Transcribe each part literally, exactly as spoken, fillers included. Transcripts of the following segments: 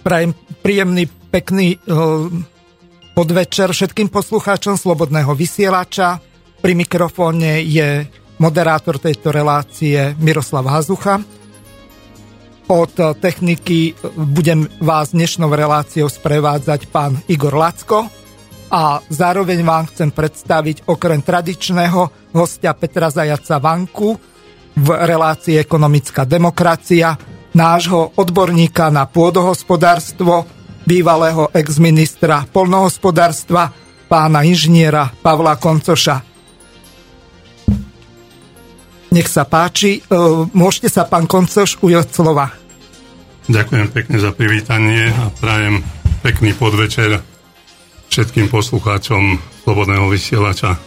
Prajem príjemný, pekný podvečer všetkým poslucháčom Slobodného vysielača. Pri mikrofóne je moderátor tejto relácie Miroslav Hazucha. Od techniky budem vás dnešnou reláciou sprevádzať pán Igor Lacko a zároveň vám chcem predstaviť okrem tradičného hostia Petra Zajaca-Vanku v relácii Ekonomická demokracia nášho odborníka na pôdohospodárstvo, bývalého exministra poľnohospodárstva, pána inžiniera Pavla Koncoša. Nech sa páči, môžete sa, pán Koncoš, ujať slova. Ďakujem pekne za privítanie a prajem pekný podvečer všetkým poslucháčom Slobodného vysielača.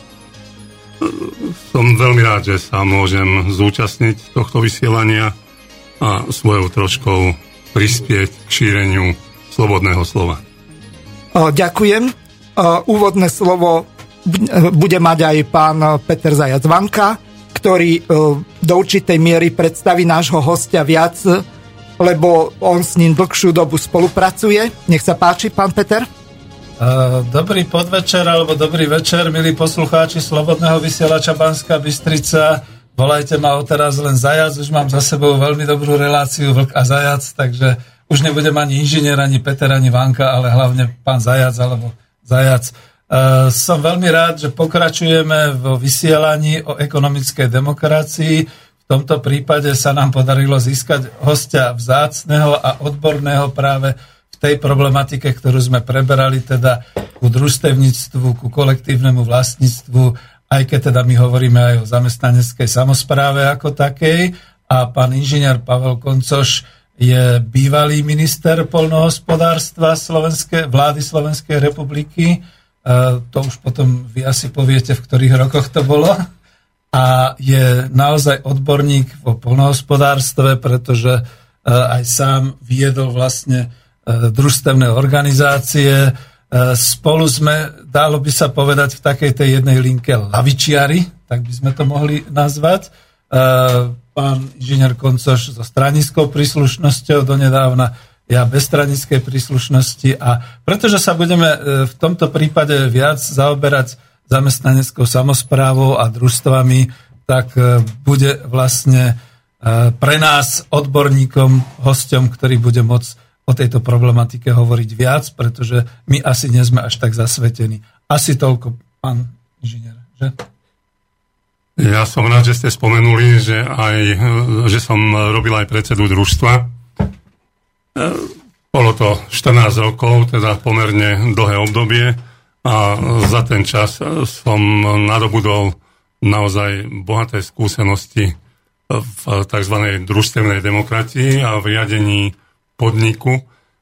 Som veľmi rád, že sa môžem zúčastniť tohto vysielania a svojou troškou prispieť k šíreniu slobodného slova. Ďakujem. Úvodné slovo bude mať aj pán Petr Zajac-Vanka, ktorý do určitej miery predstaví nášho hostia viac, lebo on s ním dlhšiu dobu spolupracuje. Nech sa páči, pán Peter. Dobrý podvečer, alebo dobrý večer, milí poslucháči Slobodného vysielača Čabanská Bystrica. Volajte ma odteraz len Zajac, už mám za sebou veľmi dobrú reláciu Vlk a Zajac, takže už nebudem ani inžinier, ani Peter, ani Vanka, ale hlavne pán Zajac alebo Zajac. Uh, som veľmi rád, že pokračujeme vo vysielaní o ekonomickej demokracii. V tomto prípade sa nám podarilo získať hostia vzácneho a odborného práve v tej problematike, ktorú sme preberali, teda ku družstevníctvu, ku kolektívnemu vlastníctvu, aj keď teda my hovoríme aj o zamestnaneckej samospráve ako takej. A pán inžinier Pavel Koncoš je bývalý minister poľnohospodárstva Slovenskej, vlády Slovenskej republiky. E, to už potom vy asi poviete, v ktorých rokoch to bolo. A je naozaj odborník vo poľnohospodárstve, pretože e, aj sám viedol vlastne e, družstevné organizácie. Spolu sme, dalo by sa povedať, v takej tej jednej linke lavičiari, tak by sme to mohli nazvať. Pán inžinier Koncoš so stranickou príslušnosťou donedávna, ja bez stranickej príslušnosti. A pretože sa budeme v tomto prípade viac zaoberať zamestnaneckou samosprávou a družstvami, tak bude vlastne pre nás odborníkom, hosťom, ktorý bude môcť o tejto problematike hovoriť viac, pretože my asi nie sme až tak zasvetení. Asi toľko, pán inžinier, že? Ja som rád, že ste spomenuli, že, aj, že som robil aj predsedu družstva. Bolo to štrnásť rokov, teda pomerne dlhé obdobie, a za ten čas som nadobudol naozaj bohaté skúsenosti v tzv. Družstevnej demokratii a v riadení podniku,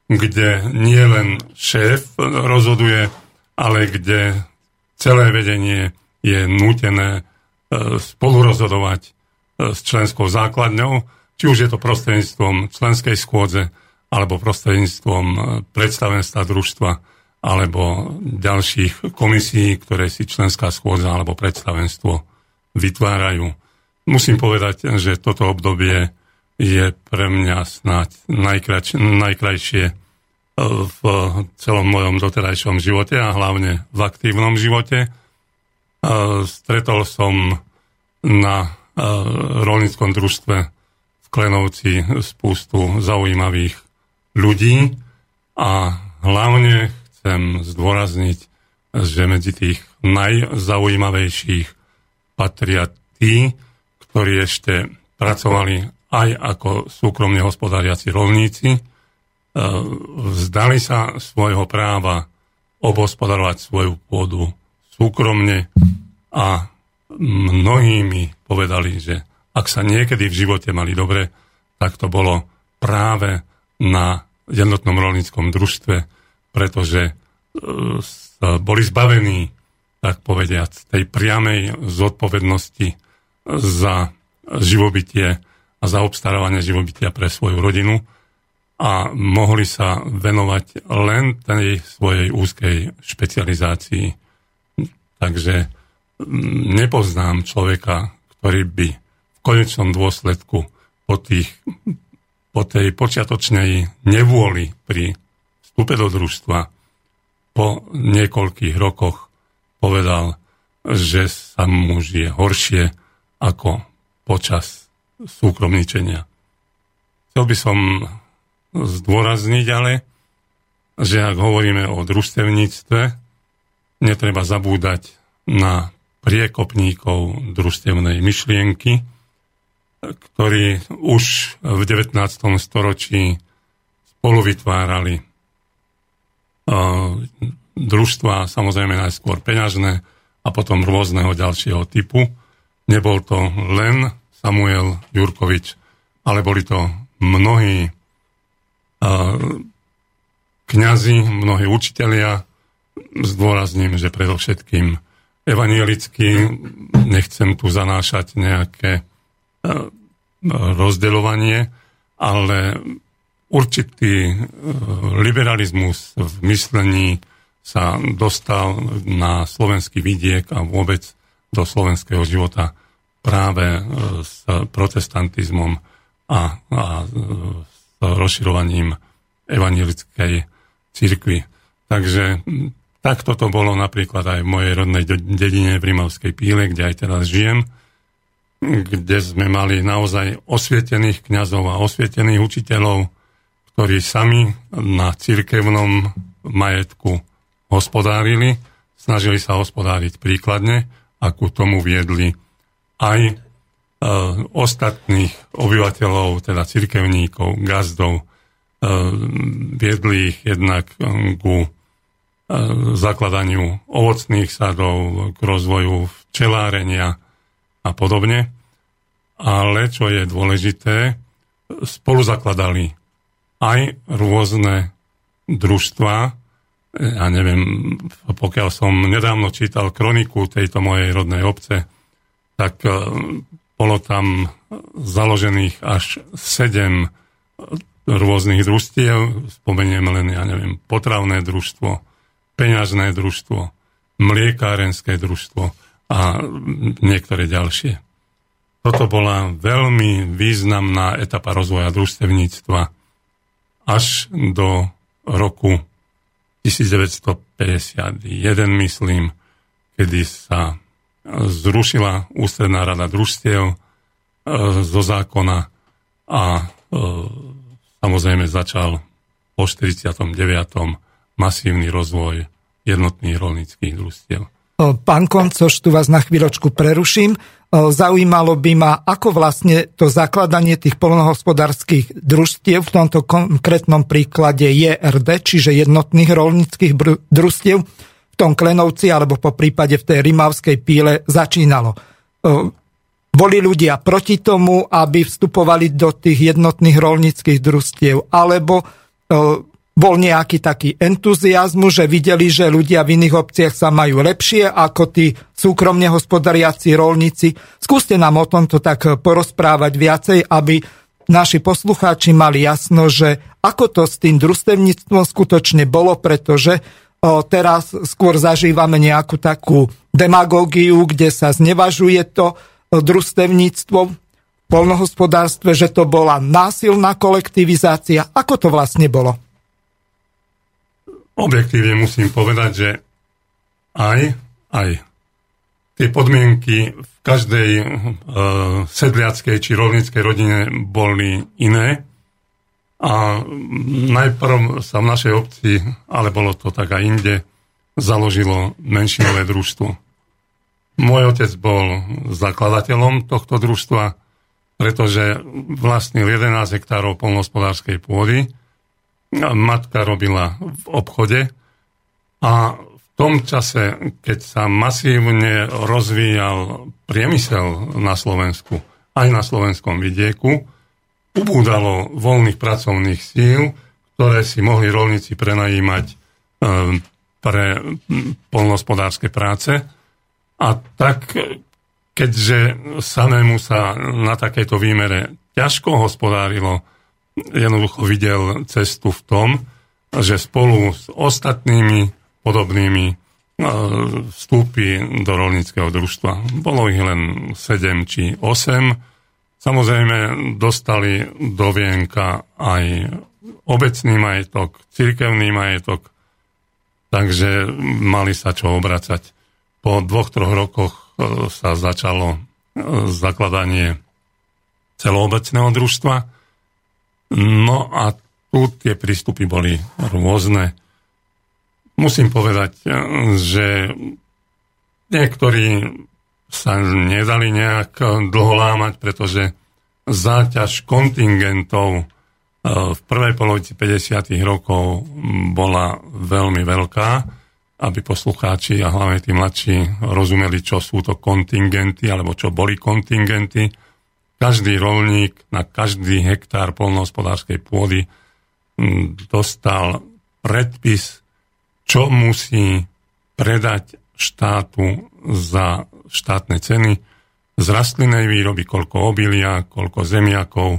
kde nie len šéf rozhoduje, ale kde celé vedenie je nútené spolurozhodovať s členskou základňou, či už je to prostredníctvom členskej schôdze, alebo prostredníctvom predstavenstva družstva, alebo ďalších komisií, ktoré si členská schôdza alebo predstavenstvo vytvárajú. Musím povedať, že toto obdobie je pre mňa snáď najkrač, najkrajšie v celom mojom doterajšom živote a hlavne v aktívnom živote. Stretol som na rolníckom družstve v Klenovci spústu zaujímavých ľudí a hlavne chcem zdôrazniť, že medzi tých najzaujímavejších patria tí, ktorí ešte pracovali aj ako súkromne hospodáriaci rolníci, vzdali sa svojho práva obhospodarovať svoju pôdu súkromne a mnohí mi povedali, že ak sa niekedy v živote mali dobre, tak to bolo práve na jednotnom rolníckom družstve, pretože boli zbavení, tak povediať, tej priamej zodpovednosti za živobytie a za obstarávanie živobytia pre svoju rodinu a mohli sa venovať len tej svojej úzkej špecializácii. Takže nepoznám človeka, ktorý by konečnom dôsledku po, tých, po tej počiatočnej nevôli pri vstupe do družstva po niekoľkých rokoch povedal, že sa mu žije horšie ako počas súkromničenia. Chcel by som zdôrazniť ale, že ak hovoríme o družstevníctve, netreba zabúdať na priekopníkov družstevnej myšlienky, ktorí už v devätnástom storočí spolu vytvárali družstva, samozrejme najskôr peňažné a potom rôzneho ďalšieho typu. Nebol to len Samuel Jurkovič, ale boli to mnohí kňazi, mnohí učitelia, zdôrazním, že predovšetkým evanielickí, nechcem tu zanášať nejaké rozdeľovanie, ale určitý liberalizmus v myslení sa dostal na slovenský vidiek a vôbec do slovenského života práve s protestantizmom a, a s rozširovaním evangelickej cirkvi. Takže takto to bolo napríklad aj v mojej rodnej dedine v Rimavskej Píle, kde aj teraz žijem, kde sme mali naozaj osvietených kňazov a osvietených učiteľov, ktorí sami na cirkevnom majetku hospodárili, snažili sa hospodáriť príkladne a ku tomu viedli aj e, ostatných obyvateľov, teda cirkevníkov, gazdov, e, viedli ich jednak ku e, zakladaniu ovocných sadov, k rozvoju včelárenia a podobne, ale čo je dôležité, spolu zakladali aj rôzne družstva. Ja neviem, pokiaľ som nedávno čítal kroniku tejto mojej rodnej obce, tak bolo tam založených až sedem rôznych družstiev, spomeniem len, ja neviem, potravné družstvo, peňažné družstvo, mliekárenské družstvo a niektoré ďalšie. Toto bola veľmi významná etapa rozvoja družstevníctva až do roku devätnásť päťdesiatjeden, myslím, kedy sa zrušila Ústredná rada družstiev zo zákona a samozrejme začal po štyridsiatom deviatom masívny rozvoj jednotných rolníckych družstiev. Pán Koncoš, tu vás na chvíľočku preruším. Zaujímalo by ma, ako vlastne to zakladanie tých poľnohospodárskych družstiev v tomto konkrétnom príklade J R D, čiže jednotných rolníckych družstiev, v tom Klenovci alebo po prípade v tej Rimavskej Píle začínalo. Boli ľudia proti tomu, aby vstupovali do tých jednotných rolníckych družstiev, alebo bol nejaký taký entuziazmus, že videli, že ľudia v iných obciach sa majú lepšie ako tí súkromne hospodariaci rolníci. Skúste nám o tomto tak porozprávať viacej, aby naši poslucháči mali jasno, že ako to s tým družstevníctvom skutočne bolo, pretože teraz skôr zažívame nejakú takú demagógiu, kde sa znevažuje to družstevníctvo v poľnohospodárstve, že to bola násilná kolektivizácia. Ako to vlastne bolo? Objektívne musím povedať, že aj, aj. tie podmienky v každej e, sedliackej či rolníckej rodine boli iné. A najprv sa v našej obci, ale bolo to tak aj inde, založilo menšinové družstvo. Môj otec bol zakladateľom tohto družstva, pretože vlastnil jedenásť hektárov poľnohospodárskej pôdy. Matka robila v obchode a v tom čase, keď sa masívne rozvíjal priemysel na Slovensku, aj na slovenskom vidieku, ubúdalo voľných pracovných síl, ktoré si mohli rolníci prenajímať pre poľnohospodárske práce. A tak, keďže samému sa na takejto výmere ťažko hospodárilo, jednoducho videl cestu v tom, že spolu s ostatnými podobnými vstúpi do rolníckeho družstva. Bolo ich len sedem či osem. Samozrejme, dostali do vienka aj obecný majetok, cirkevný majetok, takže mali sa čo obracať. Po dvoch, troch rokoch sa začalo zakladanie celoobecného družstva. No a tu tie prístupy boli rôzne. Musím povedať, že niektorí sa nedali nejak dlho lámať, pretože záťaž kontingentov v prvej polovici päťdesiatych rokov bola veľmi veľká, aby poslucháči a hlavne tí mladší rozumeli, čo sú to kontingenty, alebo čo boli kontingenty. Každý rolník na každý hektár poľnohospodárskej pôdy dostal predpis, čo musí predať štátu za štátne ceny z rastlinnej výroby, koľko obilia, koľko zemiakov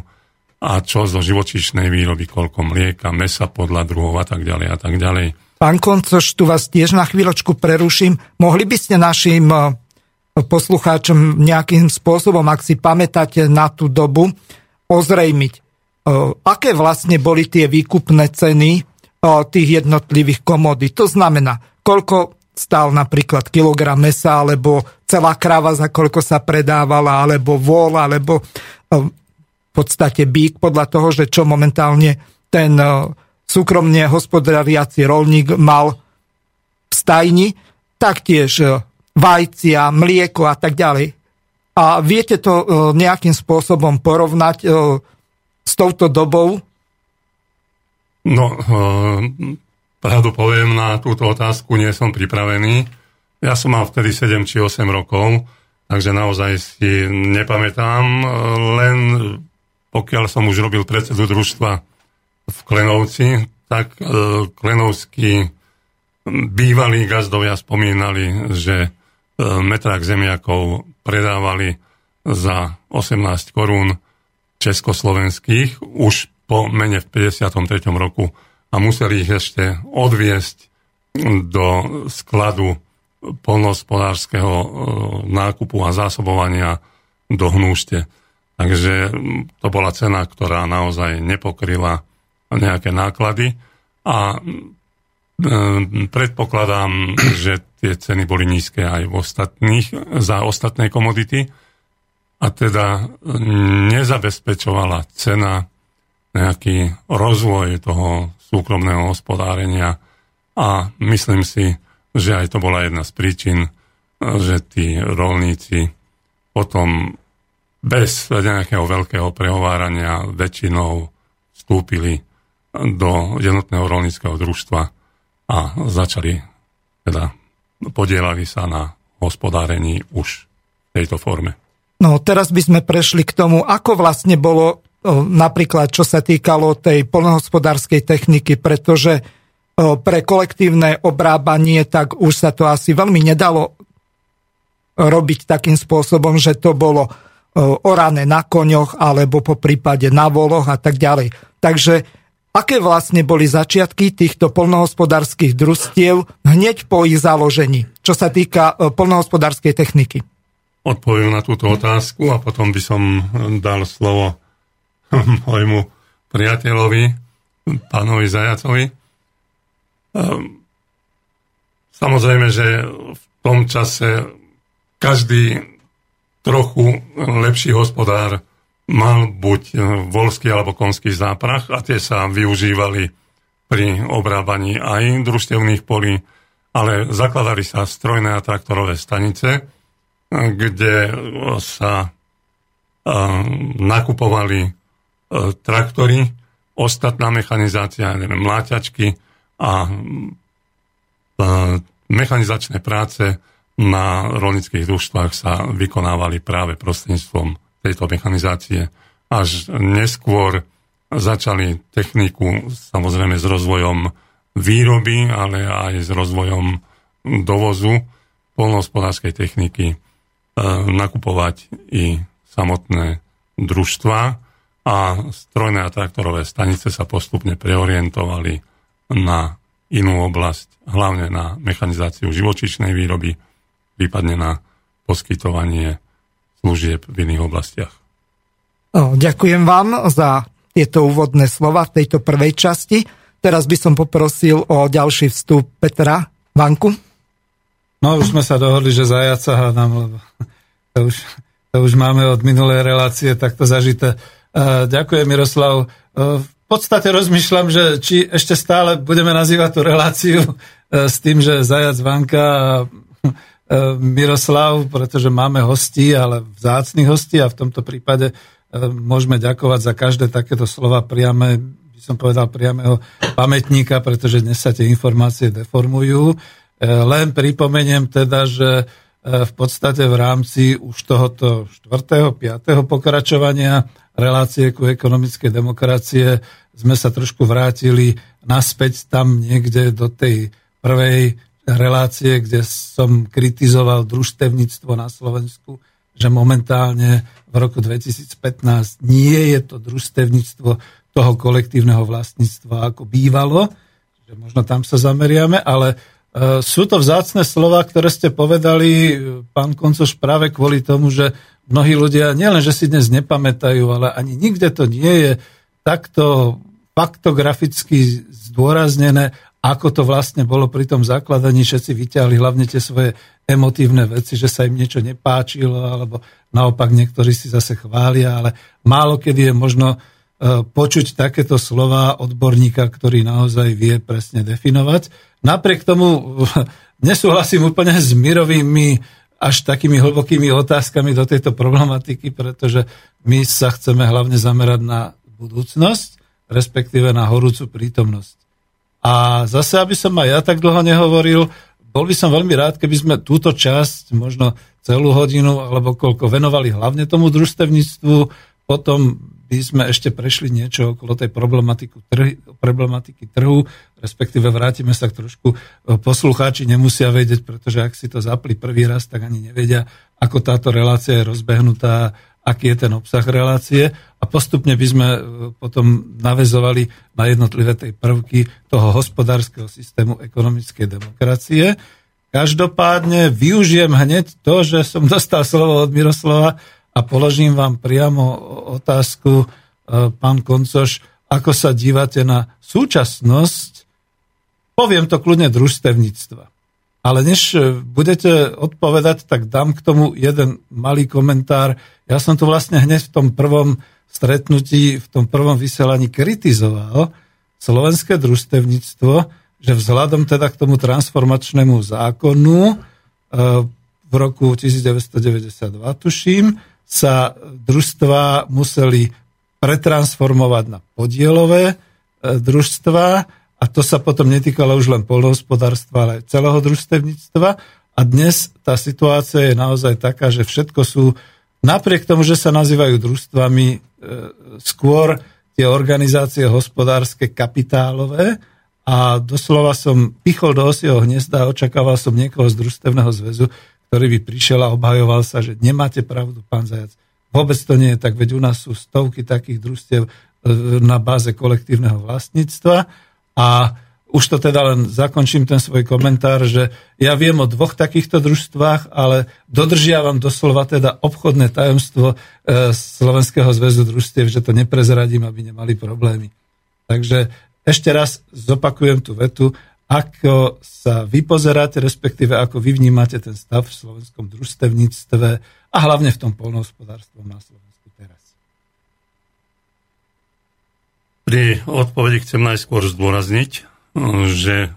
a čo zo živočíšnej výroby, koľko mlieka, mesa podľa druhov a tak ďalej a tak ďalej. Pán Koncoš, tu vás tiež na chvíľočku preruším. Mohli by ste našim poslucháčom nejakým spôsobom, ak si pamätáte na tú dobu, ozrejmiť, aké vlastne boli tie výkupné ceny tých jednotlivých komodít. To znamená, koľko stál napríklad kilogram mesa, alebo celá kráva, za koľko sa predávala, alebo vol, alebo v podstate bík, podľa toho, že čo momentálne ten súkromne hospodáriaci rolník mal v stajni, taktiež vajcia, mlieko a tak ďalej. A viete to nejakým spôsobom porovnať s touto dobou? No... Um... Pravdu poviem, na túto otázku nie som pripravený. Ja som mal vtedy sedem či osem rokov, takže naozaj si nepamätám. Len pokiaľ som už robil predsedu družstva v Klenovci, tak klenovskí bývalí gazdovia spomínali, že metrák zemiakov predávali za osemnásť korún československých už po mene v päťdesiatom treťom roku. A museli ich ešte odviesť do skladu poľnohospodárskeho nákupu a zásobovania do Hnúšte. Takže to bola cena, ktorá naozaj nepokryla nejaké náklady a predpokladám, že tie ceny boli nízke aj v ostatných, za ostatné komodity a teda nezabezpečovala cena nejaký rozvoj toho súkromného hospodárenia a myslím si, že aj to bola jedna z príčin, že tí rolníci potom bez nejakého veľkého prehovárania väčšinou vstúpili do jednotného rolníckeho družstva a začali, teda podielali sa na hospodárení už v tejto forme. No teraz by sme prešli k tomu, ako vlastne bolo napríklad, čo sa týkalo tej poľnohospodárskej techniky, pretože pre kolektívne obrábanie, tak už sa to asi veľmi nedalo robiť takým spôsobom, že to bolo orané na koňoch, alebo po prípade na voloch a tak ďalej. Takže aké vlastne boli začiatky týchto poľnohospodárskych družstiev hneď po ich založení, čo sa týka poľnohospodárskej techniky? Odpoviem na túto otázku a potom by som dal slovo môjmu priateľovi, pánovi Zajacovi. Samozrejme, že v tom čase každý trochu lepší hospodár mal buď voľský alebo konský záprach a tie sa využívali pri obrábaní aj družstevných polí, ale zakladali sa strojné a traktorové stanice, kde sa nakupovali traktory, ostatná mechanizácia, neviem, mláťačky a mechanizačné práce na rolnických družstvách sa vykonávali práve prostredníctvom tejto mechanizácie. Až neskôr začali techniku, samozrejme s rozvojom výroby, ale aj s rozvojom dovozu poľnohospodárskej techniky, nakupovať i samotné družstva a strojné a traktorové stanice sa postupne preorientovali na inú oblasť, hlavne na mechanizáciu živočíšnej výroby, prípadne na poskytovanie služieb v iných oblastiach. Ďakujem vám za tieto úvodné slova v tejto prvej časti. Teraz by som poprosil o ďalší vstup Petra Vanku. No už sme sa dohodli, že Zajaca hádam, lebo to už, to už máme od minulej relácie takto zažité. Ďakujem, Miroslav. V podstate rozmýšľam, že či ešte stále budeme nazývať tú reláciu s tým, že Zajac, Vanka a Miroslav, pretože máme hostí, ale vzácnych hostí a v tomto prípade môžeme ďakovať za každé takéto slova priame, by som povedal priameho pamätníka, pretože dnes sa tie informácie deformujú. Len pripomeniem teda, že v podstate v rámci už tohoto štvrtého, piatého pokračovania relácie ku ekonomickej demokracie sme sa trošku vrátili naspäť tam niekde do tej prvej relácie, kde som kritizoval družstevníctvo na Slovensku, že momentálne v roku dvetisícpätnásť nie je to družstevníctvo toho kolektívneho vlastníctva, ako bývalo, že možno tam sa zameriame, ale sú to vzácne slova, ktoré ste povedali, pán Koncoš, práve kvôli tomu, že mnohí ľudia nielen, že si dnes nepamätajú, ale ani nikde to nie je takto faktograficky zdôraznené, ako to vlastne bolo pri tom zakladaní, všetci vyťahli hlavne tie svoje emotívne veci, že sa im niečo nepáčilo, alebo naopak niektorí si zase chvália, ale málo kedy je možno počuť takéto slova odborníka, ktorý naozaj vie presne definovať. Napriek tomu nesúhlasím úplne s Mirovými až takými hlbokými otázkami do tejto problematiky, pretože my sa chceme hlavne zamerať na budúcnosť, respektíve na horúcu prítomnosť. A zase, aby som aj ja tak dlho nehovoril, bol by som veľmi rád, keby sme túto časť, možno celú hodinu alebo koľko, venovali hlavne tomu družstevníctvu, potom by sme ešte prešli niečo okolo tej problematiky trhu, problematiky trhu, respektíve vrátime sa k trošku, poslucháči nemusia vedieť, pretože ak si to zapli prvý raz, tak ani nevedia, ako táto relácia je rozbehnutá, aký je ten obsah relácie a postupne by sme potom naväzovali na jednotlivé tej prvky toho hospodárskeho systému ekonomickej demokracie. Každopádne využijem hneď to, že som dostal slovo od Miroslava, a položím vám priamo otázku, pán Koncoš, ako sa dívate na súčasnosť, poviem to kľudne, družstevníctva. Ale než budete odpovedať, tak dám k tomu jeden malý komentár. Ja som tu vlastne hneď v tom prvom stretnutí, v tom prvom vysielaní kritizoval slovenské družstevníctvo, že vzhľadom teda k tomu transformačnému zákonu v roku devätnásťstodeväťdesiatdva, tuším, sa družstva museli pretransformovať na podielové družstva a to sa potom netýkalo už len poľnohospodárstva, ale aj celého družstevníctva. A dnes tá situácia je naozaj taká, že všetko sú, napriek tomu, že sa nazývajú družstvami, skôr tie organizácie hospodárske kapitálové a doslova som pichol do osieho hniezda a očakával som niekoho z družstevného zväzu, ktorý by prišiel a obhajoval sa, že nemáte pravdu, pán Zajac. Vôbec to nie je tak, veď u nás sú stovky takých družstiev na báze kolektívneho vlastníctva. A už to teda len zakončím ten svoj komentár, že ja viem o dvoch takýchto družstvách, ale dodržiavam doslova teda obchodné tajomstvo Slovenského zväzu družstiev, že to neprezradím, aby nemali problémy. Takže ešte raz zopakujem tú vetu. ako sa vy pozeráte, respektíve ako vy vnímate ten stav v slovenskom družstevníctve a hlavne v tom poľnohospodárstve na Slovensku teraz. Pri odpovedi chcem najskôr zdôrazniť, že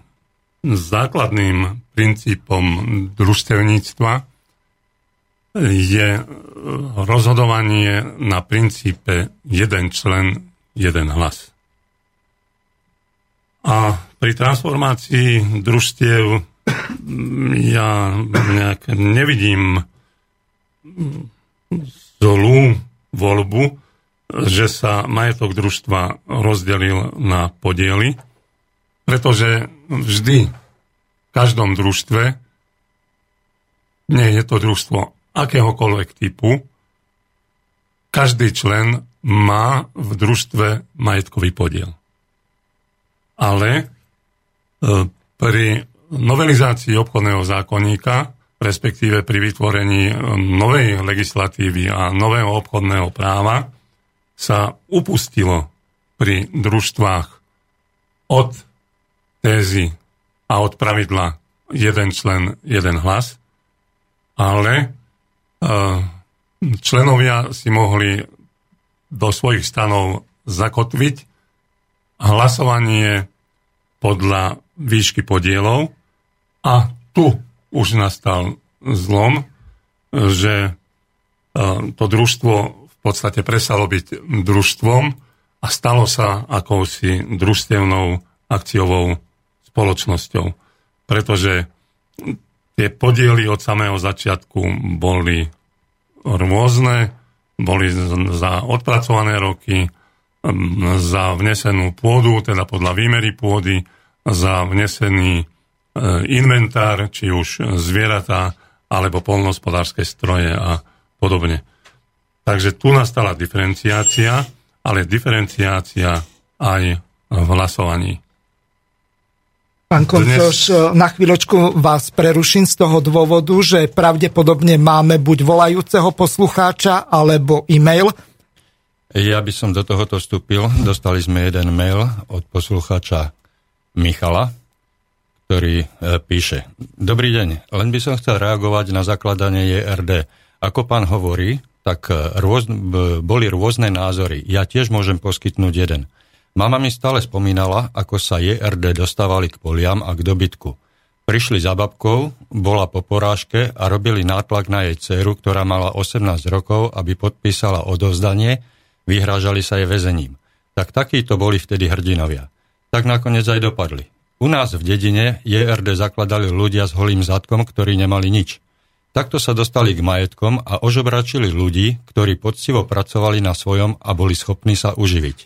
základným princípom družstevníctva je rozhodovanie na princípe jeden člen, jeden hlas. A pri transformácii družstiev ja nejak nevidím zlú voľbu, že sa majetok družstva rozdelil na podiely, pretože vždy v každom družstve, nie je to družstvo akéhokoľvek typu, každý člen má v družstve majetkový podiel. Ale pri novelizácii obchodného zákonníka, respektíve pri vytvorení novej legislatívy a nového obchodného práva, sa upustilo pri družstvách od tézy a od pravidla jeden člen, jeden hlas, ale členovia si mohli do svojich stanov zakotviť hlasovanie podľa výšky podielov a tu už nastal zlom, že to družstvo v podstate prestalo byť družstvom a stalo sa akousi družstevnou akciovou spoločnosťou, pretože tie podiely od samého začiatku boli rôzne, boli za odpracované roky, za vnesenú pôdu, teda podľa výmery pôdy, za vnesený inventár, či už zvieratá, alebo poľnohospodárske stroje a podobne. Takže tu nastala diferenciácia, ale diferenciácia aj v hlasovaní. Pán Koncoš, Dnes... na chvíľočku vás preruším z toho dôvodu, že pravdepodobne máme buď volajúceho poslucháča, alebo e-mail. Ja by som do tohoto vstúpil. Dostali sme jeden mail od poslucháča Michala, ktorý píše: Dobrý deň, len by som chcel reagovať na zakladanie J R D. Ako pán hovorí, tak rôz, boli rôzne názory. Ja tiež môžem poskytnúť jeden. Mama mi stále spomínala, ako sa J R D dostávali k poliam a k dobytku. Prišli za babkou, bola po porážke a robili nátlak na jej dceru, ktorá mala osemnásť rokov, aby podpísala odovzdanie. Vyhrážali sa jej väzením. Tak takíto boli vtedy hrdinovia. Tak nakoniec aj dopadli. U nás v dedine J R D zakladali ľudia s holým zadkom, ktorí nemali nič. Takto sa dostali k majetkom a ožobračili ľudí, ktorí poctivo pracovali na svojom a boli schopní sa uživiť.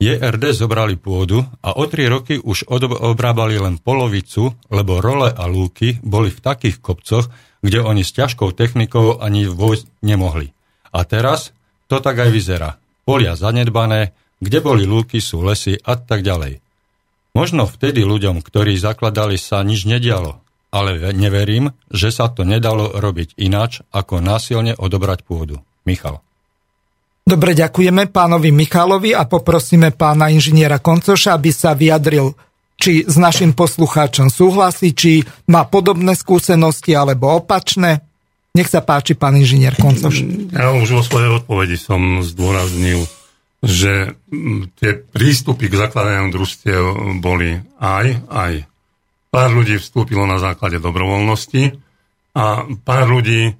J R D zobrali pôdu a o tri roky už obrábali len polovicu, lebo role a lúky boli v takých kopcoch, kde oni s ťažkou technikou ani vôjsť nemohli. A teraz... To tak aj vyzerá. Polia zanedbané, kde boli lúky, sú lesy a tak ďalej. Možno vtedy ľuďom, ktorí zakladali, sa nič nedialo, ale neverím, že sa to nedalo robiť ináč, ako násilne odobrať pôdu. Michal. Dobre, ďakujeme pánovi Michalovi a poprosíme pána inžiniera Koncoša, aby sa vyjadril, či s našim poslucháčom súhlasí, či má podobné skúsenosti alebo opačné. Nech sa páči, pán inžinier Koncoš. Ja už vo svojej odpovedi som zdôraznil, že tie prístupy k zakladaniu družstiev boli aj, aj. Pár ľudí vstúpilo na základe dobrovoľnosti a pár ľudí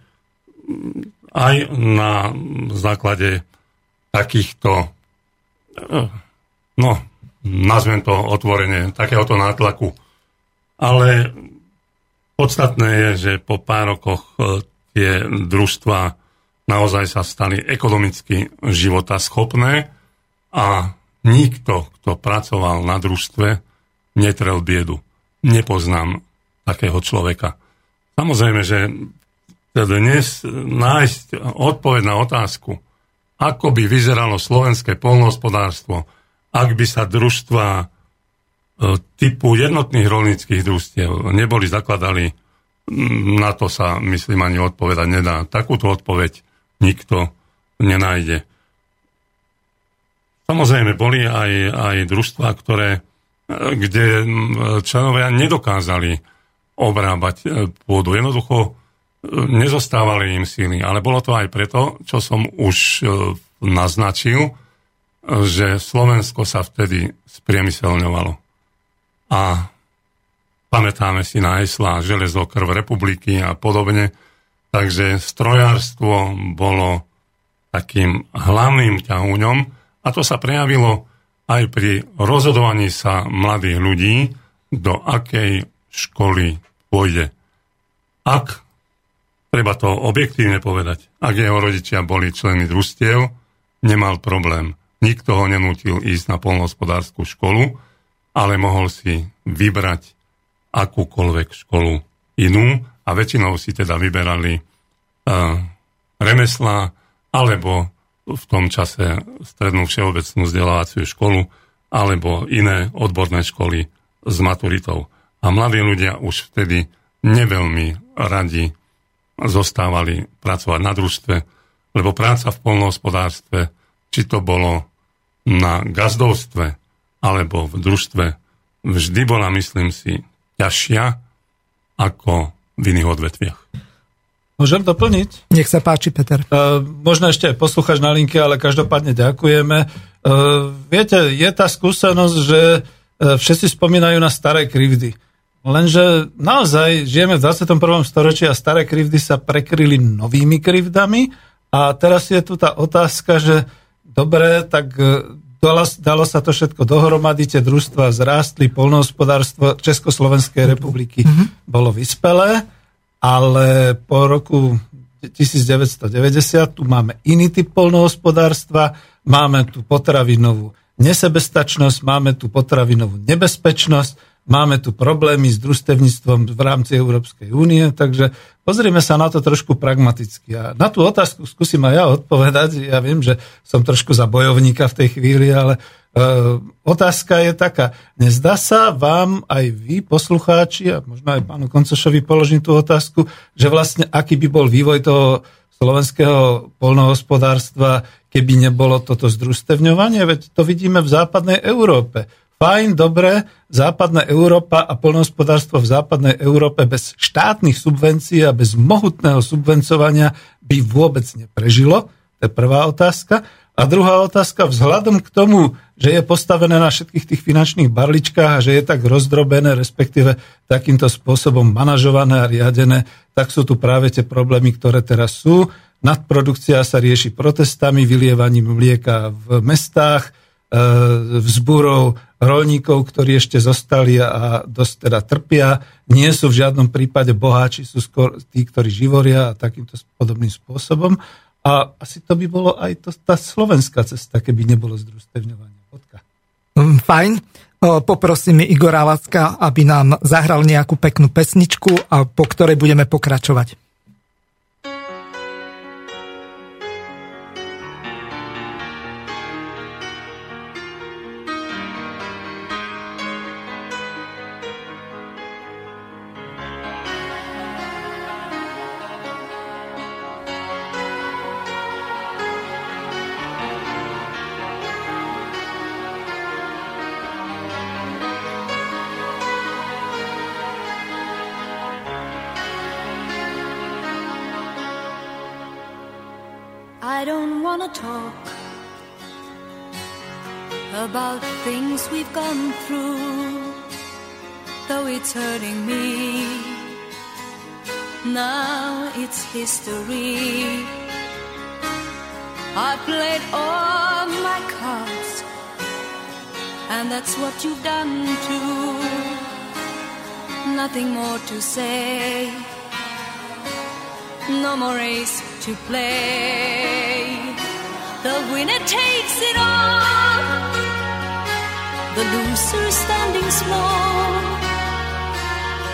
aj na základe takýchto, no, nazvem to otvorene, takéhoto nátlaku. Ale podstatné je, že po pár rokoch tie družstva naozaj sa stali ekonomicky životaschopné a nikto, kto pracoval na družstve, netrel biedu. Nepoznám takého človeka. Samozrejme, že dnes nájsť odpoveď na otázku, ako by vyzeralo slovenské poľnohospodárstvo, ak by sa družstva typu jednotných rolníckych družstiev neboli zakladali, na to sa, myslím, ani odpovedať nedá. Takúto odpoveď nikto nenájde. Samozrejme, boli aj, aj družstvá, ktoré kde členovia nedokázali obrábať pôdu. Jednoducho nezostávali im síly. Ale bolo to aj preto, čo som už naznačil, že Slovensko sa vtedy spriemyselňovalo. A pamätáme si na heslá železo, krv republiky a podobne. Takže strojárstvo bolo takým hlavným ťahuňom a to sa prejavilo aj pri rozhodovaní sa mladých ľudí, do akej školy pôjde. Ak, treba to objektívne povedať, ak jeho rodičia boli členy družstiev, nemal problém. Nikto ho nenútil ísť na poľnohospodársku školu, ale mohol si vybrať akúkoľvek školu inú a väčšinou si teda vyberali uh, remeslá alebo v tom čase strednú všeobecnú vzdelávaciu školu alebo iné odborné školy s maturitou. A mladí ľudia už vtedy neveľmi radi zostávali pracovať na družstve, lebo práca v poľnohospodárstve, či to bolo na gazdovstve alebo v družstve, vždy bola, myslím si, ťažšia ako v iných odvetviach. Môžem doplniť? Nech sa páči, Peter. E, možno ešte poslucháš na linke, ale každopádne ďakujeme. E, viete, je tá skúsenosť, že e, všetci spomínajú na staré krivdy. Lenže naozaj žijeme v dvadsiatom prvom storočí a staré krivdy sa prekryli novými krivdami a teraz je tu tá otázka, že dobre, tak dalo, dalo sa to všetko dohromady, tie družstva zrástli, poľnohospodárstvo Československej republiky mm-hmm. bolo vyspelé, ale po roku devätnásťstodeväťdesiat tu máme iný typ poľnohospodárstva, máme tu potravinovú nesebestačnosť, máme tu potravinovú nebezpečnosť, máme tu problémy s družstevníctvom v rámci Európskej únie, takže pozrime sa na to trošku pragmaticky. A na tú otázku skúsim aj ja odpovedať, ja viem, že som trošku za bojovníka v tej chvíli, ale Uh, otázka je taká, nezdá sa vám aj vy, poslucháči, a možno aj pánu Koncošovi položím tú otázku, že vlastne aký by bol vývoj toho slovenského poľnohospodárstva, keby nebolo toto združstevňovanie, veď to vidíme v západnej Európe. Fajn, dobre, západná Európa a poľnohospodárstvo v západnej Európe bez štátnych subvencií a bez mohutného subvencovania by vôbec neprežilo. To je prvá otázka. A druhá otázka, vzhľadom k tomu, že je postavené na všetkých tých finančných barličkách a že je tak rozdrobené, respektíve takýmto spôsobom manažované a riadené, tak sú tu práve tie problémy, ktoré teraz sú. Nadprodukcia sa rieši protestami, vylievaním mlieka v mestách, vzbúrou roľníkov, ktorí ešte zostali a dosť teda trpia. Nie sú v žiadnom prípade boháči, sú skôr tí, ktorí živoria a takýmto podobným spôsobom. A asi to by bolo aj to, tá slovenská cesta, keby nebolo združstevňovania. Fajn. Poprosím Igora Lacka, aby nám zahral nejakú peknú pesničku, a po ktorej budeme pokračovať. History. I've played all my cards, and that's what you've done too. Nothing more to say, no more race to play. The winner takes it all, the loser is standing small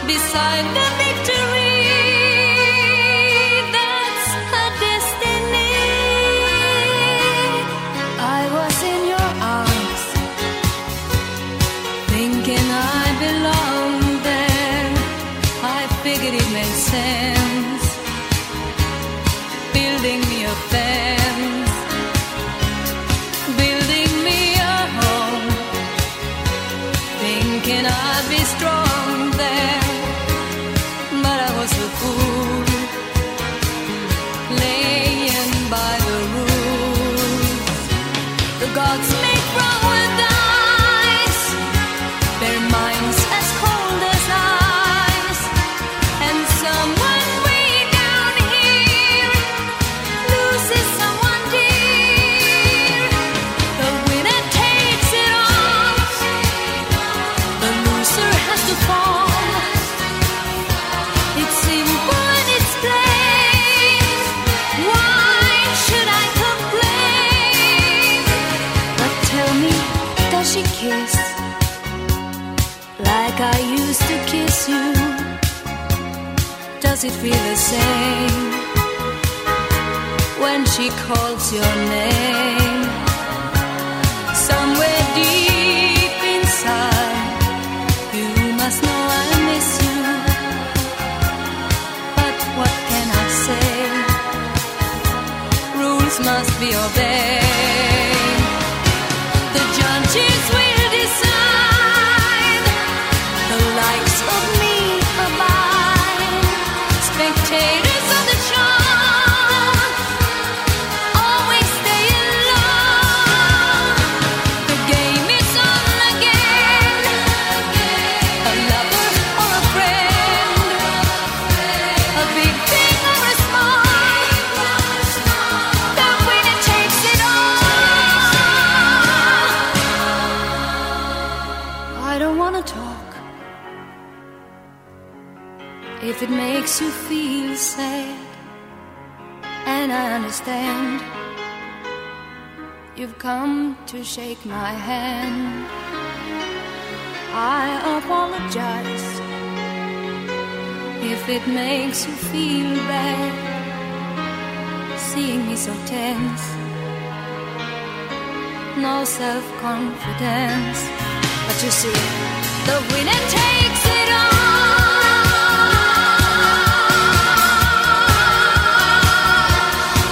beside the victory. Building me a home, being thinking I'd be strong there, but I was a fool, laying by the rules. The gods make wrong with eyes, their minds as cold as ice, and someone way down here loses someone dear. The winner takes it all, the loser has to fall. It's simple and it's plain, why should I complain? But tell me, does she kiss like I used to kiss you? Does it feel the same when she calls your name? Somewhere deep inside, you must know I miss you. But what can I say? Rules must be obeyed. The judges will decide. The likes of me are mine. Spectators of the show always stay alone. The game is on again. A lover or a friend, a big thing or a small. The winner takes it all. I don't wanna talk if it makes you feel sad, and I understand you've come to shake my hand. I apologize if it makes you feel bad, seeing me so tense, no self-confidence. But you see, the winner takes it all.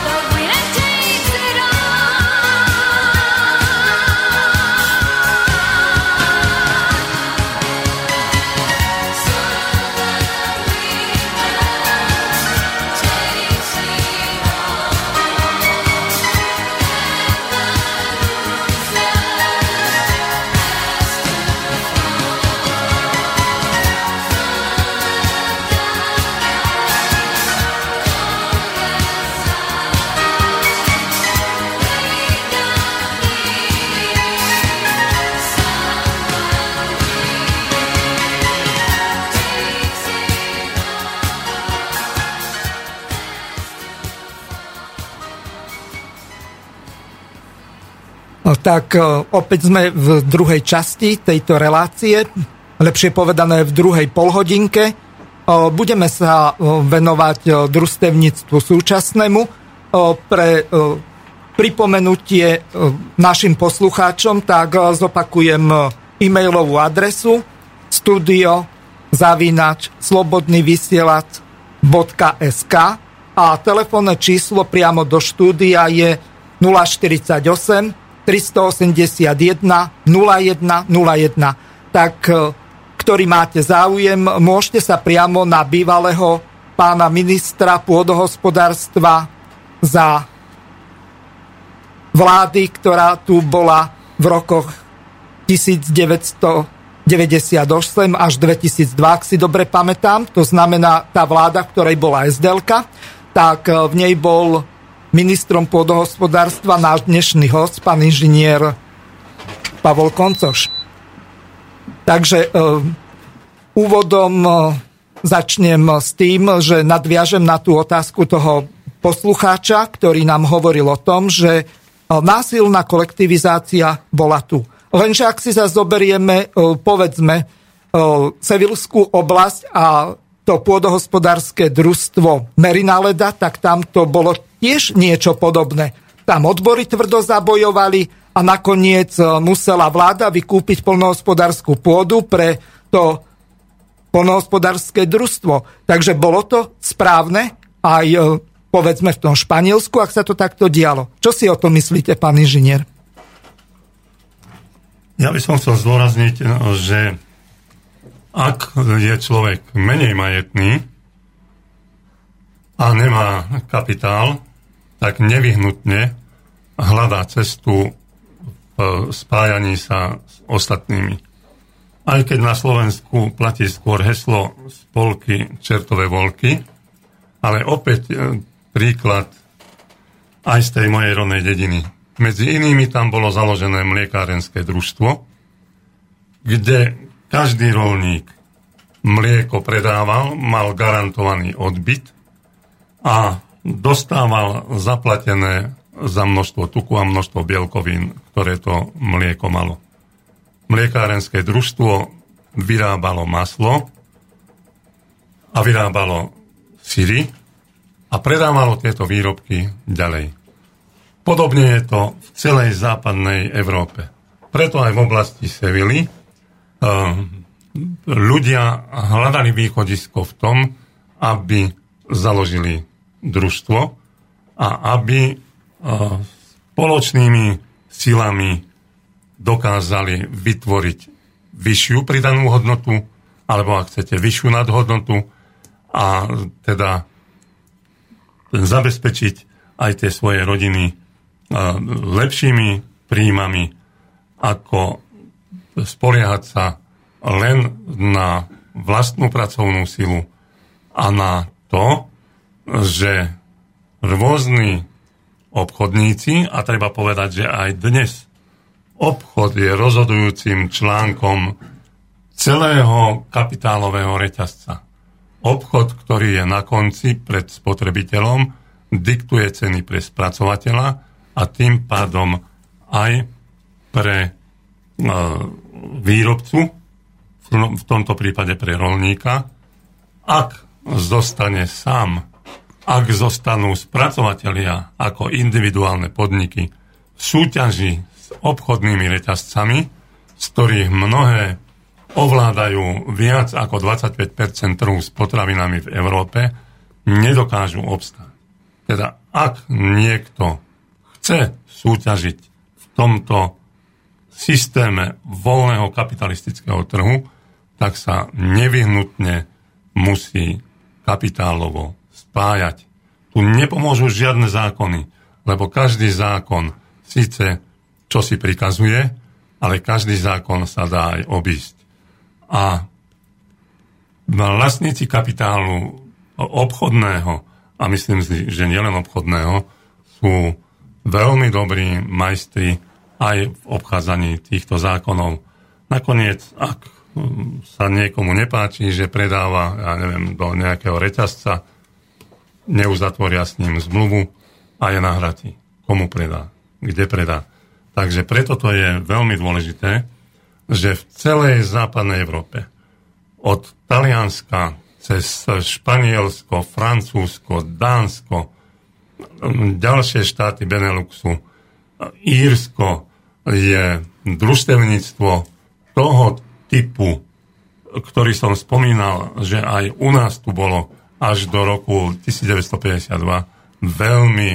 The winner takes it Tak opäť sme v druhej časti tejto relácie, lepšie povedané v druhej polhodinke. Budeme sa venovať družstevníctvu súčasnému. Pre pripomenutie našim poslucháčom tak zopakujem e-mailovú adresu studio zavináč slobodný vysielač bodka es ká a telefónne číslo priamo do štúdia je nula štyridsaťosem tristoosemdesiatjeden nula jeden nula jeden. Tak, ktorý máte záujem, môžete sa priamo na bývalého pána ministra pôdohospodárstva za vlády, ktorá tu bola v rokoch devätnásťstodeväťdesiatosem až dvetisícdva, ak si dobre pamätám. To znamená tá vláda, v ktorej bola es dé elka, tak v nej bol ministrom pôdohospodárstva náš dnešný host, pán inžinier Pavel Koncoš. Takže e, úvodom e, začnem s tým, že nadviažem na tú otázku toho poslucháča, ktorý nám hovoril o tom, že e, násilná kolektivizácia bola tu. Lenže ak si zase zoberieme, e, povedzme, e, Sevilskú oblasť a to pôdohospodárske družstvo Merinaleda, tak tam to bolo tiež niečo podobné. Tam odbory tvrdo zabojovali a nakoniec musela vláda vykúpiť poľnohospodárskú pôdu pre to poľnohospodárske družstvo. Takže bolo to správne aj povedzme v tom Španielsku, ak sa to takto dialo. Čo si o tom myslíte, pán inžinier? Ja by som chcel zdôrazniť, že Ak je človek menej majetný a nemá kapitál, tak nevyhnutne hľadá cestu v spájaní sa s ostatnými. Aj keď na Slovensku platí skôr heslo spolky čertové voľky, ale opäť príklad aj z tej mojej rodnej dediny. Medzi inými tam bolo založené mliekárenské družstvo, kde každý rolník mlieko predával, mal garantovaný odbyt a dostával zaplatené za množstvo tuku a množstvo bielkovín, ktoré to mlieko malo. Mliekárenské družstvo vyrábalo maslo a vyrábalo syry a predávalo tieto výrobky ďalej. Podobne je to v celej západnej Európe. Preto aj v oblasti Sevily ľudia hľadali východisko v tom, aby založili družstvo a aby spoločnými silami dokázali vytvoriť vyššiu pridanú hodnotu, alebo ak chcete vyššiu nadhodnotu, a teda zabezpečiť aj tie svoje rodiny lepšími príjmami, ako spoliehať sa len na vlastnú pracovnú silu a na to, že rôzni obchodníci, a treba povedať, že aj dnes obchod je rozhodujúcim článkom celého kapitálového reťazca. Obchod, ktorý je na konci pred spotrebiteľom, diktuje ceny pre spracovateľa a tým pádom aj pre výrobcu, v tomto prípade pre roľníka, ak zostane sám, ak zostanú spracovatelia ako individuálne podniky v súťaži s obchodnými reťazcami, z ktorých mnohé ovládajú viac ako dvadsaťpäť percent trhu s potravinami v Európe, nedokážu obstáť. Teda ak niekto chce súťažiť v tomto systéme voľného kapitalistického trhu, tak sa nevyhnutne musí kapitálovo spájať. Tu nepomôžu žiadne zákony, lebo každý zákon síce čo si prikazuje, ale každý zákon sa dá aj obísť. A vlastníci kapitálu obchodného, a myslím si, že nielen obchodného, sú veľmi dobrí majstri aj v obchádzaní týchto zákonov. Nakoniec, ak sa niekomu nepáči, že predáva, ja neviem, do nejakého reťazca, neuzatvoria s ním zmluvu a je nahratý. Komu predá? Kde predá? Takže preto to je veľmi dôležité, že v celej západnej Európe od Talianska cez Španielsko, Francúzsko, Dánsko, ďalšie štáty Beneluxu, Írsko je družstevníctvo toho typu, ktorý som spomínal, že aj u nás tu bolo až do roku devätnásťstopäťdesiatdva veľmi,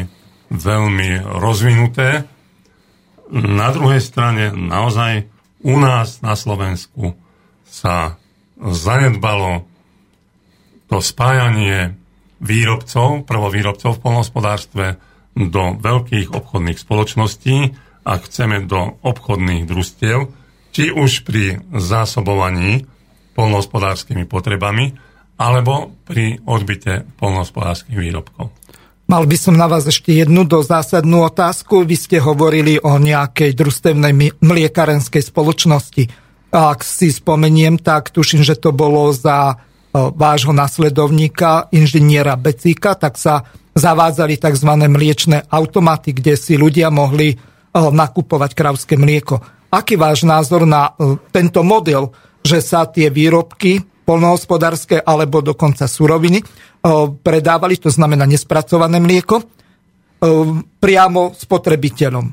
veľmi rozvinuté. Na druhej strane naozaj u nás na Slovensku sa zanedbalo to spájanie výrobcov, prvovýrobcov v poľnohospodárstve do veľkých obchodných spoločností a chceme do obchodných družstiev, či už pri zásobovaní poľnohospodárskymi potrebami, alebo pri odbyte poľnohospodárskych výrobkov. Mal by som na vás ešte jednu dozásadnú otázku. Vy ste hovorili o nejakej družstevnej mliekarenskej spoločnosti. Ak si spomeniem, tak tuším, že to bolo za vášho nasledovníka, inžiniera Becíka, tak sa zavádzali tzv. Mliečne automaty, kde si ľudia mohli nakupovať krávské mlieko. Aký váš názor na tento model, že sa tie výrobky poľnohospodárske alebo dokonca suroviny predávali, to znamená nespracované mlieko, priamo spotrebiteľom.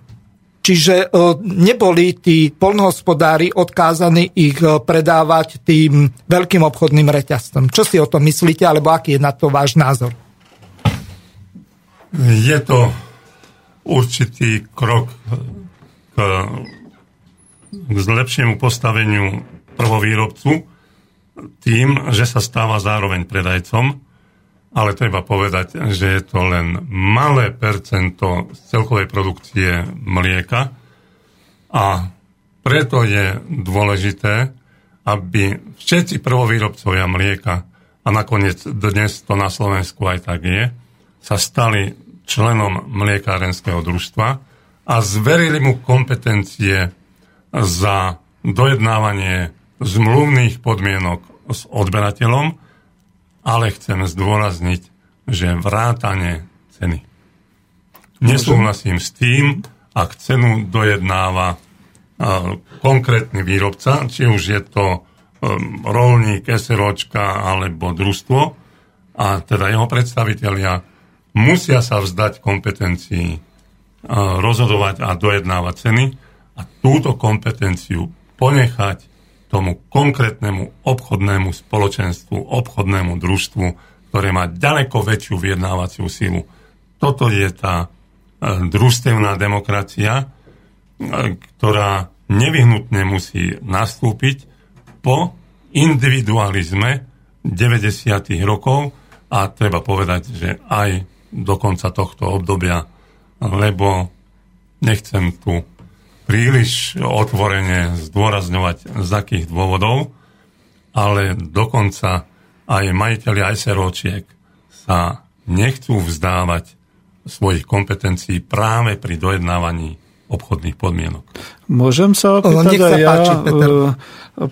Čiže neboli tí poľnohospodári odkázaní ich predávať tým veľkým obchodným reťazcom. Čo si o tom myslíte, alebo aký je na to váš názor? Je to určitý krok k, k lepšiemu postaveniu prvovýrobcu, tým, že sa stáva zároveň predajcom, ale treba povedať, že je to len malé percento z celkovej produkcie mlieka a preto je dôležité, aby všetci prvovýrobcovia mlieka, a nakoniec dnes to na Slovensku aj tak je, sa stali členom mliekárenského družstva a zverili mu kompetencie za dojednávanie zmluvných podmienok s odberateľom, ale chcem zdôrazniť, že vrátanie ceny. Nesúhlasím s tým, ak cenu dojednáva konkrétny výrobca, či už je to rolník, eseročka alebo družstvo, a teda jeho predstavitelia musia sa vzdať kompetencií rozhodovať a dojednávať ceny a túto kompetenciu ponechať tomu konkrétnemu obchodnému spoločenstvu, obchodnému družstvu, ktoré má ďaleko väčšiu vyjednávaciu silu. Toto je tá družstevná demokracia, ktorá nevyhnutne musí nastúpiť po individualizme deväťdesiatych rokov a treba povedať, že aj do konca tohto obdobia, lebo nechcem tu príliš otvorene zdôrazňovať z akých dôvodov, ale dokonca aj majiteľi aj seročiek sa nechcú vzdávať svojich kompetencií práve pri dojednávaní obchodných podmienok. Môžem sa opýtať aj ja, páči,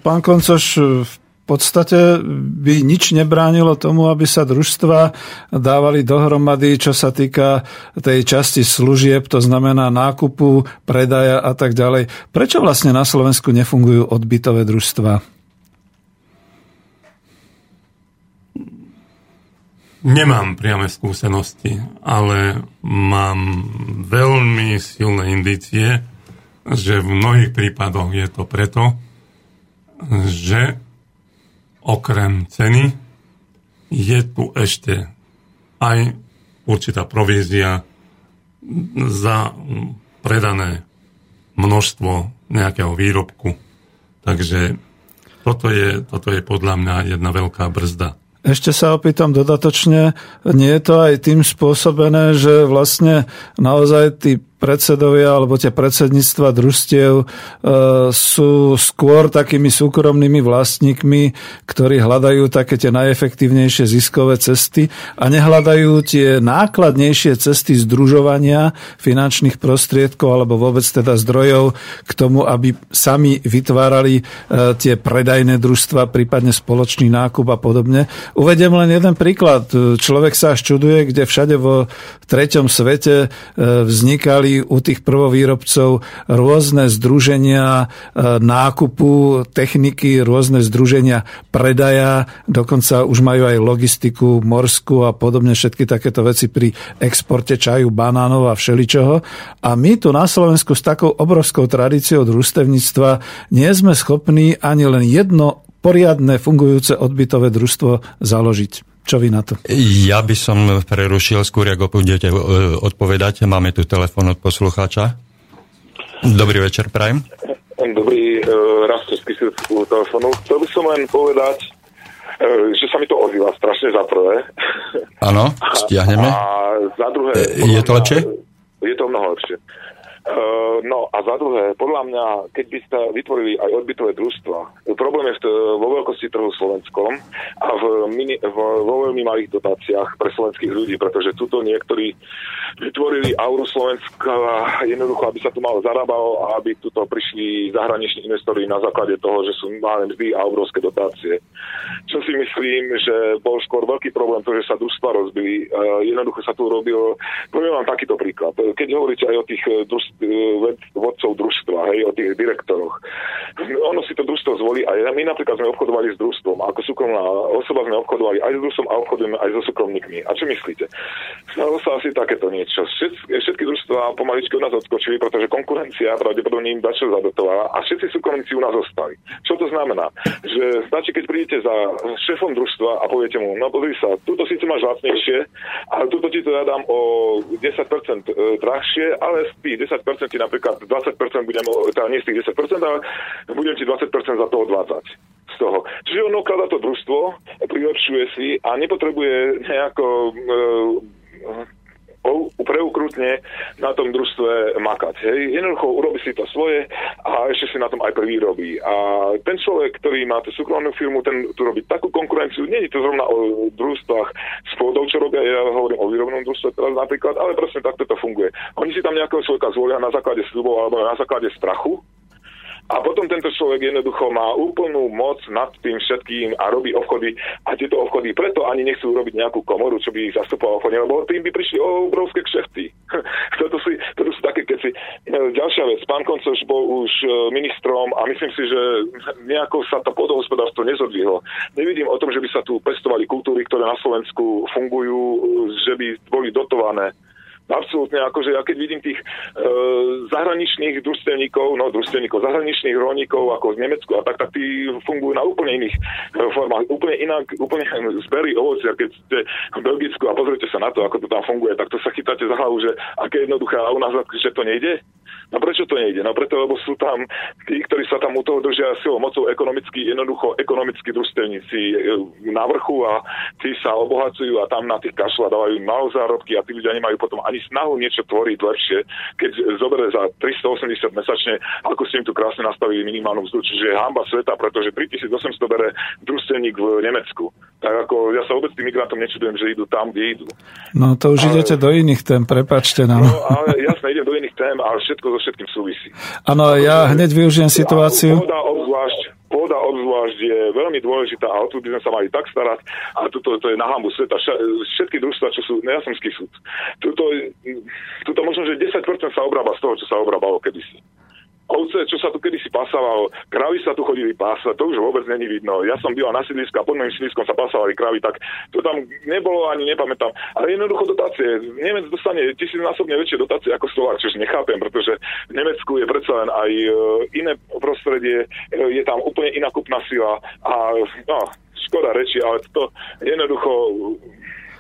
pán Koncoš, v podstate by nič nebránilo tomu, aby sa družstva dávali dohromady, čo sa týka tej časti služieb, to znamená nákupu, predaja a tak ďalej. Prečo vlastne na Slovensku nefungujú odbytové družstva? Nemám priame skúsenosti, ale mám veľmi silné indície, že v mnohých prípadoch je to preto, že okrem ceny je tu ešte aj určitá provízia za predané množstvo nejakého výrobku. Takže toto je, toto je podľa mňa jedna veľká brzda. Ešte sa opýtam dodatočne, nie je to aj tým spôsobené, že vlastne naozaj tí predsedovia alebo tie predsedníctva družstiev e, sú skôr takými súkromnými vlastníkmi, ktorí hľadajú také tie najefektívnejšie ziskové cesty a nehľadajú tie nákladnejšie cesty združovania finančných prostriedkov alebo vôbec teda zdrojov k tomu, aby sami vytvárali e, tie predajné družstva, prípadne spoločný nákup a podobne. Uvediem len jeden príklad. Človek sa čuduje, kde všade vo treťom svete vznikali u tých prvovýrobcov rôzne združenia nákupu, techniky, rôzne združenia predaja, dokonca už majú aj logistiku morskú a podobne, všetky takéto veci pri exporte čaju, banánov a všeličoho. A my tu na Slovensku s takou obrovskou tradíciou družstevníctva nie sme schopní ani len jedno poriadne fungujúce odbytové družstvo založiť. Čo vy na to? Ja by som prerušil skôr, ako budete odpovedať. Máme tu telefón od poslucháča. Dobrý večer, prajem. Dobrý raz z Kyselského telefónu. Chcel by som len povedať, že sa mi to ozýva strašne za prvé. Áno, stiahneme. A za druhé... Je to lepšie? Je to mnoho lepšie. No a za druhé, podľa mňa, keď by ste vytvorili aj odbytové družstva, problém je vo veľkosti trhu slovenskom a v mini, vo veľmi malých dotáciách pre slovenských ľudí, pretože tuto niektorí vytvorili auru Slovenska jednoducho, aby sa tu malo zarábalo a aby tuto prišli zahraniční investori na základe toho, že sú malé mzdy a obrovské dotácie. Čo si myslím, že bol skôr veľký problém to, že sa družstva rozbili. Jednoducho sa tu robil, poviem vám takýto príklad, keď hovoríte aj o tých družstvách, vodcov družstva, hej, o tých direktoroch. Ono si to družstvo zvolí a my napríklad sme obchodovali s družstvom a ako súkromná osoba sme obchodovali aj s družstvom a obchodujeme aj so súkromníkmi. A čo myslíte? Stalo sa asi takéto niečo. Všetky, všetky družstva pomaličky u nás odskočili, pretože konkurencia pravdepodobne im dačo zadotovala a všetci súkromníci u nás zostali. Čo to znamená? Že stačí, keď prídete za šéfom družstva a poviete mu, no pozri sa, túto síce máš lacnejšie, ale túto ti to ja dám o desať percent drahšie, ale spí desať percent napríklad dvadsať percent budem, teda nie z tých desať percent, ale budem ti dvadsať percent za to odvádzať. z toho. Čiže on ukladá to družstvo, prilepšuje si a nepotrebuje nejako e, preukrutne na tom družstve makať. Hej. Jednoducho urobí si to svoje a ešte si na tom aj prvý robí. A ten človek, ktorý má tú súkromnú firmu, ten tu robí takú konkurenciu, nie je to zrovna o družstvách s pôdou, čo robia, ja hovorím o výrobnom družstve teraz napríklad, ale presne takto to funguje. Oni si tam nejakého človeka zvolia na základe sľubov alebo na základe strachu. A potom tento človek jednoducho má úplnú moc nad tým všetkým a robí obchody. A tieto obchody preto ani nechcú robiť nejakú komoru, čo by ich zastupovalo, lebo tým by prišli o obrovské kšefty. toto, si, toto sú také keci. Ďalšia vec. Pán Koncoš bol už ministrom a myslím si, že nejako sa to pôdohospodárstvo nezodvihlo. Nevidím o tom, že by sa tu pestovali kultúry, ktoré na Slovensku fungujú, že by boli dotované. Absolútne, akože ja keď vidím tých e, zahraničných družstevníkov, no družstevníkov, zahraničných rolníkov ako z Nemecku a tak, tak tí fungujú na úplne iných e, formách, úplne inak, úplne zbery ovocia, keď ste v Belgicku a pozrite sa na to, ako to tam funguje, tak to sa chytáte za hlavu, že aké jednoduché a u nás, že to nejde. No prečo to nejde? No preto, lebo sú tam tí, ktorí sa tam u toho držia silou mocou ekonomicky, jednoducho ekonomicky družstevníci na vrchu a tí sa obohacujú a tam na tých kašľa dávajú malé zárobky a tí ľudia nemajú potom ani snahu niečo tvoriť lepšie, keď zoberie za tristoosemdesiat mesačne, ako ste im tu krásne nastavili minimálnu mzdu, čiže je hanba sveta, pretože tritisícosemsto bere družstevník v Nemecku. Tak ako ja sa vôbec tým migrantom nečudujem, že idú tam, kde idú. No to už ale... idete do iných tém, prepáčte nám. No ale jasne, idem do iných tém a všetko so všetkým súvisí. Áno, ja hneď využijem situáciu. Pôda obzvlášť, pôda obzvlášť je veľmi dôležitá a o tu by sme sa mali tak starať a tuto to je na hanbu sveta. Všetky družstva, čo sú, ja som skysúd. Tuto, tuto možno, že desať percent sa obrába z toho, čo sa obrábalo kedysi. Ovce, čo sa tu kedysi pasávalo, kravy sa tu chodili pásať, to už vôbec není vidno. Ja som býval na sídlisku a pod mojím sídliskom sa pasávali kravy, tak to tam nebolo ani nepamätám. Ale jednoducho dotácie. Nemec dostane tisícnásobne väčšie dotácie ako Slovák, čo už nechápem, pretože v Nemecku je predsa len aj iné prostredie, je tam úplne iná kupná sila a no, škoda reči, ale to jednoducho...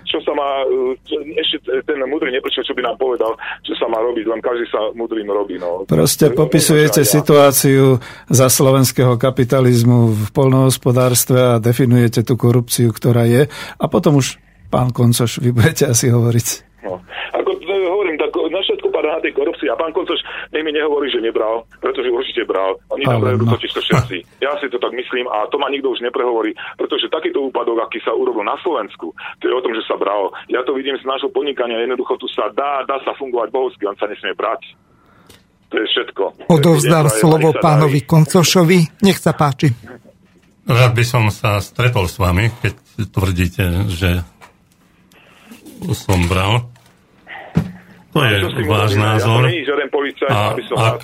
čo sa má, čo, ešte ten múdry neprečo, čo by nám povedal, čo sa má robiť, len každý sa múdrym robí. No. Proste popisujete ja. situáciu za slovenského kapitalizmu v poľnohospodárstve a definujete tú korupciu, ktorá je. A potom už, pán Koncoš, vy budete asi hovoriť. No. Ako hovorím, tak na všetko padá na tej korupcii. A pán Koncoš, nech mi nehovorí, že nebral, pretože určite bral. Oni nám berú totiž to všetci. Ja si to tak myslím a to ma nikto už neprehovorí, pretože takýto úpadok, aký sa urobil na Slovensku, to je o tom, že sa bralo. Ja to vidím z nášho podnikania, jednoducho tu sa dá, dá sa fungovať bohovsky, on sa nesmie brať. To je všetko. Odovzdám slovo pánovi Koncošovi. Nech sa páči. Rád by som sa stretol s vami, keď tvrdíte, že som bral. To je váš názor. A ak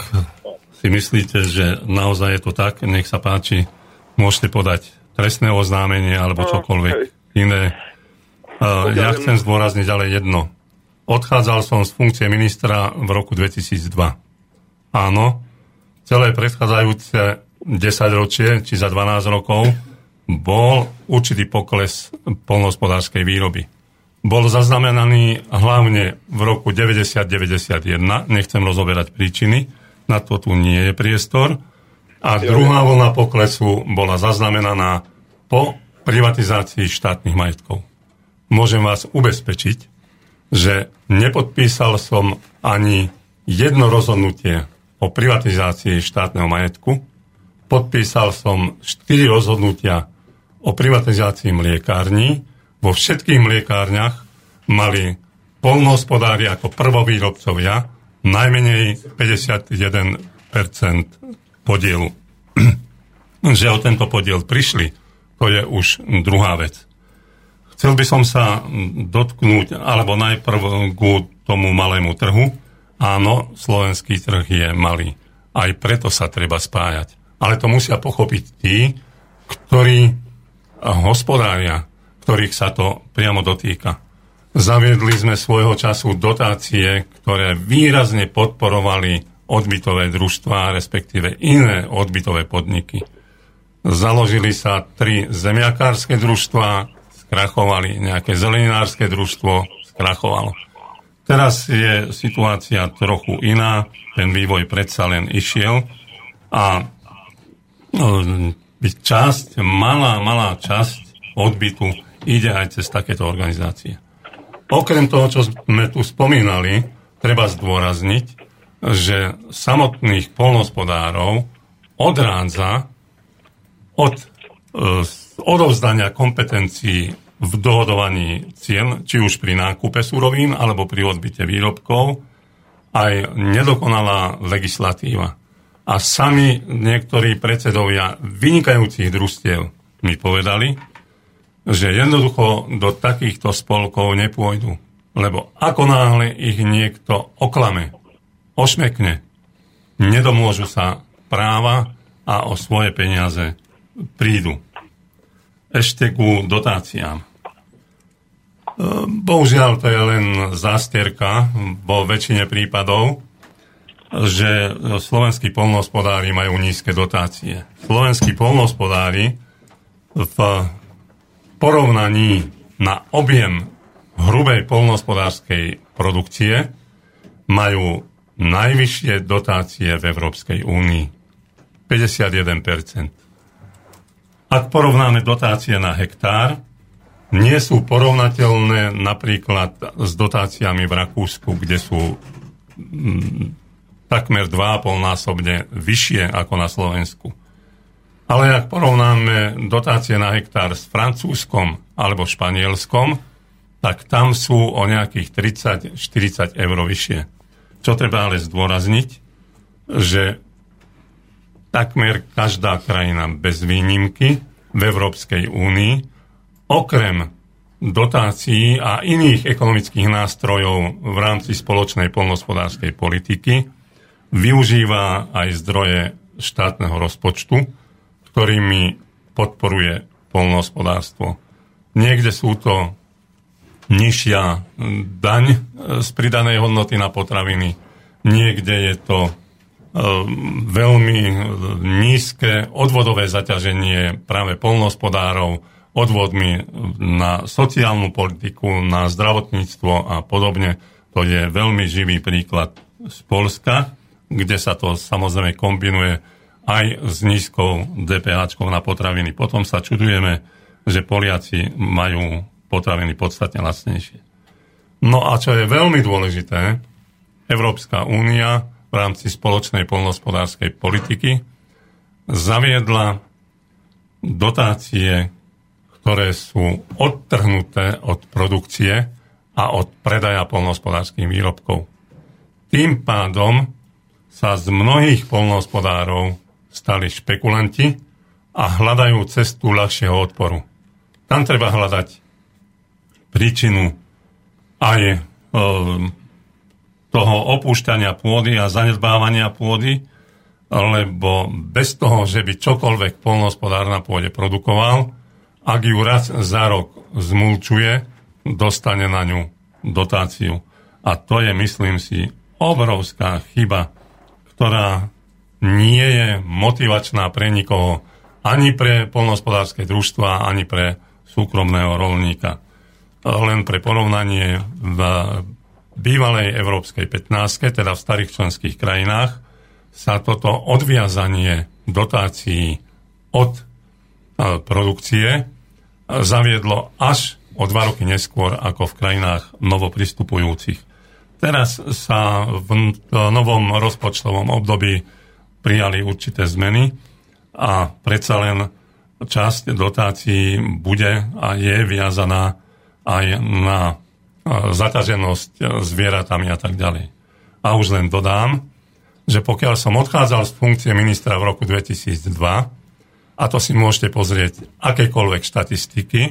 si myslíte, že naozaj je to tak, nech sa páči, môžete podať trestné oznámenie alebo čokoľvek iné. Ja chcem zdôrazniť ale jedno. Odchádzal som z funkcie ministra v roku dvetisícdva. Áno, celé predchádzajúce desaťročie, či za dvanásť rokov, bol určitý pokles poľnohospodárskej výroby. Bol zaznamenaný hlavne v roku deväťdesiat deväťdesiatjeden, nechcem rozoberať príčiny, na to tu nie je priestor. A druhá vlna poklesu bola zaznamenaná po privatizácii štátnych majetkov. Môžem vás ubezpečiť, že nepodpísal som ani jedno rozhodnutie o privatizácii štátneho majetku, podpísal som štyri rozhodnutia o privatizácii mliekární. Vo všetkých mliekárniach mali poľnohospodári ako prvovýrobcovia najmenej päťdesiatjeden percent podielu. Že o tento podiel prišli, to je už druhá vec. Chcel by som sa dotknúť, alebo najprv ku tomu malému trhu. Áno, slovenský trh je malý. Aj preto sa treba spájať. Ale to musia pochopiť tí, ktorí hospodária, ktorých sa to priamo dotýka. Zaviedli sme svojho času dotácie, ktoré výrazne podporovali odbytové družstvá, respektíve iné odbytové podniky. Založili sa tri zemiakárske družstvá, skrachovali, nejaké zeleninárske družstvo, skrachovalo. Teraz je situácia trochu iná, ten vývoj predsa len išiel a by časť, malá, malá časť odbytu ide aj cez takéto organizácie. Okrem toho, čo sme tu spomínali, treba zdôrazniť, že samotných poľnohospodárov odrádza od odovzdania kompetencií v dohodovaní cien, či už pri nákupe surovín, alebo pri odbyte výrobkov, aj nedokonalá legislatíva. A sami niektorí predsedovia vynikajúcich družstiev mi povedali, že jednoducho do takýchto spolkov nepôjdu, lebo ako náhle ich niekto oklame, ošmekne, nedomôžu sa práva a o svoje peniaze prídu. Ešte ku dotáciám. Bohužiaľ, to je len zástierka vo väčšine prípadov, že slovenskí poľnohospodári majú nízke dotácie. Slovenskí poľnohospodári v porovnaní na objem hrubej poľnohospodárskej produkcie majú najvyššie dotácie v Európskej únii. päťdesiatjeden percent. Ak porovnáme dotácie na hektár, nie sú porovnateľné napríklad s dotáciami v Rakúsku, kde sú mm, takmer dva a pol násobne vyššie ako na Slovensku. Ale ak porovnáme dotácie na hektár s Francúzskom alebo Španielskom, tak tam sú o nejakých tridsať až štyridsať eur vyššie. Čo treba ale zdôrazniť, že takmer každá krajina bez výnimky v Európskej únii okrem dotácií a iných ekonomických nástrojov v rámci spoločnej poľnohospodárskej politiky využíva aj zdroje štátneho rozpočtu, ktorými podporuje poľnohospodárstvo. Niekde sú to nižšia daň z pridanej hodnoty na potraviny, niekde je to veľmi nízke odvodové zaťaženie práve poľnohospodárov odvodmi na sociálnu politiku, na zdravotníctvo a podobne. To je veľmi živý príklad z Poľska, kde sa to samozrejme kombinuje aj s nízkou DPHčkou na potraviny. Potom sa čudujeme, že Poliaci majú potraviny podstatne lacnejšie. No a čo je veľmi dôležité, Európska únia v rámci spoločnej poľnohospodárskej politiky zaviedla dotácie, ktoré sú odtrhnuté od produkcie a od predaja poľnohospodárskych výrobkov. Tým pádom sa z mnohých poľnohospodárov stali špekulanti a hľadajú cestu ľahšieho odporu. Tam treba hľadať príčinu aj e, toho opúšťania pôdy a zanedbávania pôdy, lebo bez toho, že by čokoľvek poľnohospodár na pôde produkoval, ak ju raz za rok zmulčuje, dostane na ňu dotáciu. A to je, myslím si, obrovská chyba, ktorá nie je motivačná pre nikoho, ani pre poľnohospodárske družstva, ani pre súkromného rolníka. Len pre porovnanie, v bývalej Európskej pätnástke, teda v starých členských krajinách, sa toto odviazanie dotácií od produkcie zaviedlo až o dva roky neskôr ako v krajinách novopristupujúcich. Teraz sa v novom rozpočtovom období prijali určité zmeny a predsa len časť dotácií bude a je viazaná aj na zaťaženosť zvieratami a tak ďalej. A už len dodám, že pokiaľ som odchádzal z funkcie ministra v roku dvetisícdva, a to si môžete pozrieť akékoľvek štatistiky,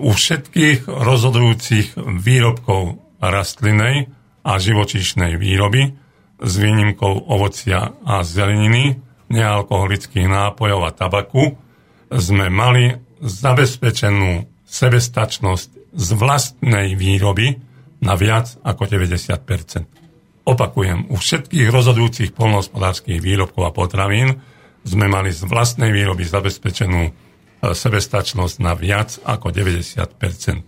u všetkých rozhodujúcich výrobkov rastlinej a živočíšnej výroby s výnimkou ovocia a zeleniny, nealkoholických nápojov a tabaku sme mali zabezpečenú sebestačnosť z vlastnej výroby na viac ako deväťdesiat percent. Opakujem, u všetkých rozhodujúcich poľnohospodárskych výrobkov a potravín sme mali z vlastnej výroby zabezpečenú sebestačnosť na viac ako deväťdesiat percent.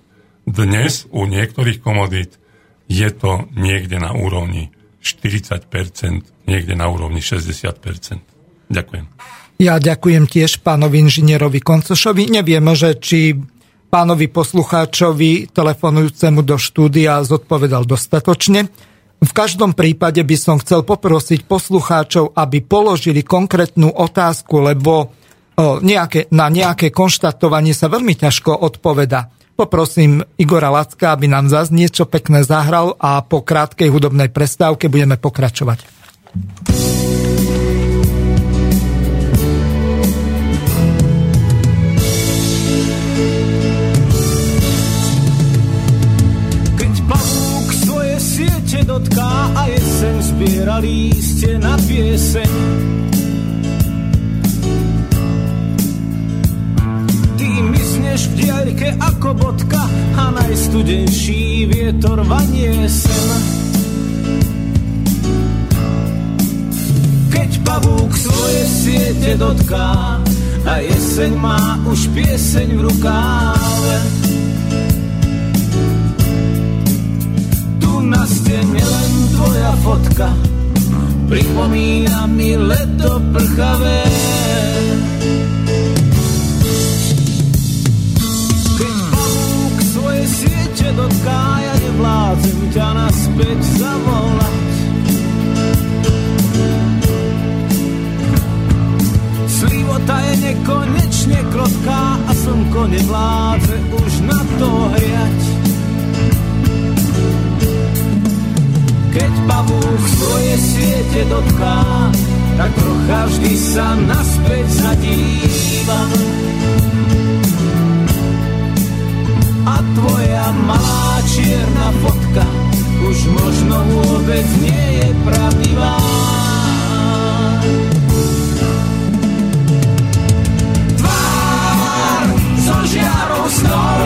Dnes u niektorých komodít je to niekde na úrovni štyridsať percent, niekde na úrovni šesťdesiat percent. Ďakujem. Ja ďakujem tiež pánovi inžinierovi Koncošovi. Neviem, že či pánovi poslucháčovi telefonujúcemu do štúdia zodpovedal dostatočne. V každom prípade by som chcel poprosiť poslucháčov, aby položili konkrétnu otázku, lebo nejaké, na nejaké konštatovanie sa veľmi ťažko odpoveda. Poprosím Igora Lacka, aby nám zase niečo pekné zahral a po krátkej hudobnej prestávke budeme pokračovať. Keď pavúk svoje siete dotká a jeseň zbiera lístie na pieseň, v diaľke ako bodka a najstudenší vietor vanie sen. Keď pavúk svoje siete dotká a jeseň má už pieseň v rukáve, tu na stene len tvoja fotka pripomína mi leto prchavé. Dotká, ja nevládzem ťa naspäť zavolať. Slivota je nekonečne krotká a slnko nevládze už na to hriať. Keď pavúk svoje siete dotká, tak trocha vždy sa naspäť zadíva. A tvoja malá čierna fotka už možno vôbec nie je pravdivá. Tvár so žiarou snou,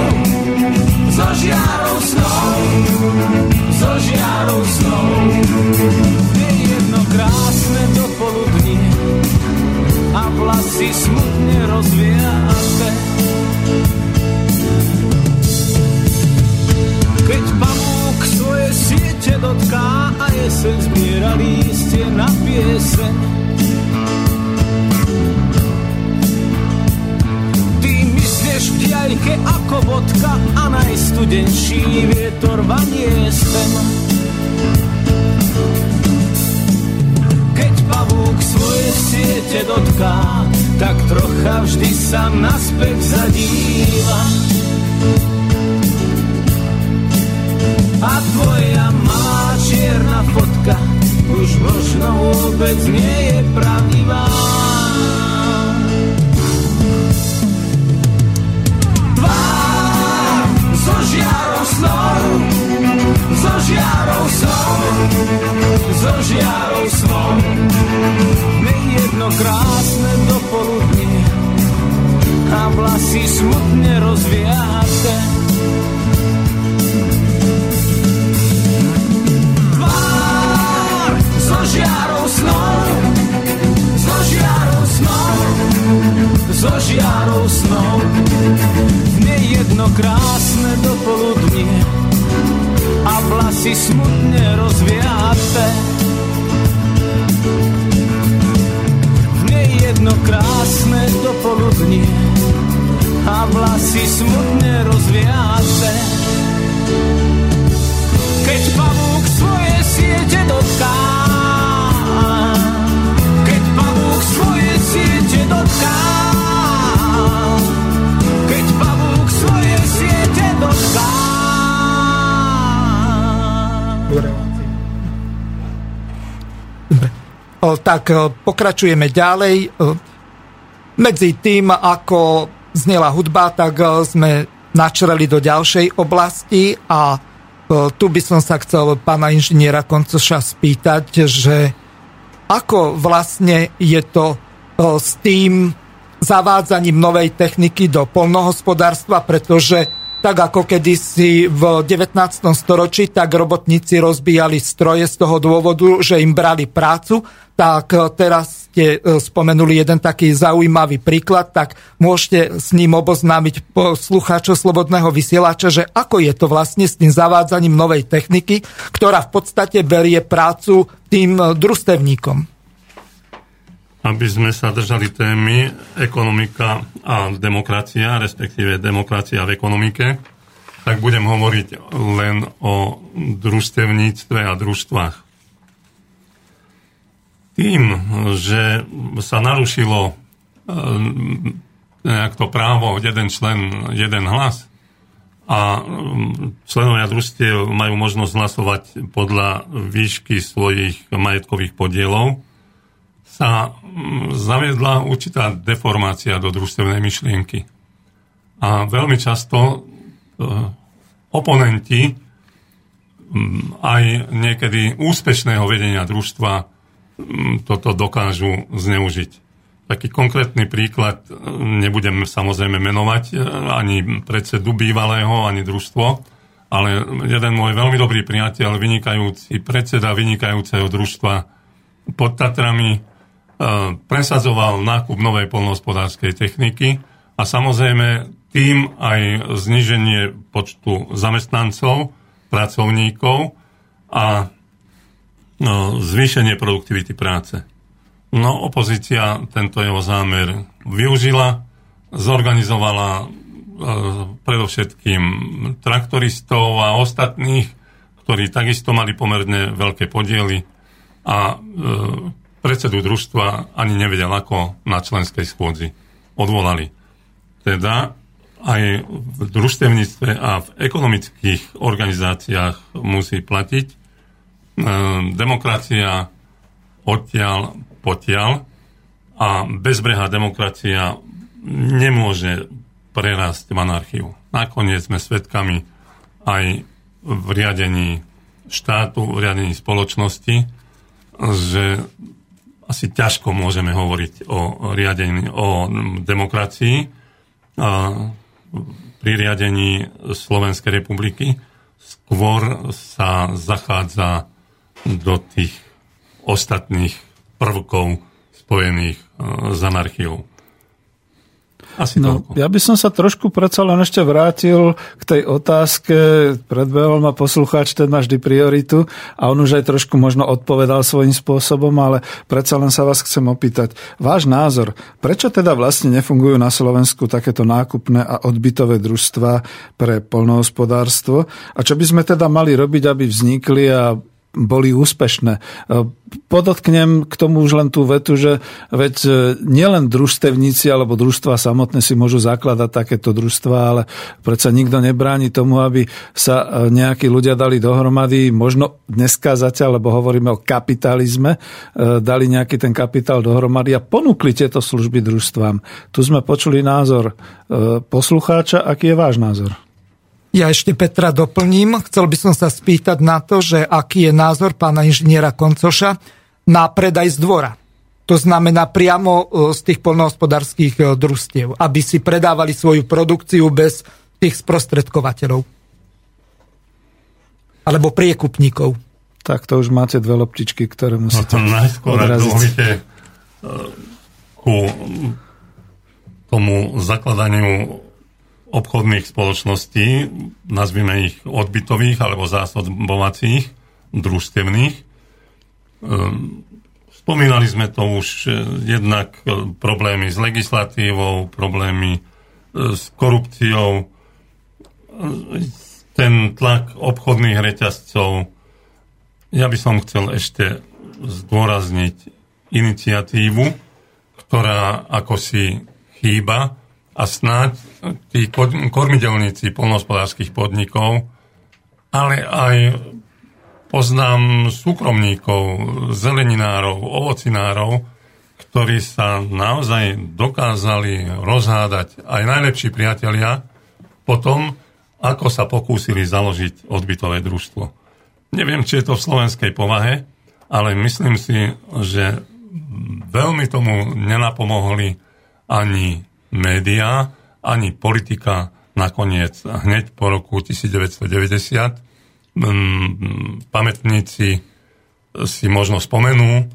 so žiarou snou, so žiarou snou. Je jedno krásne dopoludnie a vlasy smutne rozviaté. Keď pavúk svoje siete dotká a jeseň zbiera lístie na pieseň, ty myslíš v diaľke ako vodka a najstudenší vietor vanie sen. Keď pavúk svoje siete dotká, tak trocha vždy sa naspäť zadíva. A tvoja malá čierna fotka už možno vôbec nie je pravdivá. Tvár so žiarou snou, so žiarou snou, so žiarou snou. Nech jedno krásne dopoludnie a vlasy smutne rozviaté. So žiarou snou, so žiarou snou, so žiarou snou. Nejedno krásne dopoludnie a vlasy smutne rozviaté. Nejedno krásne dopoludnie a vlasy smutne rozviaté. Keď pavúk svoje siete dotká, svoje siete dotká, keď pavúk svoje siete dotká. Dobre. O, tak pokračujeme ďalej. Medzi tým, ako znela hudba, tak sme načreli do ďalšej oblasti a tu by som sa chcel pána inžiniera Koncoša spýtať, že ako vlastne je to s tým zavádzaním novej techniky do poľnohospodárstva, pretože tak ako kedysi v devätnástom storočí, tak robotníci rozbíjali stroje z toho dôvodu, že im brali prácu, tak teraz ste spomenuli jeden taký zaujímavý príklad, tak môžete s ním oboznámiť poslucháčov Slobodného vysielača, že ako je to vlastne s tým zavádzaním novej techniky, ktorá v podstate berie prácu tým družstevníkom. aby sme sa držali témy ekonomika a demokracia, respektíve demokracia v ekonomike, tak budem hovoriť len o družstevníctve a družstvách. Tým, že sa narušilo nejak to právo jeden člen, jeden hlas a členovia družstiev majú možnosť hlasovať podľa výšky svojich majetkových podielov, sa zaviedla určitá deformácia do družstevnej myšlienky. A veľmi často oponenti aj niekedy úspešného vedenia družstva toto dokážu zneužiť. Taký konkrétny príklad, nebudem samozrejme menovať ani predsedu bývalého, ani družstvo, ale jeden môj veľmi dobrý priateľ, vynikajúci predseda vynikajúceho družstva pod Tatrami, presadzoval nákup novej poľnohospodárskej techniky a samozrejme tým aj zníženie počtu zamestnancov, pracovníkov a zvýšenie produktivity práce. No, opozícia tento jeho zámer využila, zorganizovala predovšetkým traktoristov a ostatných, ktorí takisto mali pomerne veľké podiely a predsedu družstva ani nevedel, ako na členskej schôdzi odvolali. Teda aj v družstevníctve a v ekonomických organizáciách musí platiť e, demokracia odtiaľ potiaľ a bezbrehá demokracia nemôže prerásť v anarchiu. Nakoniec sme svedkami aj v riadení štátu, v riadení spoločnosti, že asi ťažko môžeme hovoriť o riadení, o demokracii pri riadení Slovenskej republiky. Skôr sa zachádza do tých ostatných prvkov spojených s anarchiou. Asi no, ja by som sa trošku predsa len ešte vrátil k tej otázke, predbehol ma poslucháč, ten má vždy prioritu a on už aj trošku možno odpovedal svojím spôsobom, ale predsa len sa vás chcem opýtať. Váš názor, prečo teda vlastne nefungujú na Slovensku takéto nákupné a odbytové družstva pre poľnohospodárstvo a čo by sme teda mali robiť, aby vznikli a boli úspešné? Podotknem k tomu už len tú vetu, že veď nielen družstevníci alebo družstva samotné si môžu zakladať takéto družstva, ale predsa nikto nebráni tomu, aby sa nejakí ľudia dali dohromady, možno dneska zatiaľ, lebo hovoríme o kapitalizme, dali nejaký ten kapitál dohromady a ponúkli tieto služby družstvám. Tu sme počuli názor poslucháča. Aký je váš názor? Ja ešte Petra doplním. Chcel by som sa spýtať na to, že aký je názor pána inžiniera Koncoša na predaj z dvora. To znamená priamo z tých poľnohospodárskych družstiev, aby si predávali svoju produkciu bez tých sprostredkovateľov. Alebo priekupníkov. Tak to už máte dve loptičky, ktoré musíte no najskôr odraziť. Dovolíte ku tomu zakladaniu obchodných spoločností, nazvime ich odbytových alebo zásobovacích, družstevných. Spomínali sme to už jednak problémy s legislatívou, problémy s korupciou, ten tlak obchodných reťazcov. Ja by som chcel ešte zdôrazniť iniciatívu, ktorá ako si chýba, a snáď tí kormidelníci poľnohospodárskych podnikov, ale aj poznám súkromníkov, zeleninárov, ovocinárov, ktorí sa naozaj dokázali rozhádať aj najlepší priatelia po tom, ako sa pokúsili založiť odbytové družstvo. Neviem, či je to v slovenskej povahe, ale myslím si, že veľmi tomu nenapomohli ani médiá, ani politika. Nakoniec hneď po roku devätnásťstodeväťdesiat um, pamätníci si možno spomenú,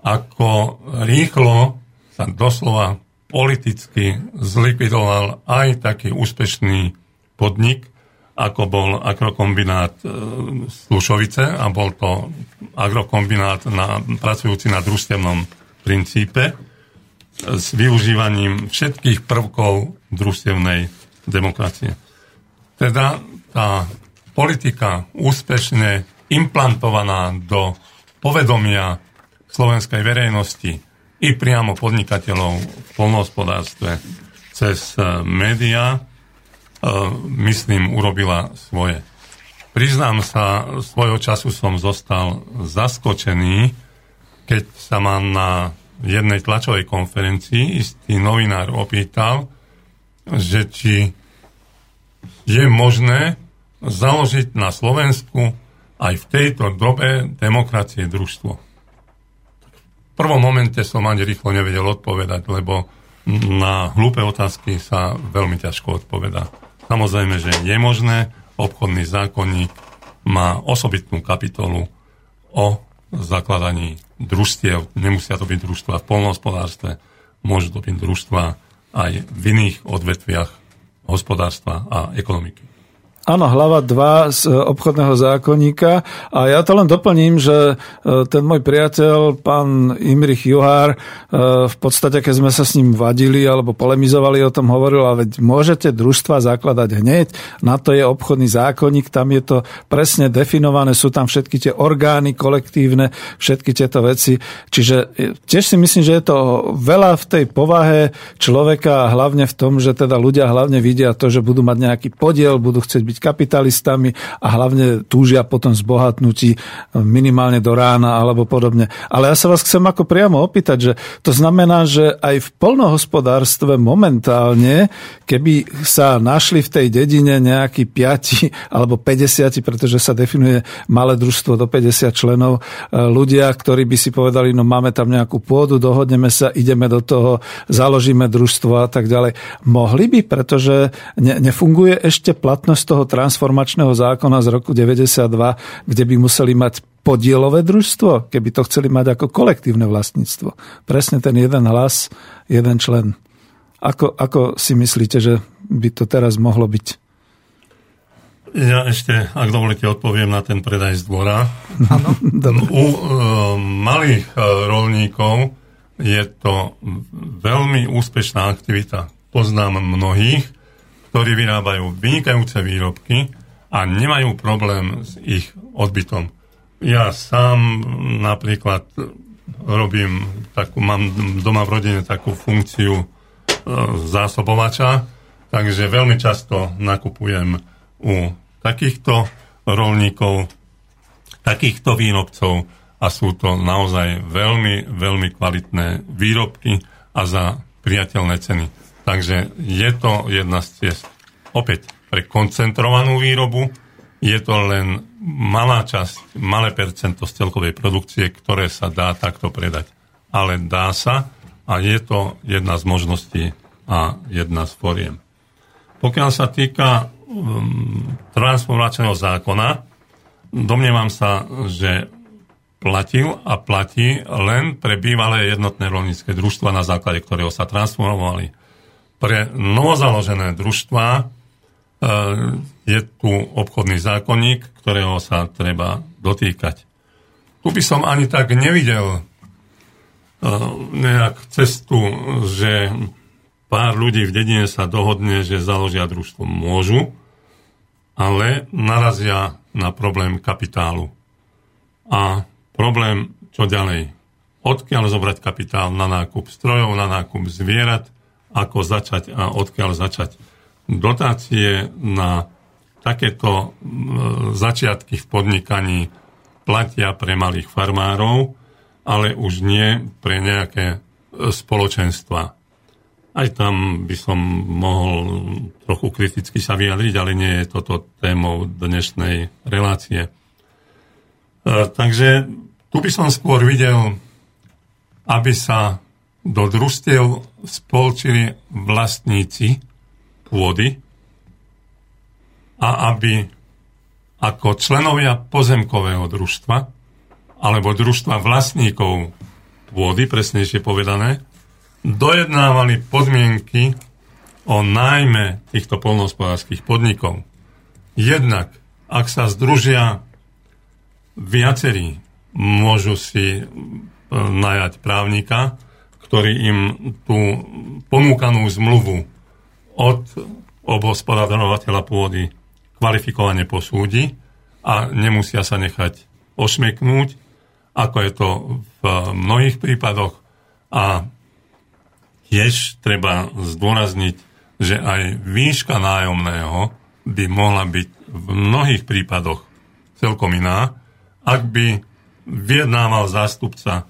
ako rýchlo sa doslova politicky zlikvidoval aj taký úspešný podnik, ako bol agrokombinát e, Slušovice, a bol to agrokombinát na, pracujúci na družstevnom princípe s využívaním všetkých prvkov družstevnej demokracie. Teda tá politika úspešne implantovaná do povedomia slovenskej verejnosti i priamo podnikateľov v poľnohospodárstve cez médiá, myslím, urobila svoje. Priznám sa, svojho času som zostal zaskočený, keď sa ma na jednej tlačovej konferencii istý novinár opýtal, že či je možné založiť na Slovensku aj v tejto dobe demokracie družstvo. V prvom momente som ani rýchlo nevedel odpovedať, lebo na hlúpe otázky sa veľmi ťažko odpovedá. Samozrejme, že je možné, obchodný zákonník má osobitnú kapitolu o zakladaní družstiev. Nemusia to byť družstva v poľnohospodárstve, môžu to byť družstva aj v iných odvetviach hospodárstva a ekonomiky. Áno, hlava dva z obchodného zákonníka. A ja to len doplním, že ten môj priateľ, pán Imrich Juhár, v podstate, keď sme sa s ním vadili alebo polemizovali, o tom hovoril, ale veď môžete družstva zakladať hneď, na to je obchodný zákonník, tam je to presne definované, sú tam všetky tie orgány kolektívne, všetky tieto veci. Čiže tiež si myslím, že je to veľa v tej povahe človeka, hlavne v tom, že teda ľudia hlavne vidia to, že budú mať nejaký podiel, budú chcieť byť kapitalistami a hlavne túžia potom zbohatnutí minimálne do rána alebo podobne. Ale ja sa vás chcem ako priamo opýtať, že to znamená, že aj v poľnohospodárstve momentálne, keby sa našli v tej dedine nejakí piati alebo päťdesiat, pretože sa definuje malé družstvo do päťdesiat členov, ľudia, ktorí by si povedali, no máme tam nejakú pôdu, dohodneme sa, ideme do toho, založíme družstvo a tak ďalej. Mohli by, pretože ne, nefunguje ešte platnosť toho transformačného zákona z roku deväťdesiatdva, kde by museli mať podielové družstvo, keby to chceli mať ako kolektívne vlastníctvo. Presne ten jeden hlas, jeden člen. Ako, ako si myslíte, že by to teraz mohlo byť? Ja ešte, ak dovolíte, odpoviem na ten predaj z dvora. Áno. U e, malých e, rolníkov je to veľmi úspešná aktivita. Poznám mnohých, ktorí vyrábajú vynikajúce výrobky a nemajú problém s ich odbytom. Ja sám napríklad robím takú, mám doma v rodine takú funkciu zásobovača, takže veľmi často nakupujem u takýchto rolníkov, takýchto výrobcov a sú to naozaj veľmi, veľmi kvalitné výrobky a za priateľné ceny. Takže je to jedna z ciest. Opäť pre koncentrovanú výrobu je to len malá časť, malé percento z celkovej produkcie, ktoré sa dá takto predať. Ale dá sa a je to jedna z možností a jedna z foriem. Pokiaľ sa týka um, transformačného zákona, domnievam sa, že platil a platí len pre bývalé jednotné rolnícke družstva, na základe ktorého sa transformovali. Pre novozaložené družstvá e, je tu obchodný zákonník, ktorého sa treba dotýkať. Tu by som ani tak nevidel e, nejak cestu, že pár ľudí v dedine sa dohodne, že založia družstvo. Môžu, ale narazia na problém kapitálu. A problém, čo ďalej? Odkiaľ zobrať kapitál na nákup strojov, na nákup zvierat, ako začať a odkiaľ začať. Dotácie na takéto začiatky v podnikaní platia pre malých farmárov, ale už nie pre nejaké spoločenstva. Aj tam by som mohol trochu kriticky sa vyjadriť, ale nie je toto témou dnešnej relácie. Takže tu by som skôr videl, aby sa do družstiev spolčili vlastníci pôdy a aby ako členovia pozemkového družstva alebo družstva vlastníkov pôdy, presnejšie povedané, dojednávali podmienky o nájme týchto poľnohospodárskych podnikov. Jednak, ak sa združia viacerí, môžu si najať právnika, ktorý im tú ponúkanú zmluvu od obhospodárovateľa pôdy kvalifikovane posúdi a nemusia sa nechať ošmeknúť, ako je to v mnohých prípadoch. A tiež treba zdôrazniť, že aj výška nájomného by mohla byť v mnohých prípadoch celkom iná, ak by vyjednával zástupca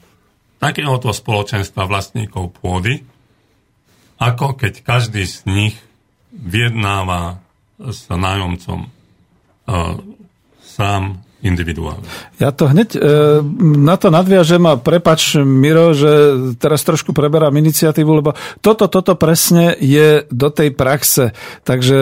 takéhoto spoločenstva vlastníkov pôdy, ako keď každý z nich vyjednáva s nájomcom e, sám individuálne. Ja to hneď e, na to nadviažem a prepáč, Miro, že teraz trošku preberám iniciatívu, lebo toto, toto presne je do tej praxe. Takže,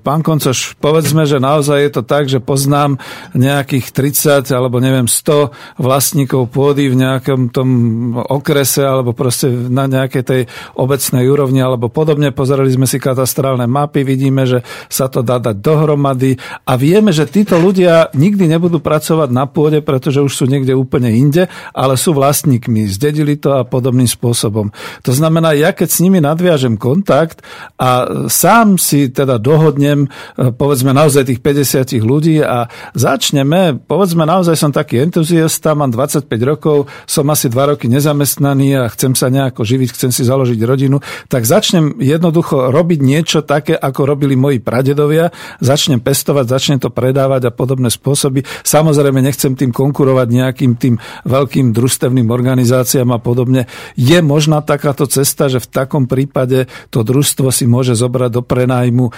pán Koncoš, povedzme, že naozaj je to tak, že poznám nejakých tridsať alebo neviem sto vlastníkov pôdy v nejakom tom okrese alebo proste na nejakej tej obecnej úrovni alebo podobne. Pozerali sme si katastrálne mapy, vidíme, že sa to dá dať dohromady a vieme, že títo ľudia nikdy nebudú budú pracovať na pôde, pretože už sú niekde úplne inde, ale sú vlastníkmi. Zdedili to a podobným spôsobom. To znamená, ja keď s nimi nadviažem kontakt a sám si teda dohodnem, povedzme naozaj tých päťdesiat ľudí a začneme, povedzme naozaj som taký entuziasta, mám dvadsaťpäť rokov, som asi dva roky nezamestnaný a chcem sa nejako živiť, chcem si založiť rodinu, tak začnem jednoducho robiť niečo také, ako robili moji pradedovia, začnem pestovať, začnem to predávať a podobné spôsoby. Samozrejme, nechcem tým konkurovať nejakým tým veľkým družstevným organizáciám a podobne. Je možná takáto cesta, že v takom prípade to družstvo si môže zobrať do prenájmu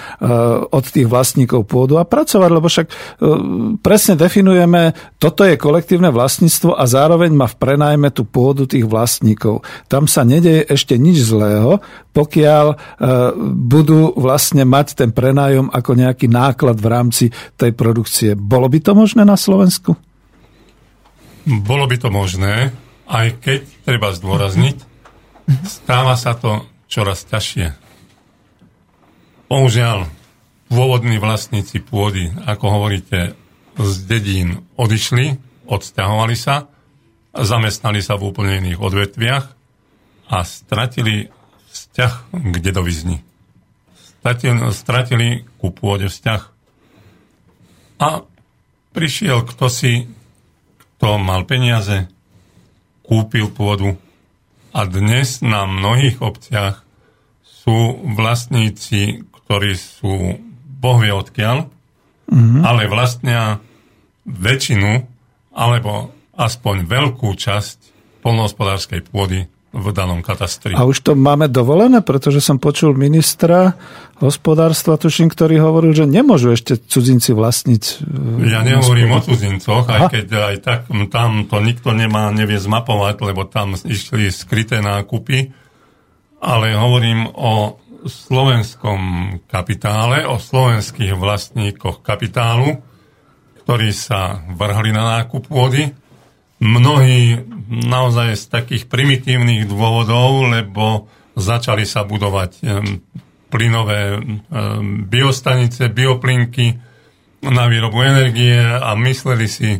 od tých vlastníkov pôdu a pracovať, lebo však presne definujeme, toto je kolektívne vlastníctvo a zároveň má v prenájme tú pôdu tých vlastníkov. Tam sa nedeje ešte nič zlého, pokiaľ budú vlastne mať ten prenájom ako nejaký náklad v rámci tej produkcie. Bolo by to možné na Slovensku? Bolo by to možné, aj keď treba zdôrazniť, stáva sa to čoraz ťažšie. Bohužiaľ, pôvodní vlastníci pôdy, ako hovoríte, z dedín odišli, odsťahovali sa, zamestnali sa v úplne iných odvetviach a stratili vzťah k dedovizni. Stratili ku pôde vzťah. A prišiel kto si, kto mal peniaze, kúpil pôdu a dnes na mnohých obciach sú vlastníci, ktorí sú bohvie odkiaľ, mm-hmm. ale vlastnia väčšinu alebo aspoň veľkú časť poľnohospodárskej pôdy v danom katastri. A už to máme dovolené, pretože som počul ministra hospodárstva, tuším, ktorý hovoril, že nemôžu ešte cudzinci vlastniť. Ja nehovorím o cudzincoch, aj Aha. keď aj tak tam to nikto nemá, nevie zmapovať, lebo tam išli skryté nákupy, ale hovorím o slovenskom kapitále, o slovenských vlastníkoch kapitálu, ktorí sa vrhli na nákup pôdy. Mnohí naozaj z takých primitívnych dôvodov, lebo začali sa budovať plynové biostanice, bioplynky na výrobu energie a mysleli si,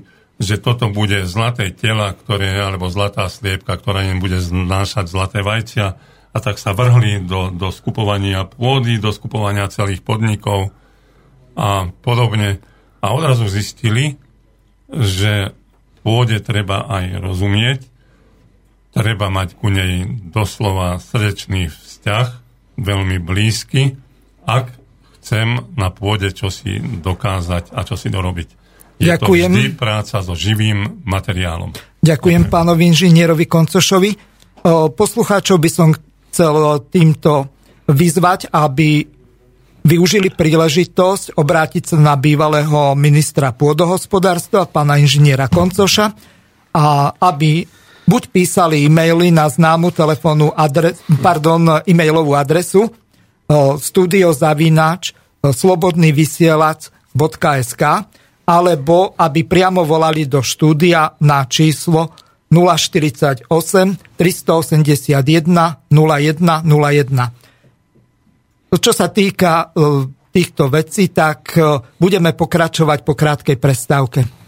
že toto bude zlaté tela, ktoré, alebo zlatá sliepka, ktorá im bude znášať zlaté vajcia a tak sa vrhli do, do skupovania pôdy, do skupovania celých podnikov a podobne. A odrazu zistili, že pôde treba aj rozumieť, treba mať ku nej doslova srdečný vzťah, veľmi blízky, ak chcem na pôde čosi dokázať a čosi dorobiť. Je Ďakujem. To vždy práca so živým materiálom. Ďakujem okay. pánovi inžinierovi Koncošovi. Poslucháčov by som chcel týmto vyzvať, aby využili príležitosť obrátiť sa na bývalého ministra pôdohospodárstva, pána inžiniera Koncoša, a aby buď písali e-maily na známu telefónnu adres, pardon, e-mailovú adresu studio zavináč slobodný vysielač bodka es ká alebo aby priamo volali do štúdia na číslo nula štyridsaťosem tristoosemdesiatjeden nula jeden nula jeden. Čo sa týka týchto vecí, tak budeme pokračovať po krátkej prestávke.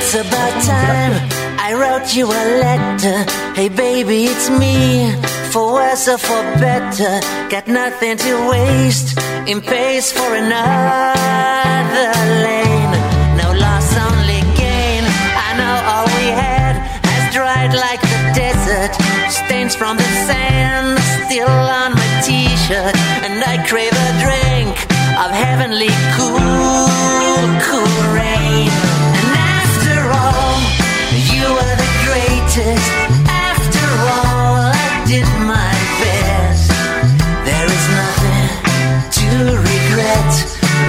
It's about time I wrote you a letter. Hey baby, it's me. For worse or for better, got nothing to waste. In pace for another lane. No loss, only gain. I know all we had has dried like the desert. Stains from the sand still on my t-shirt. And I crave a drink of heavenly cool, cool rain. And after all, you were the greatest. After all, I did my best. There is nothing to regret,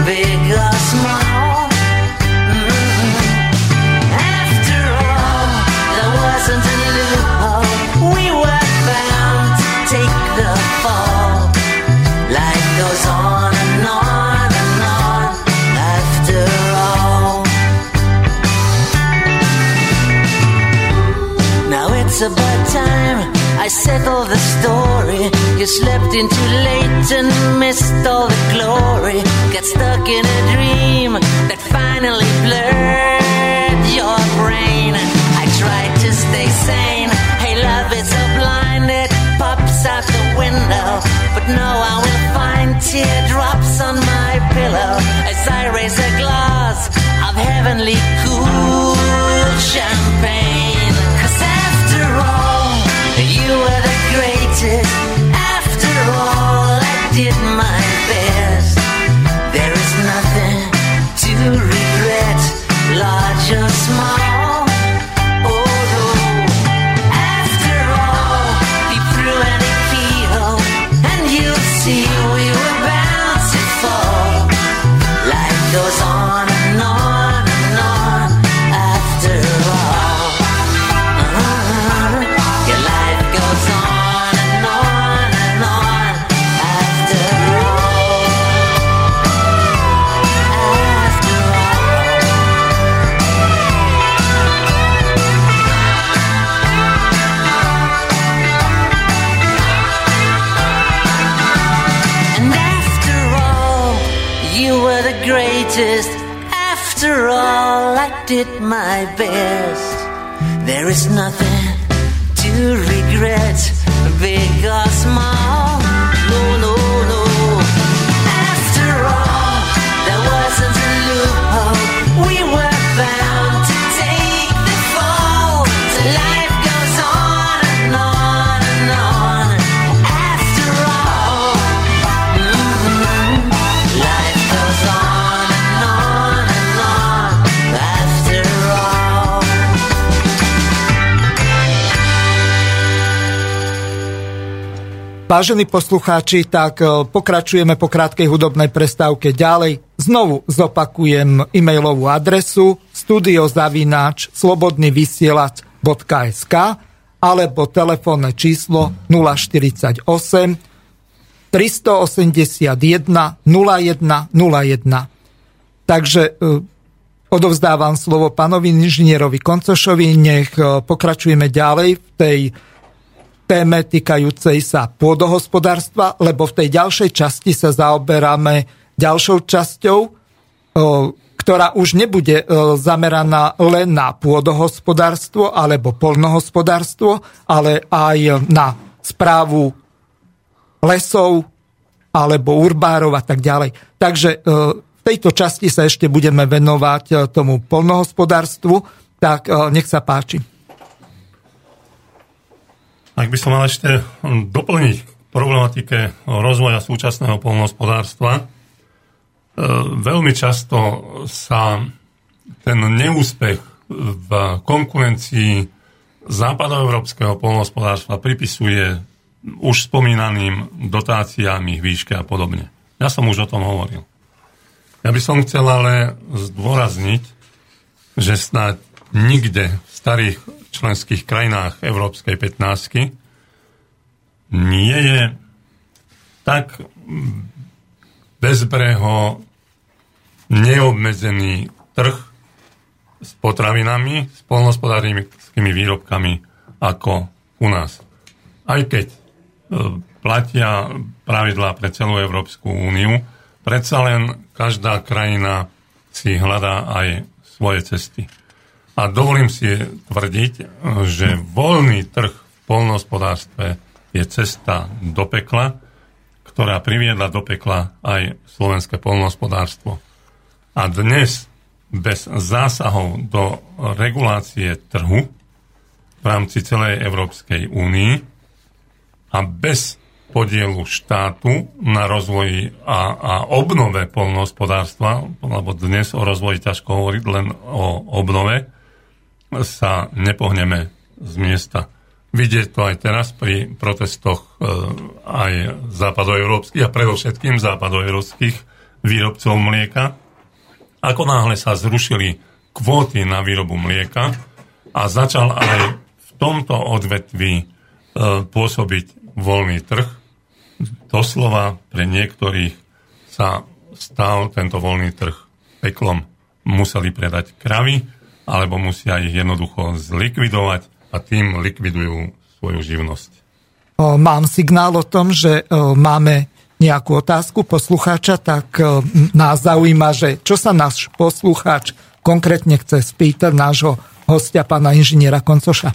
big or small. Mm-hmm. After all, there wasn't a loophole. We were bound to take the fall. Life goes on and on. It's about time I settled the story. You slept in too late and missed all the glory. Got stuck in a dream that finally blurred your brain. I tried to stay sane. Hey love, it's so blind it pops out the window. But now I will find teardrops on my pillow as I raise a glass of heavenly cool champagne. You were the greatest. After all, I did my best. There is nothing to regret, large or small. Oh no. After all, be through any keyhole, and you'll see we were bound to fall. Life goes on and on and on. After all. Uh-huh. On and on and on. After all, after all. And after all, you were the greatest. After all, I did my best. There is nothing to regret, big or small. No, no, no. After all, there wasn't a loophole. We were bound to take the fall. So life goes on and on and on. After all, mm-hmm. Life goes on and on and on. After all. Vážení poslucháči, tak pokračujeme po krátkej hudobnej prestávke ďalej. Znovu zopakujem e-mailovú adresu studiozavináč slobodný vysielač bodka es ká alebo telefónne číslo nula štyridsaťosem tristoosemdesiatjeden nula jeden nula jeden. Takže odovzdávam slovo pánovi inžinierovi Koncošovi, nech pokračujeme ďalej v tej téme týkajúcej sa pôdohospodárstva, lebo v tej ďalšej časti sa zaoberáme ďalšou časťou, ktorá už nebude zameraná len na pôdohospodárstvo alebo poľnohospodárstvo, ale aj na správu lesov alebo urbárov a tak ďalej. Takže v tejto časti sa ešte budeme venovať tomu poľnohospodárstvu, tak nech sa páči. Ak by som mal ešte doplniť k problematike rozvoja súčasného poľnohospodárstva, veľmi často sa ten neúspech v konkurencii západoeurópskeho poľnohospodárstva pripisuje už spomínaným dotáciám, ich výške a podobne. Ja som už o tom hovoril. Ja by som chcel ale zdôrazniť, že snáď nikde v starých členských krajinách Európskej pätnástky nie je tak bezbreho neobmedzený trh s potravinami, s poľnohospodárskymi výrobkami ako u nás. Aj keď platia pravidlá pre celú Európsku úniu, predsa len každá krajina si hľadá aj svoje cesty. A dovolím si tvrdiť, že voľný trh v poľnohospodárstve je cesta do pekla, ktorá priviedla do pekla aj slovenské poľnohospodárstvo. A dnes bez zásahov do regulácie trhu v rámci celej Európskej únii a bez podielu štátu na rozvoji a, a obnove poľnohospodárstva, lebo dnes o rozvoji ťažko hovoriť, len o obnove, sa nepohneme z miesta. Vidieť to aj teraz pri protestoch aj západoeurópskych a predovšetkým západoeurópskych výrobcov mlieka. Ako náhle sa zrušili kvóty na výrobu mlieka a začal aj v tomto odvetví pôsobiť voľný trh, doslova pre niektorých sa stal tento voľný trh peklom. Museli predať kravy, alebo musia ich jednoducho zlikvidovať, a tým likvidujú svoju živnosť. Mám signál o tom, že máme nejakú otázku poslucháča, tak nás zaujíma, že čo sa náš poslucháč konkrétne chce spýtať nášho hostia, pána inžiniera Koncoša.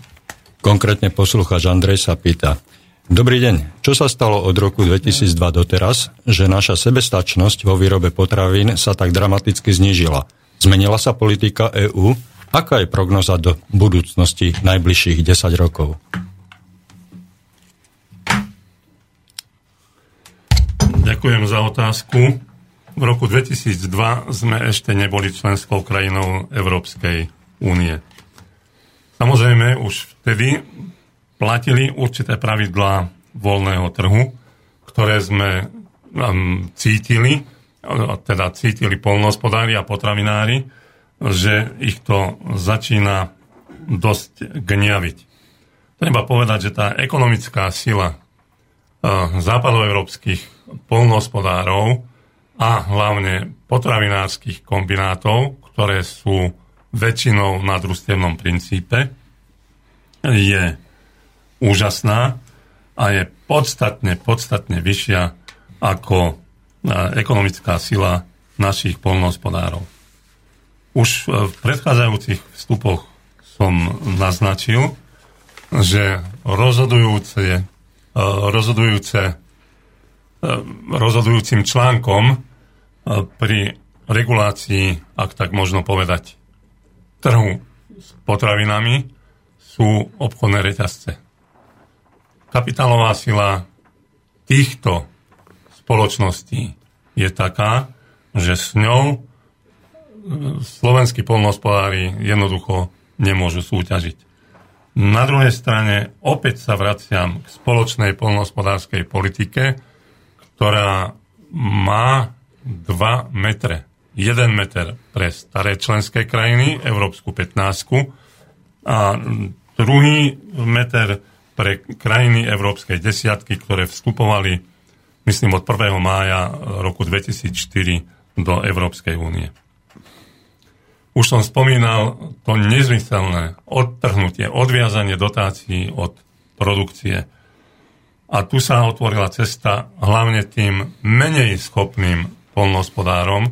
Konkrétne poslucháč Andrej sa pýta: Dobrý deň, čo sa stalo od roku dvetisícdva doteraz, že naša sebestačnosť vo výrobe potravín sa tak dramaticky znížila? Zmenila sa politika EÚ? Aká je prognoza do budúcnosti najbližších desať rokov? Ďakujem za otázku. V roku dvetisícdva sme ešte neboli členskou krajinou Európskej únie. Samozrejme, už vtedy platili určité pravidlá voľného trhu, ktoré sme cítili, teda cítili poľnohospodári a potravinári, že ich to začína dosť gňaviť. Treba povedať, že tá ekonomická sila západoeurópskych poľnohospodárov a hlavne potravinárskych kombinátov, ktoré sú väčšinou na družstevnom princípe, je úžasná a je podstatne, podstatne vyššia ako ekonomická sila našich poľnohospodárov. Už v predchádzajúcich vstupoch som naznačil, že rozhodujúce, rozhodujúce, rozhodujúcim článkom pri regulácii, ak tak možno povedať, trhu s potravinami sú obchodné reťazce. Kapitálová sila týchto spoločností je taká, že s ňou slovenskí poľnohospodári jednoducho nemôžu súťažiť. Na druhej strane opäť sa vraciam k spoločnej poľnohospodárskej politike, ktorá má dva metre. Jeden meter pre staré členské krajiny, Európsku pätnástku, a druhý meter pre krajiny Európskej desiatky, ktoré vstupovali, myslím, od prvého mája roku dvetisícštyri do Európskej únie. Už som spomínal to nezmyselné odtrhnutie, odviazanie dotácií od produkcie. A tu sa otvorila cesta hlavne tým menej schopným poľnohospodárom,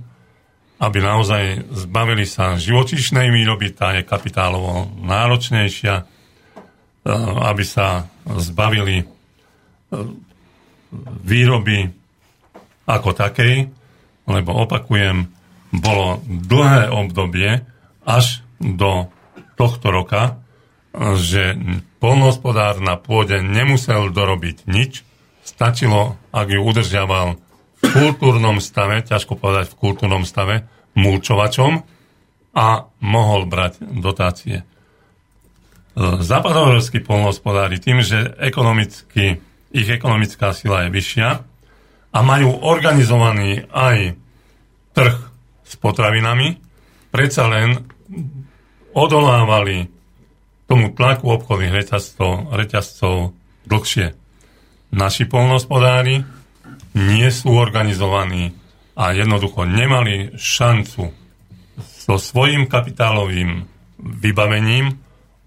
aby naozaj zbavili sa živočíšnej výroby, tá je kapitálovo náročnejšia, aby sa zbavili výroby ako takej, lebo opakujem, bolo dlhé obdobie až do tohto roka, že poľnohospodár na pôde nemusel dorobiť nič. Stačilo, ak ju udržiaval v kultúrnom stave, ťažko povedať v kultúrnom stave, mulčovačom a mohol brať dotácie. Západoeurópski poľnohospodári tým, že ekonomicky, ich ekonomická sila je vyššia a majú organizovaný aj trh s potravinami, predsa len odolávali tomu tlaku obchodných reťazcov, reťazcov dlhšie. Naši poľnohospodári nie sú organizovaní a jednoducho nemali šancu so svojím kapitálovým vybavením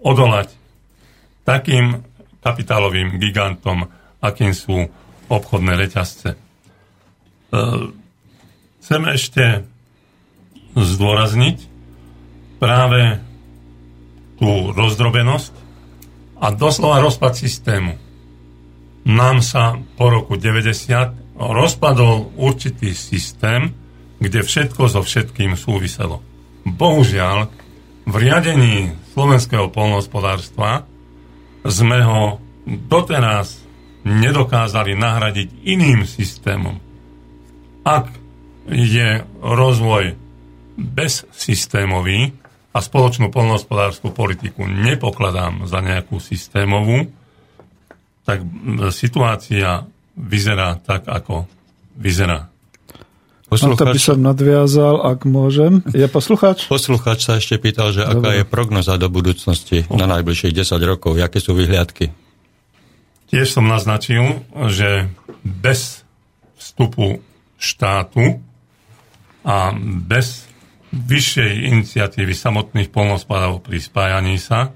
odolať takým kapitálovým gigantom, akým sú obchodné reťazce. Chcem ešte zdôrazniť práve tú rozdrobenosť a doslova rozpad systému. Nám sa po roku deväťdesiat rozpadol určitý systém, kde všetko so všetkým súviselo. Bohužiaľ, v riadení slovenského poľnohospodárstva sme ho doteraz nedokázali nahradiť iným systémom. Ak je rozvoj bezsystémový, a spoločnú poľnohospodárskú politiku nepokladám za nejakú systémovú, tak situácia vyzerá tak, ako vyzerá. Poslucháč... No to by som nadviazal, ak môžem. Je poslucháč? Poslucháč sa ešte pýtal, že aká Dobre. je prognoza do budúcnosti na najbližších desať rokov. Jaké sú vyhliadky? Tiež som naznačil, že bez vstupu štátu a bez vyššej iniciatívy samotných poľnohospodárov pri spájaní sa,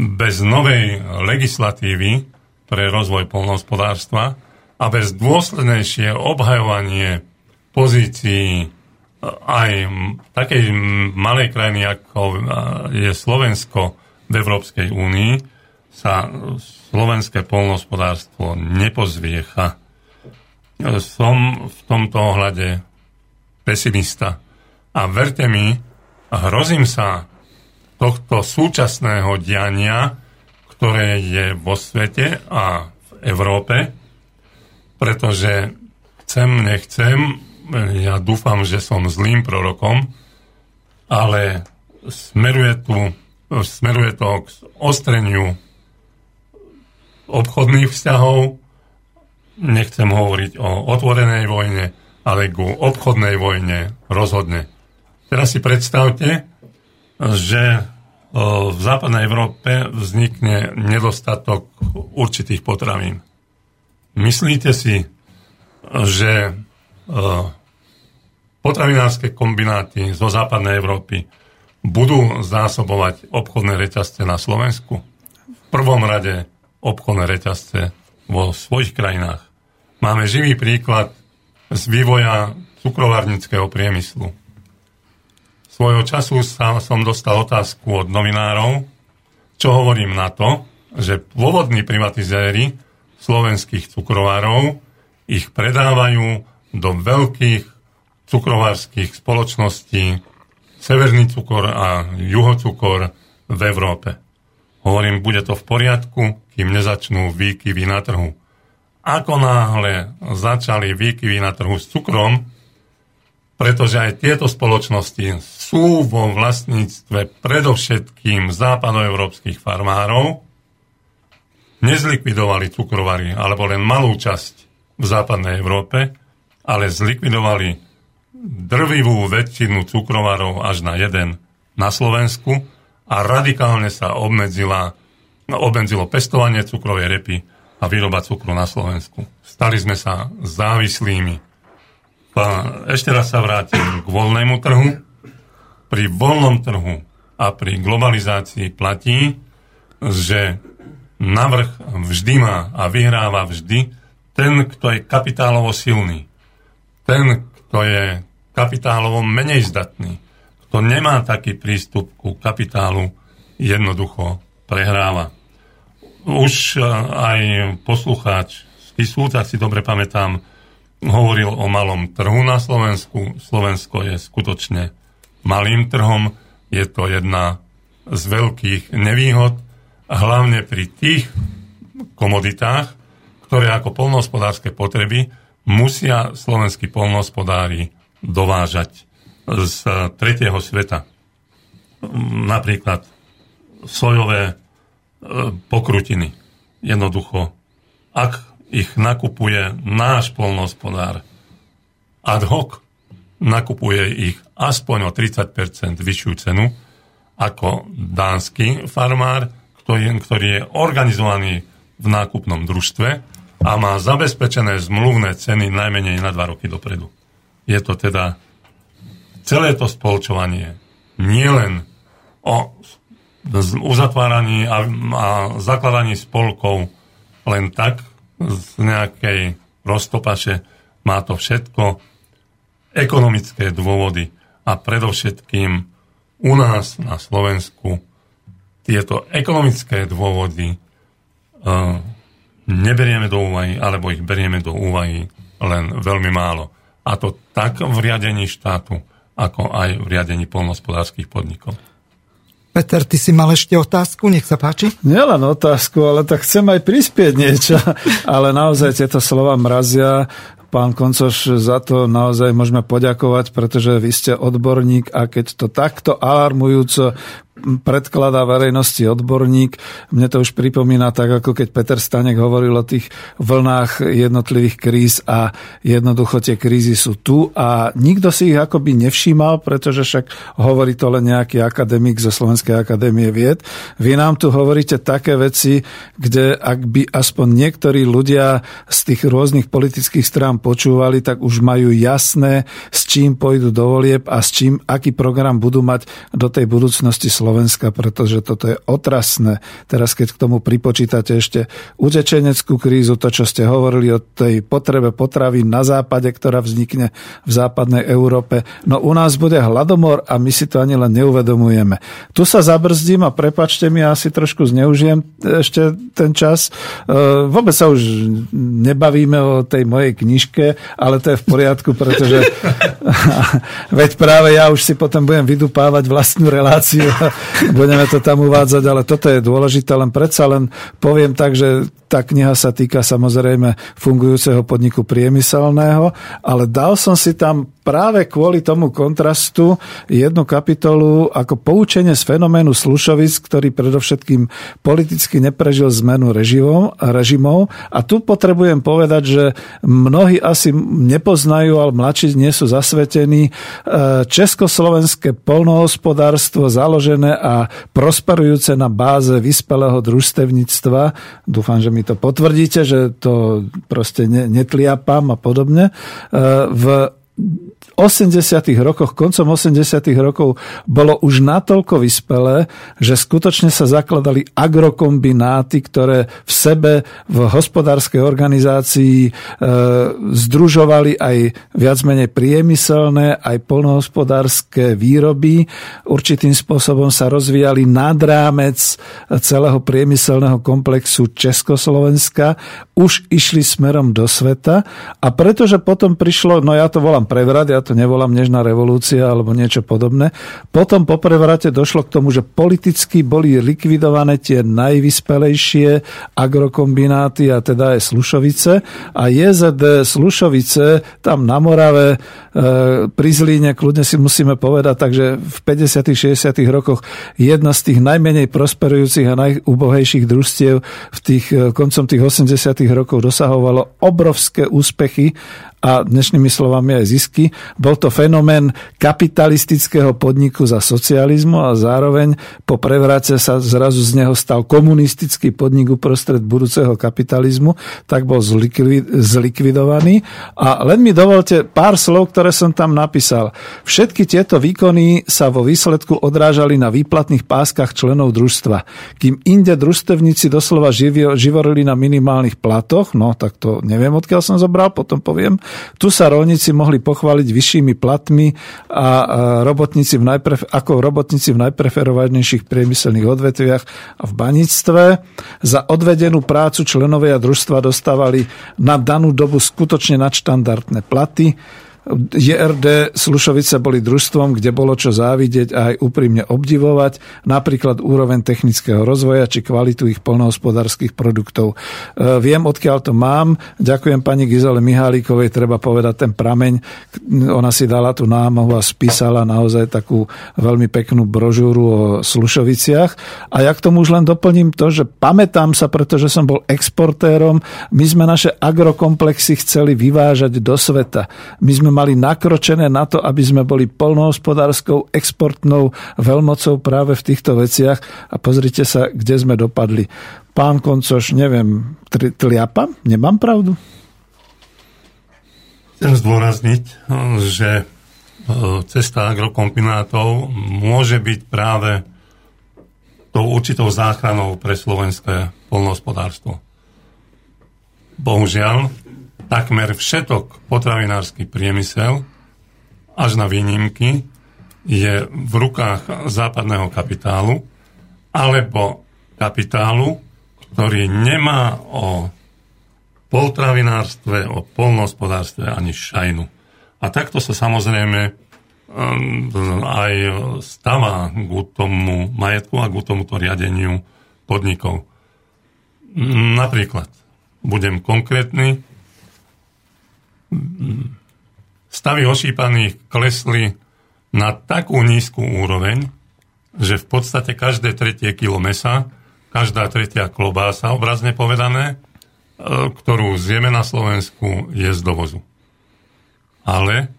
bez novej legislatívy pre rozvoj poľnohospodárstva a bez dôslednejšie obhajovanie pozícií aj takej malej krajiny, ako je Slovensko v Európskej únii, sa slovenské poľnohospodárstvo nepozviecha. Som v tomto ohľade pesimista. A verte mi, hrozím sa tohto súčasného diania, ktoré je vo svete a v Európe, pretože chcem, nechcem, ja dúfam, že som zlým prorokom, ale smeruje, tu, smeruje to k ostreniu obchodných vzťahov, nechcem hovoriť o otvorenej vojne, ale ku obchodnej vojne rozhodne. Teraz si predstavte, že v západnej Európe vznikne nedostatok určitých potravín. Myslíte si, že potravinárske kombináty zo západnej Európy budú zásobovať obchodné reťazce na Slovensku? V prvom rade obchodné reťazce vo svojich krajinách. Máme živý príklad z vývoja cukrovarníckeho priemyslu. Svojho času sa, som dostal otázku od novinárov, čo hovorím na to, že pôvodní privatizéri slovenských cukrovárov ich predávajú do veľkých cukrovárskych spoločností Severný cukor a Juhocukor v Európe. Hovorím, bude to v poriadku, kým nezačnú výkyvy na trhu. Ako náhle začali výkyvy na trhu s cukrom, pretože aj tieto spoločnosti sú vo vlastníctve predovšetkým západoeurópskych farmárov, nezlikvidovali cukrovary alebo len malú časť v západnej Európe, ale zlikvidovali drvivú väčšinu cukrovarov až na jeden na Slovensku a radikálne sa obmedzila, obmedzilo pestovanie cukrovej repy a výroba cukru na Slovensku. Stali sme sa závislými. Ešte raz sa vrátim k voľnému trhu. Pri voľnom trhu a pri globalizácii platí, že navrh vždy má a vyhráva vždy ten, kto je kapitálovo silný. Ten, kto je kapitálovo menej zdatný. Kto nemá taký prístup ku kapitálu, jednoducho prehráva. Už aj poslucháč z Kisúc, ak si dobre pamätám, hovoril o malom trhu na Slovensku. Slovensko je skutočne malým trhom. Je to jedna z veľkých nevýhod, hlavne pri tých komoditách, ktoré ako poľnohospodárske potreby musia slovenskí poľnohospodári dovážať z tretieho sveta. Napríklad sojové pokrutiny. Jednoducho, ak ich nakupuje náš poľnohospodár ad hoc, nakupuje ich aspoň o tridsať percent vyššiu cenu ako dánsky farmár, ktorý, ktorý je organizovaný v nákupnom družstve a má zabezpečené zmluvné ceny najmenej na dva roky dopredu. Je to teda celé to spolčovanie nielen o uzatváraní a, a zakladaní spolkov len tak, z nejakej roztopaše, má to všetko ekonomické dôvody a predovšetkým u nás na Slovensku tieto ekonomické dôvody uh, neberieme do úvahy, alebo ich berieme do úvahy len veľmi málo. A to tak v riadení štátu, ako aj v riadení poľnohospodárskych podnikov. Peter, ty si mal ešte otázku, nech sa páči. Nielen otázku, ale tak chcem aj prispieť niečo. Ale naozaj tieto slova mrazia. Pán Koncoš, za to naozaj môžeme poďakovať, pretože vy ste odborník a keď to takto alarmujúco predkladá verejnosti odborník. Mne to už pripomína tak, ako keď Peter Stanek hovoril o tých vlnách jednotlivých kríz a jednoducho tie krízy sú tu a nikto si ich akoby nevšímal, pretože však hovorí to len nejaký akademik zo Slovenskej akadémie vied. Vy nám tu hovoríte také veci, kde ak by aspoň niektorí ľudia z tých rôznych politických strán počúvali, tak už majú jasné, s čím pôjdu do volieb a s čím, aký program budú mať do tej budúcnosti Slovenska. Slovenska, pretože toto je otrasné. Teraz, keď k tomu pripočítate ešte utečeneckú krízu, to, čo ste hovorili o tej potrebe potravín na západe, ktorá vznikne v západnej Európe, no u nás bude hladomor a my si to ani len neuvedomujeme. Tu sa zabrzdím a prepáčte mi, ja si trošku zneužijem ešte ten čas. Vôbec sa už nebavíme o tej mojej knižke, ale to je v poriadku, pretože veď práve ja už si potom budem vydupávať vlastnú reláciu. Budeme to tam uvádzať, ale toto je dôležité, len predsa len poviem tak, že tá kniha sa týka samozrejme fungujúceho podniku priemyselného, ale dal som si tam práve kvôli tomu kontrastu jednu kapitolu ako poučenie z fenoménu Slušovic, ktorý predovšetkým politicky neprežil zmenu režimov, režimov. A tu potrebujem povedať, že mnohí asi nepoznajú, ale mladší nie sú zasvetení. Československé poľnohospodárstvo založené a prosperujúce na báze vyspelého družstevníctva. Dúfam, že mi to potvrdíte, že to proste netliapam a podobne. V osemdesiatych rokoch, koncom osemdesiatych rokov bolo už natoľko vyspelé, že skutočne sa zakladali agrokombináty, ktoré v sebe v hospodárskej organizácii e, združovali aj viac menej priemyselné, aj poľnohospodárske výroby. Určitým spôsobom sa rozvíjali nad rámec celého priemyselného komplexu Československa. Už išli smerom do sveta a pretože potom prišlo, no ja to volám prevrat, ja to nevolám nežná revolúcia alebo niečo podobné. Potom po prevrate došlo k tomu, že politicky boli likvidované tie najvyspelejšie agrokombináty a teda aj Slušovice a jé zet dé Slušovice tam na Morave e, pri Zlíne, kľudne si musíme povedať, takže v päťdesiatych šesťdesiatych rokoch jedna z tých najmenej prosperujúcich a najubohejších družstiev v tých koncom tých osemdesiatych rokov dosahovalo obrovské úspechy a dnešnými slovami aj zisky. Bol to fenomén kapitalistického podniku za socializmu a zároveň po prevrate sa zrazu z neho stal komunistický podnik uprostred budúceho kapitalizmu, tak bol zlikvidovaný. A len mi dovolte pár slov, ktoré som tam napísal. Všetky tieto výkony sa vo výsledku odrážali na výplatných páskach členov družstva. Kým inde družstevníci doslova živorili na minimálnych platoch, no tak to neviem, odkiaľ som zobral, potom poviem. Tu sa rolníci mohli pochváliť vyššími platmi a robotníci v najpref- ako robotníci v najpreferovanejších priemyselných odvetviach a v baníctve. Za odvedenú prácu členovia družstva dostávali na danú dobu skutočne nadštandardné platy. jé er dé Slušovice boli družstvom, kde bolo čo závidieť a aj úprimne obdivovať, napríklad úroveň technického rozvoja či kvalitu ich poľnohospodárskych produktov. Viem, odkiaľ to mám. Ďakujem pani Gizele Mihálíkovej, treba povedať ten prameň. Ona si dala tú námahu a spísala naozaj takú veľmi peknú brožúru o Slušoviciach. A ja k tomu už len doplním to, že pamätám sa, pretože som bol exportérom, my sme naše agrokomplexy chceli vyvážať do sveta. My sme mali nakročené na to, aby sme boli poľnohospodárskou exportnou veľmocou práve v týchto veciach a pozrite sa, kde sme dopadli. Pán Koncoš, neviem, tliapam? Nemám pravdu? Chcem zdôrazniť, že cesta agrokombinátov môže byť práve tou určitou záchranou pre slovenské poľnohospodárstvo. Bohužiaľ, takmer všetok potravinársky priemysel, až na výnimky, je v rukách západného kapitálu a alebo kapitálu, ktorý nemá o poltravinárstve, o poľnohospodárstve ani šajnu. A takto sa samozrejme aj stáva k tomu majetku a k tomuto riadeniu podnikov. Napríklad, budem konkrétny, stavy ošípaných klesli na takú nízku úroveň, že v podstate každé tretie kilo mesa, každá tretia klobása, obrazne povedané, ktorú zjeme na Slovensku, je z dovozu. Ale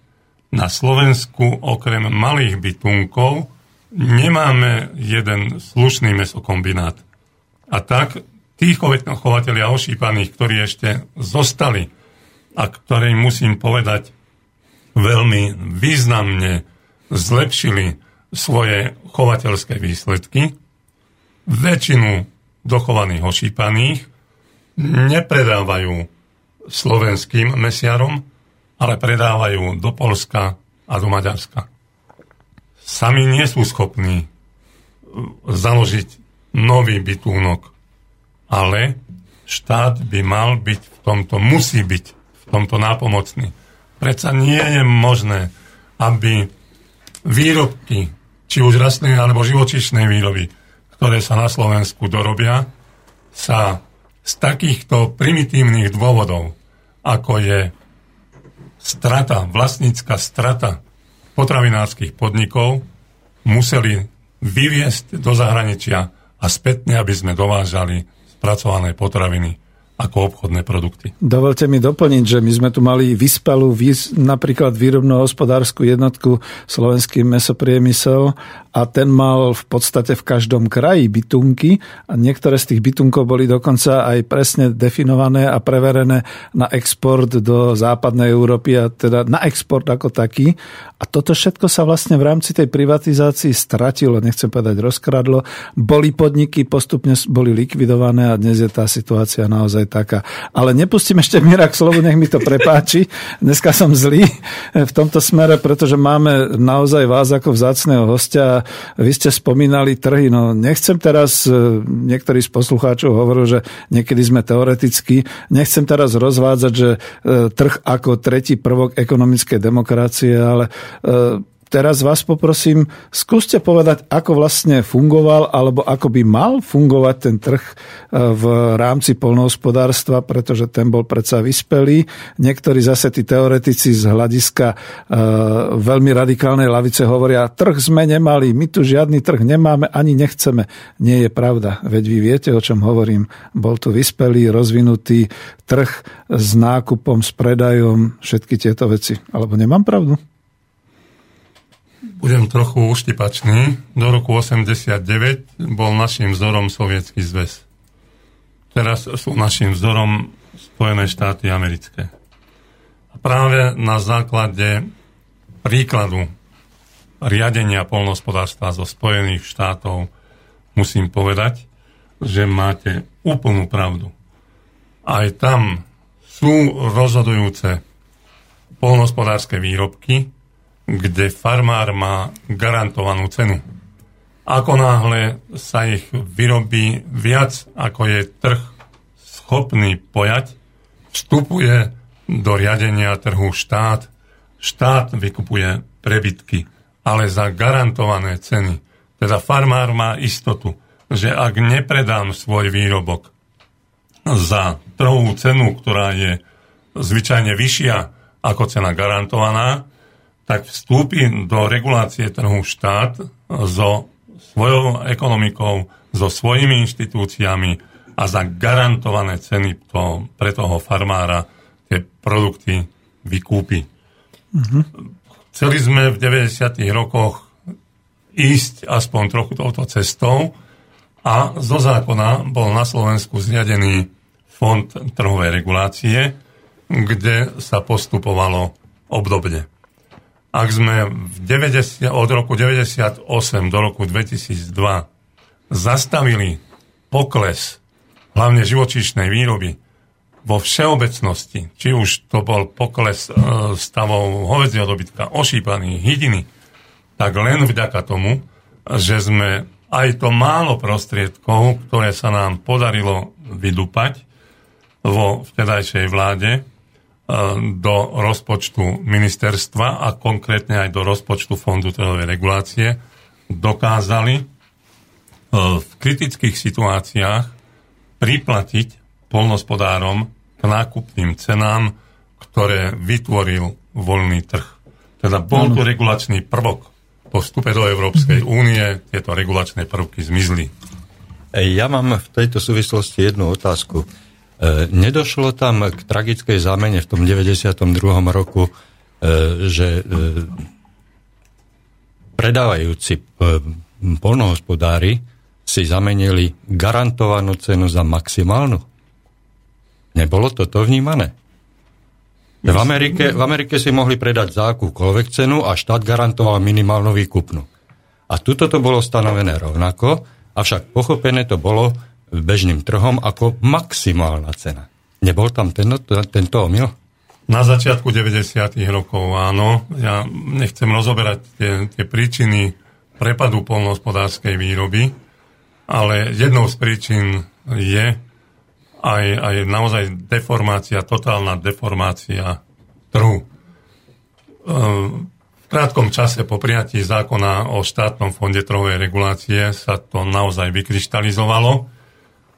na Slovensku okrem malých bytunkov nemáme jeden slušný mesokombinát. A tak tí chovatelia ošípaných, ktorí ešte zostali a ktorým musím povedať veľmi významne zlepšili svoje chovateľské výsledky, väčšinu dochovaných ošípaných nepredávajú slovenským mesiarom, ale predávajú do Poľska a do Maďarska. Sami nie sú schopní založiť nový bytúnok, ale štát by mal byť v tomto, musí byť v tomto nápomocný. Predsa nie je možné, aby výrobky, či už rastlinné alebo živočíšnej výroby, ktoré sa na Slovensku dorobia, sa z takýchto primitívnych dôvodov, ako je strata, vlastnícka strata potravinárskych podnikov, museli vyviesť do zahraničia a spätne, aby sme dovážali spracované potraviny ako obchodné produkty. Dovolte mi doplniť, že my sme tu mali vyspelú vys- napríklad výrobno-hospodárskú jednotku Slovenský mesopriemysel a ten mal v podstate v každom kraji bytunky a niektoré z tých bytunkov boli dokonca aj presne definované a preverené na export do západnej Európy a teda na export ako taký. A toto všetko sa vlastne v rámci tej privatizácii stratilo, nechcem povedať rozkradlo. Boli podniky, postupne boli likvidované a dnes je tá situácia naozaj taká. Ale nepustím ešte Mira k slovu, nech mi to prepáči. Dneska som zlý v tomto smere, pretože máme naozaj vás ako vzácneho hostia. Vy ste spomínali trhy. No nechcem teraz, niektorí z poslucháčov hovorili, že niekedy sme teoreticky, nechcem teraz rozvádzať, že trh ako tretí prvok ekonomickej demokracie, ale teraz vás poprosím, skúste povedať, ako vlastne fungoval, alebo ako by mal fungovať ten trh v rámci poľnohospodárstva, pretože ten bol predsa vyspelý. Niektorí zase tí teoretici z hľadiska veľmi radikálnej lavice hovoria, trh sme nemali, my tu žiadny trh nemáme, ani nechceme. Nie je pravda, veď vy viete, o čom hovorím. Bol tu vyspelý, rozvinutý trh s nákupom, s predajom, všetky tieto veci. Alebo nemám pravdu? Budem trochu uštipačný. Do roku osemdesiatdeväť bol našim vzorom Sovietský zväz. Teraz sú našim vzorom Spojené štáty americké. A práve na základe príkladu riadenia poľnohospodárstva zo Spojených štátov musím povedať, že máte úplnú pravdu. Aj tam sú rozhodujúce poľnohospodárske výrobky, kde farmár má garantovanú cenu. Ako náhle sa ich vyrobí viac, ako je trh schopný pojať, vstupuje do riadenia trhu štát. Štát vykupuje prebytky, ale za garantované ceny. Teda farmár má istotu, že ak nepredám svoj výrobok za trhovú cenu, ktorá je zvyčajne vyššia ako cena garantovaná, tak vstúpi do regulácie trhu štát so svojou ekonomikou, so svojimi inštitúciami a za garantované ceny to, pre toho farmára tie produkty vykúpi. Mm-hmm. Chceli sme v deväťdesiatych rokoch ísť aspoň trochu touto cestou a zo zákona bol na Slovensku zriadený fond trhovej regulácie, kde sa postupovalo obdobne. Ak sme v deväťdesiat, od roku deväťdesiatosem do roku dvetisícdva zastavili pokles hlavne živočíšnej výroby vo všeobecnosti, či už to bol pokles stavov hovädzieho dobytka, ošípaných, hydiny, tak len vďaka tomu, že sme aj to málo prostriedkov, ktoré sa nám podarilo vydupať vo vtedajšej vláde do rozpočtu ministerstva a konkrétne aj do rozpočtu Fondu trhovej regulácie, dokázali v kritických situáciách priplatiť poľnohospodárom k nákupným cenám, ktoré vytvoril voľný trh. Teda bol tu regulačný prvok. Po vstupe do Európskej únie tieto regulačné prvky zmizli. Ja mám v tejto súvislosti jednu otázku. Nedošlo tam k tragickej zámene v tom deväťdesiatom druhom roku, že predávajúci poľnohospodári si zamenili garantovanú cenu za maximálnu? Nebolo toto vnímané? V Amerike, v Amerike si mohli predať za akúkoľvek cenu a štát garantoval minimálnu výkupnú. A tuto to bolo stanovené rovnako, avšak pochopené to bolo bežným trhom ako maximálna cena. Nebol tam ten, tento omyl? Na začiatku deväťdesiatych rokov áno. Ja nechcem rozoberať tie, tie príčiny prepadu poľnohospodárskej výroby, ale jednou z príčin je aj, aj naozaj deformácia, totálna deformácia trhu. V krátkom čase po prijatí zákona o štátnom fonde trhovej regulácie sa to naozaj vykryštalizovalo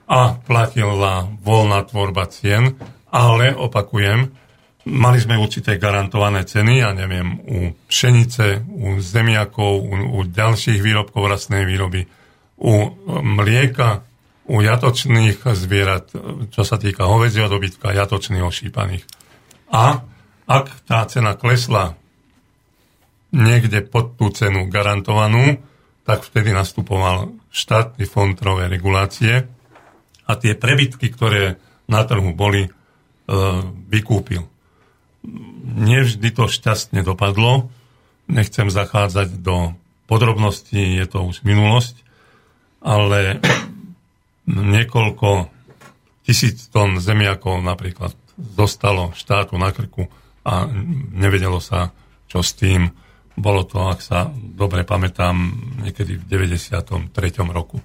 a platila voľná tvorba cien, ale opakujem, mali sme určité garantované ceny, ja neviem, u pšenice, u zemiakov, u, u ďalších výrobkov rastnej výroby, u mlieka, u jatočných zvierat, čo sa týka hovädzieho dobytka, jatočných ošípaných. A ak tá cena klesla niekde pod tú cenu garantovanú, tak vtedy nastupoval štátny fond trhovej regulácie a tie prebytky, ktoré na trhu boli, vykúpil. Nevždy to šťastne dopadlo. Nechcem zachádzať do podrobností, je to už minulosť, ale niekoľko tisíc tón zemiakov napríklad zostalo štátu na krku a nevedelo sa, čo s tým. Bolo to, ak sa dobre pamätám, niekedy v deväťdesiatom treťom roku.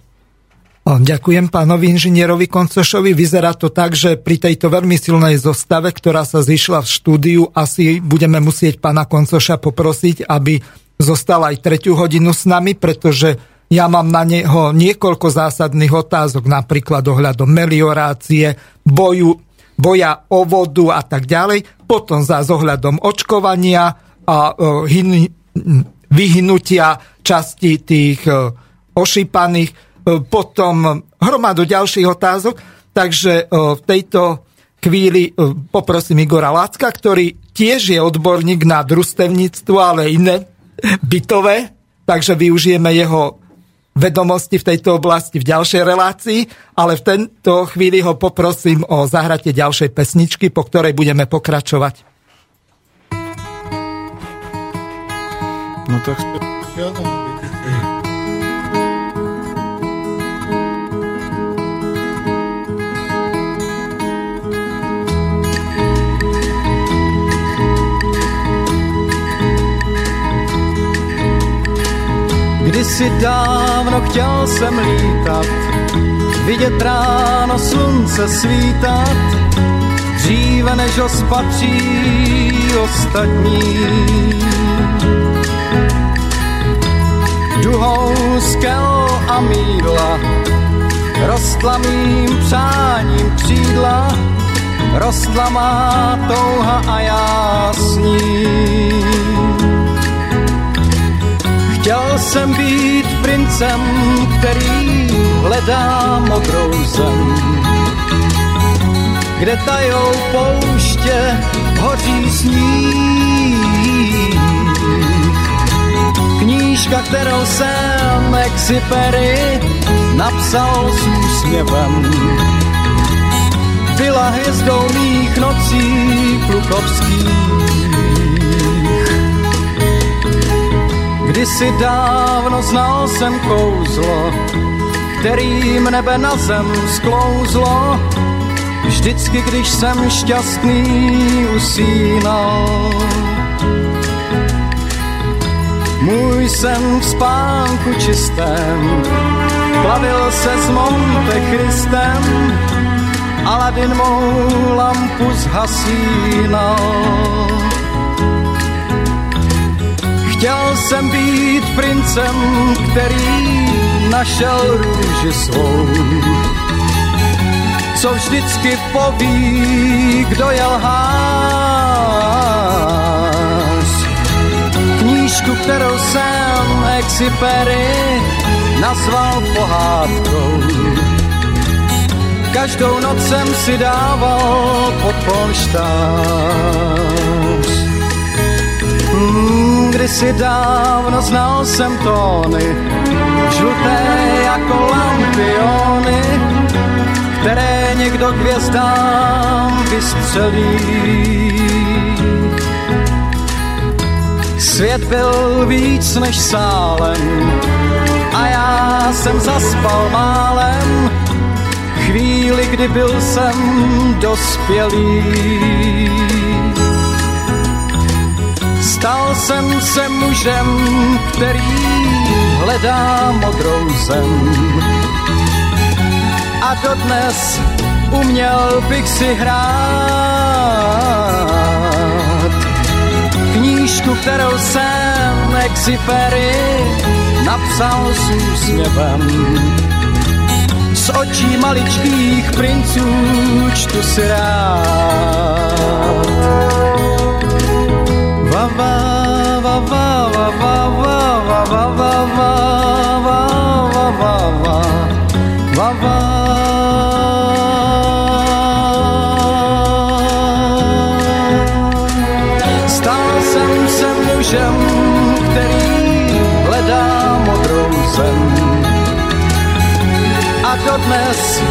Ďakujem pánovi inžinierovi Koncošovi. Vyzerá to tak, že pri tejto veľmi silnej zostave, ktorá sa zišla v štúdiu, asi budeme musieť pána Koncoša poprosiť, aby zostal aj tretiu hodinu s nami, pretože ja mám na neho niekoľko zásadných otázok, napríklad ohľadom meliorácie, boju, boja o vodu a tak ďalej, potom za ohľadom očkovania a e, vyhnutia časti tých e, ošípaných, e, potom hromadu ďalších otázok. Takže e, v tejto chvíli e, poprosím Igora Lacka, ktorý tiež je odborník na družstevníctvo, ale iné bytové, takže využijeme jeho vedomosti v tejto oblasti v ďalšej relácii, ale v tento chvíli ho poprosím o zahratie ďalšej pesničky, po ktorej budeme pokračovať. No tak Kdysi dávno chtěl jsem lítat, vidět ráno slunce svítat, dříve než ho spatří ostatní. Duhou skel a mýdla rostla mým přáním křídla, rostla má touha a já s ní. Chtěl jsem být princem, který hledá modrou zem, kde tajou pouště hoří sníh. Knížka, kterou jsem exipery napsal s úsměvem, byla hvězdou mých nocí plukovských. Kdysi dávno znal jsem kouzlo, kterým nebe na zem sklouzlo, vždycky, když jsem šťastný usínal. Můj sen v spánku čistém plavil se s Monte Christem, Aladin mou lampu zhasínal. Chtěl jsem být princem, který našel růži svou, co vždycky poví, kdo je lhář. Knížku, kterou jsem exipery nazval pohádkou, každou noc jsem si dával pod polštář. Mm, kdysi dávno znal jsem tóny, žluté jako lampiony, které někdo k hvězdám vystřelí. Svět byl víc než sálem a já jsem zaspal málem chvíli, kdy byl jsem dospělý. Stal jsem se mužem, který hledá modrou zem, a dodnes uměl bych si hrát knížku, kterou jsem exipery napsal s úsměvem. Z očí maličkých princů čtu si rád. Va, va, va, va, va, va, va, va, va, va, va, va, va, va. Mužem, který hledá modrou zem, a dodnes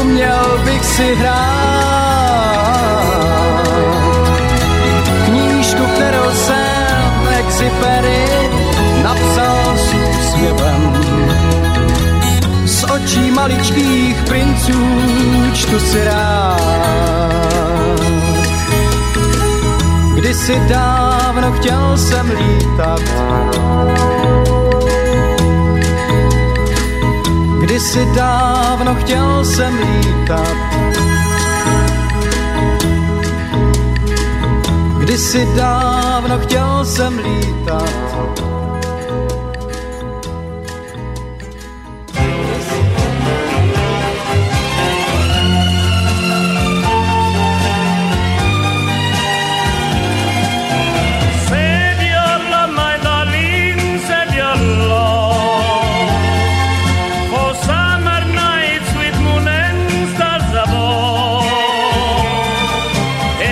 uměl bych si hrát knížku, kterou jsem exipery napsal s úsměvem. Z očí maličkých princů čtu si rád. Kdysi dávno chtěl jsem lítat, kdysi dávno chtěl jsem lítat, kdysi dávno chtěl jsem lítat.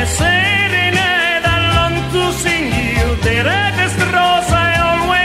Say it in it, I long to sing you. The red rose I always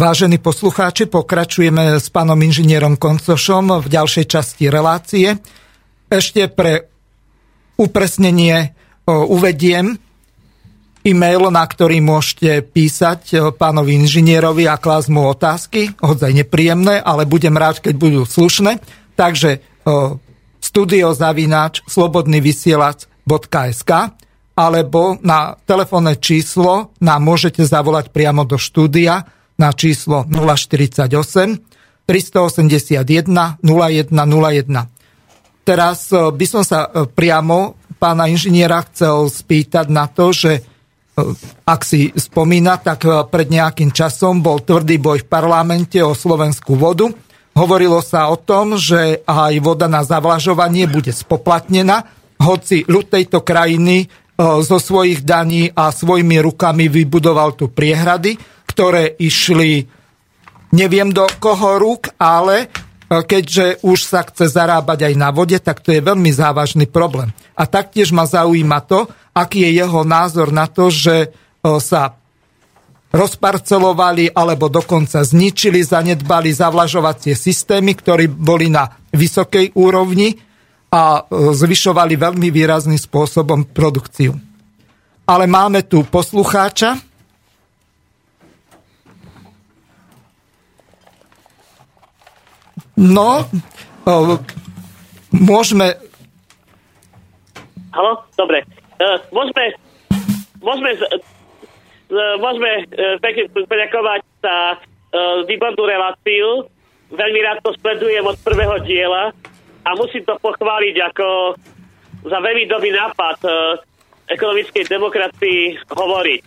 Vážení poslucháči, pokračujeme s pánom inžinierom Koncošom v ďalšej časti relácie. Ešte pre upresnenie uvediem e-mail, na ktorý môžete písať pánovi inžinierovi a klásť mu otázky, hodzaj nepríjemné, ale budem rád, keď budú slušné. Takže studio zavináč slobodný vysielač bodka es ká alebo na telefónne číslo nám môžete zavolať priamo do štúdia na číslo nula štyridsaťosem tristoosemdesiatjeden nula jeden nula jeden. Teraz by som sa priamo pána inžiniera chcel spýtať na to, že ak si spomína, tak pred nejakým časom bol tvrdý boj v parlamente o slovenskú vodu. Hovorilo sa o tom, že aj voda na zavlažovanie bude spoplatnená, hoci ľud tejto krajiny zo svojich daní a svojimi rukami vybudoval tu priehrady, ktoré išli neviem do koho rúk, ale keďže už sa chce zarábať aj na vode, tak to je veľmi závažný problém. A taktiež ma zaujíma to, aký je jeho názor na to, že sa rozparcelovali alebo dokonca zničili, zanedbali zavlažovacie systémy, ktoré boli na vysokej úrovni a zvyšovali veľmi výrazným spôsobom produkciu. Ale máme tu poslucháča. No, môžeme... Haló, dobre. Môžeme, môžeme, môžeme pekne poďakovať za výbornú reláciu. Veľmi rád to sledujem od prvého diela a musím to pochváliť ako za veľmi dobrý nápad ekonomickej demokracii hovoriť.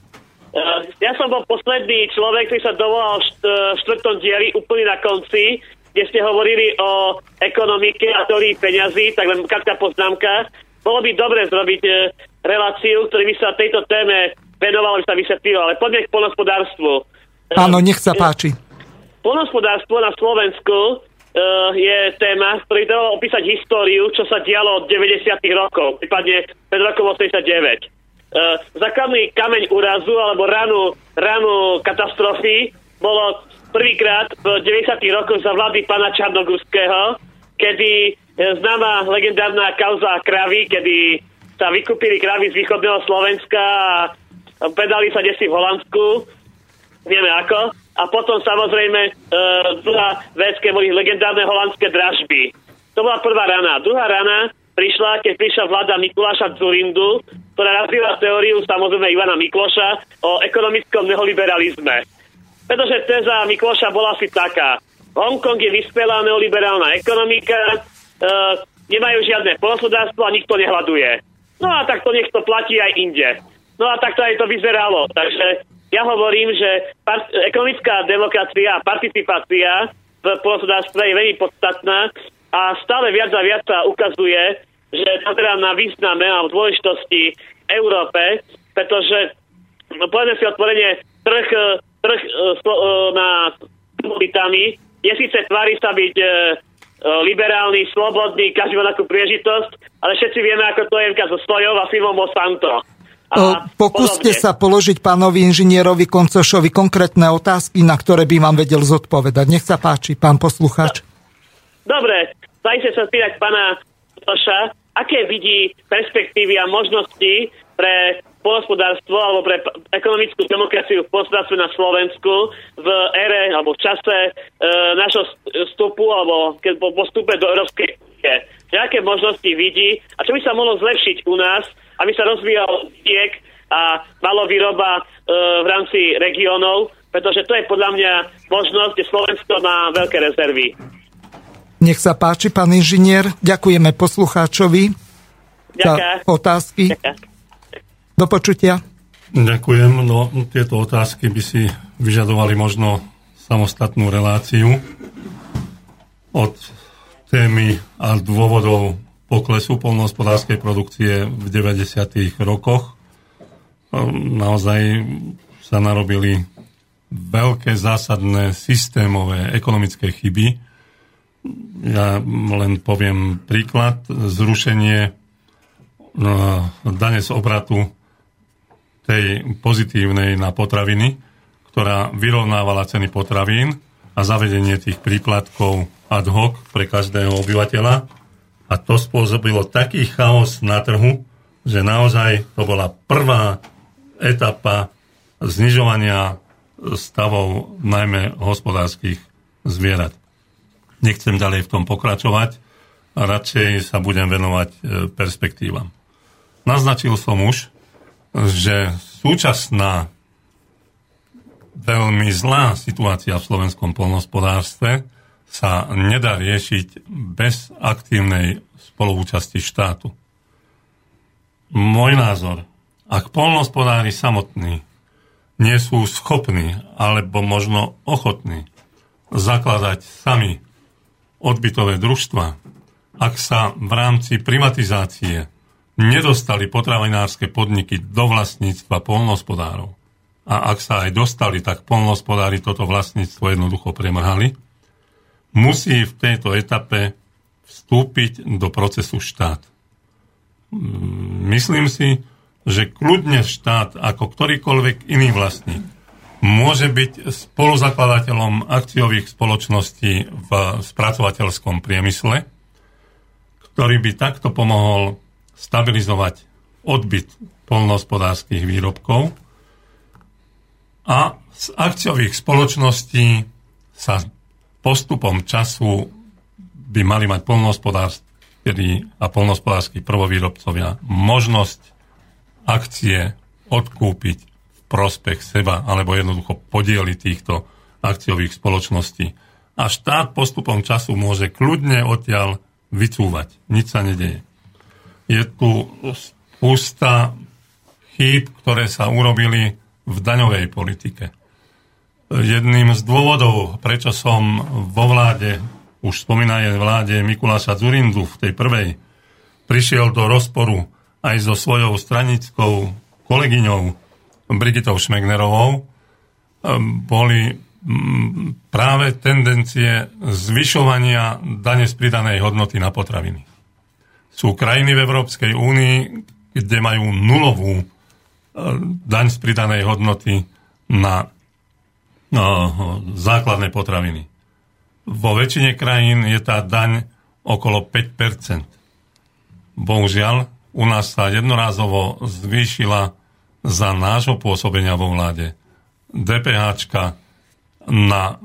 Ja som bol posledný človek, ktorý sa dovolal v štvrtom dieli úplne na konci, kde ste hovorili o ekonomike a teórii peňazí, tak len krátka poznámka. Bolo by dobre zrobiť e, reláciu, ktorý by sa tejto téme venoval, by sa vysvetlil, ale poďme k poľnohospodárstvu. Áno, nech sa páči. Poľnohospodárstvo na Slovensku e, je téma, v ktorej treba opísať históriu, čo sa dialo od deväťdesiatych rokov, prípadne pred rokom osemdesiatdeväť. E, základný kameň úrazu alebo ranu, ranu katastrofy bolo prvýkrát v deväťdesiatych rokoch za vlády pána Čarnogurského, kedy známa legendárna kauza kravy, kedy sa vykúpili kravy z východného Slovenska a predali sa desi v Holandsku, vieme ako. A potom samozrejme e, druhá vec, keď boli legendárne holandské dražby. To bola prvá rana. Druhá rana prišla, keď prišla vláda Mikuláša Dzurindu, ktorá razvila teóriu samozrejme Ivana Mikloša o ekonomickom neoliberalizme. Pretože téza Mikloša bola asi taká. Hongkong je vyspelá neoliberálna ekonomika, e, nemajú žiadne poľnohospodárstvo a nikto nehľaduje. No a tak to niekto platí aj inde. No a tak to aj to vyzeralo. Takže ja hovorím, že part- ekonomická demokracia a participácia v poľnohospodárstve je veľmi podstatná a stále viac a viac sa ukazuje, že teda na význame a v dôležitosti Európe, pretože no, povedzme si otvorene, trh... trh na komunitami, je síce tvári sa byť e, liberálny, slobodný, každý má takú príležitosť, ale všetci vieme, ako to je so Sojou a firmou Monsanto. A pokúste podobne sa položiť pánovi inžinierovi Koncošovi konkrétne otázky, na ktoré by vám vedel zodpovedať. Nech sa páči, pán poslucháč. Dobre, zajistie sa spýtať pána Koncoša, aké vidí perspektívy a možnosti pre poľnohospodárstvo alebo pre ekonomickú demokraciu v poľnohospodárstve na Slovensku v ére alebo v čase e, našho vstupu alebo keď po vstupe do Európskej únie. Aké možnosti vidí a čo by sa mohlo zlepšiť u nás, aby sa rozvíjal vidiek a malovýroba e, v rámci regiónov, pretože to je podľa mňa možnosť, kde Slovensko má veľké rezervy. Nech sa páči, pán inžinier. Ďakujeme poslucháčovi Ďaká. za otázky. Ďaká. Do počutia. Ďakujem. No, tieto otázky by si vyžadovali možno samostatnú reláciu od témy a dôvodov poklesu poľnohospodárskej produkcie v deväťdesiatych rokoch. Naozaj sa narobili veľké zásadné systémové ekonomické chyby. Ja len poviem príklad. Zrušenie dane z obratu tej pozitívnej na potraviny, ktorá vyrovnávala ceny potravín a zavedenie tých príplatkov ad hoc pre každého obyvateľa. A to spôsobilo taký chaos na trhu, že naozaj to bola prvá etapa znižovania stavov najmä hospodárskych zvierat. Nechcem ďalej v tom pokračovať a radšej sa budem venovať perspektívam. Naznačil som už, že súčasná veľmi zlá situácia v slovenskom poľnohospodárstve sa nedá riešiť bez aktívnej spoluúčasti štátu. Môj názor, ak poľnohospodári samotní nie sú schopní alebo možno ochotní zakladať sami odbytové družstva, ak sa v rámci privatizácie nedostali potravinárske podniky do vlastníctva poľnohospodárov a ak sa aj dostali, tak poľnohospodári toto vlastníctvo jednoducho premrhali, musí v tejto etape vstúpiť do procesu štát. Myslím si, že kľudne štát ako ktorýkoľvek iný vlastník môže byť spoluzakladateľom akciových spoločností v spracovateľskom priemysle, ktorý by takto pomohol stabilizovať odbyt poľnohospodárskych výrobkov a z akciových spoločností sa postupom času by mali mať poľnohospodári a poľnohospodárski prvovýrobcovia možnosť akcie odkúpiť prospech seba, alebo jednoducho podiely týchto akciových spoločností. A štát postupom času môže kľudne odtiaľ vycúvať. Nič sa nedeje. Je tu spústa chýb, ktoré sa urobili v daňovej politike. Jedným z dôvodov, prečo som vo vláde, už spomínanej vláde Mikuláša Dzurindu v tej prvej, prišiel do rozporu aj so svojou stranickou kolegyňou Brigitou Šmegnerovou, boli práve tendencie zvyšovania dane z pridanej hodnoty na potraviny. Sú krajiny v Európskej únii, kde majú nulovú daň z pridanej hodnoty na základné potraviny. Vo väčšine krajín je tá daň okolo päť percent. Bohužiaľ, u nás sa jednorázovo zvýšila za nášho pôsobenia vo vláde DPHčka na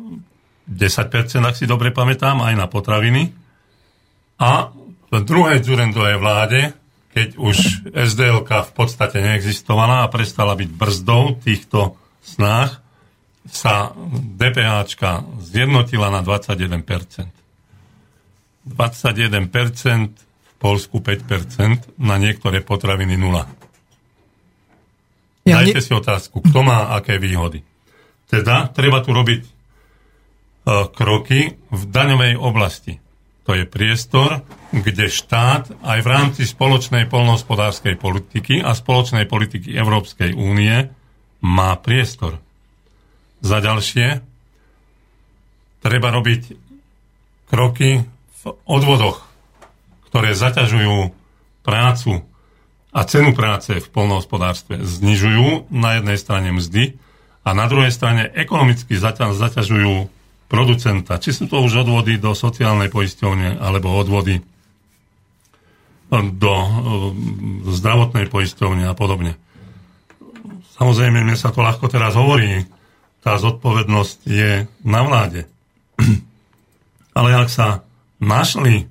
desať percent, ak si dobre pamätám, aj na potraviny. A v druhej Dzurindovej vláde, keď už SDĽka v podstate neexistovala a prestala byť brzdou týchto snách, sa DPHčka zjednotila na dvadsaťjeden percent. dvadsaťjeden percent, v Polsku päť percent, na niektoré potraviny nula. Dajte si otázku, kto má aké výhody. Teda treba tu robiť e, kroky v daňovej oblasti. To je priestor, kde štát aj v rámci spoločnej poľnohospodárskej politiky a spoločnej politiky Európskej únie má priestor. Za ďalšie, treba robiť kroky v odvodoch, ktoré zaťažujú prácu a cenu práce v poľnohospodárstve. Znižujú na jednej strane mzdy a na druhej strane ekonomicky zaťažujú producenta. Či sú to už odvody do sociálnej poisťovne alebo odvody do zdravotnej poisťovne a podobne. Samozrejme, mne sa to ľahko teraz hovorí. Tá zodpovednosť je na vláde. Ale ak sa našli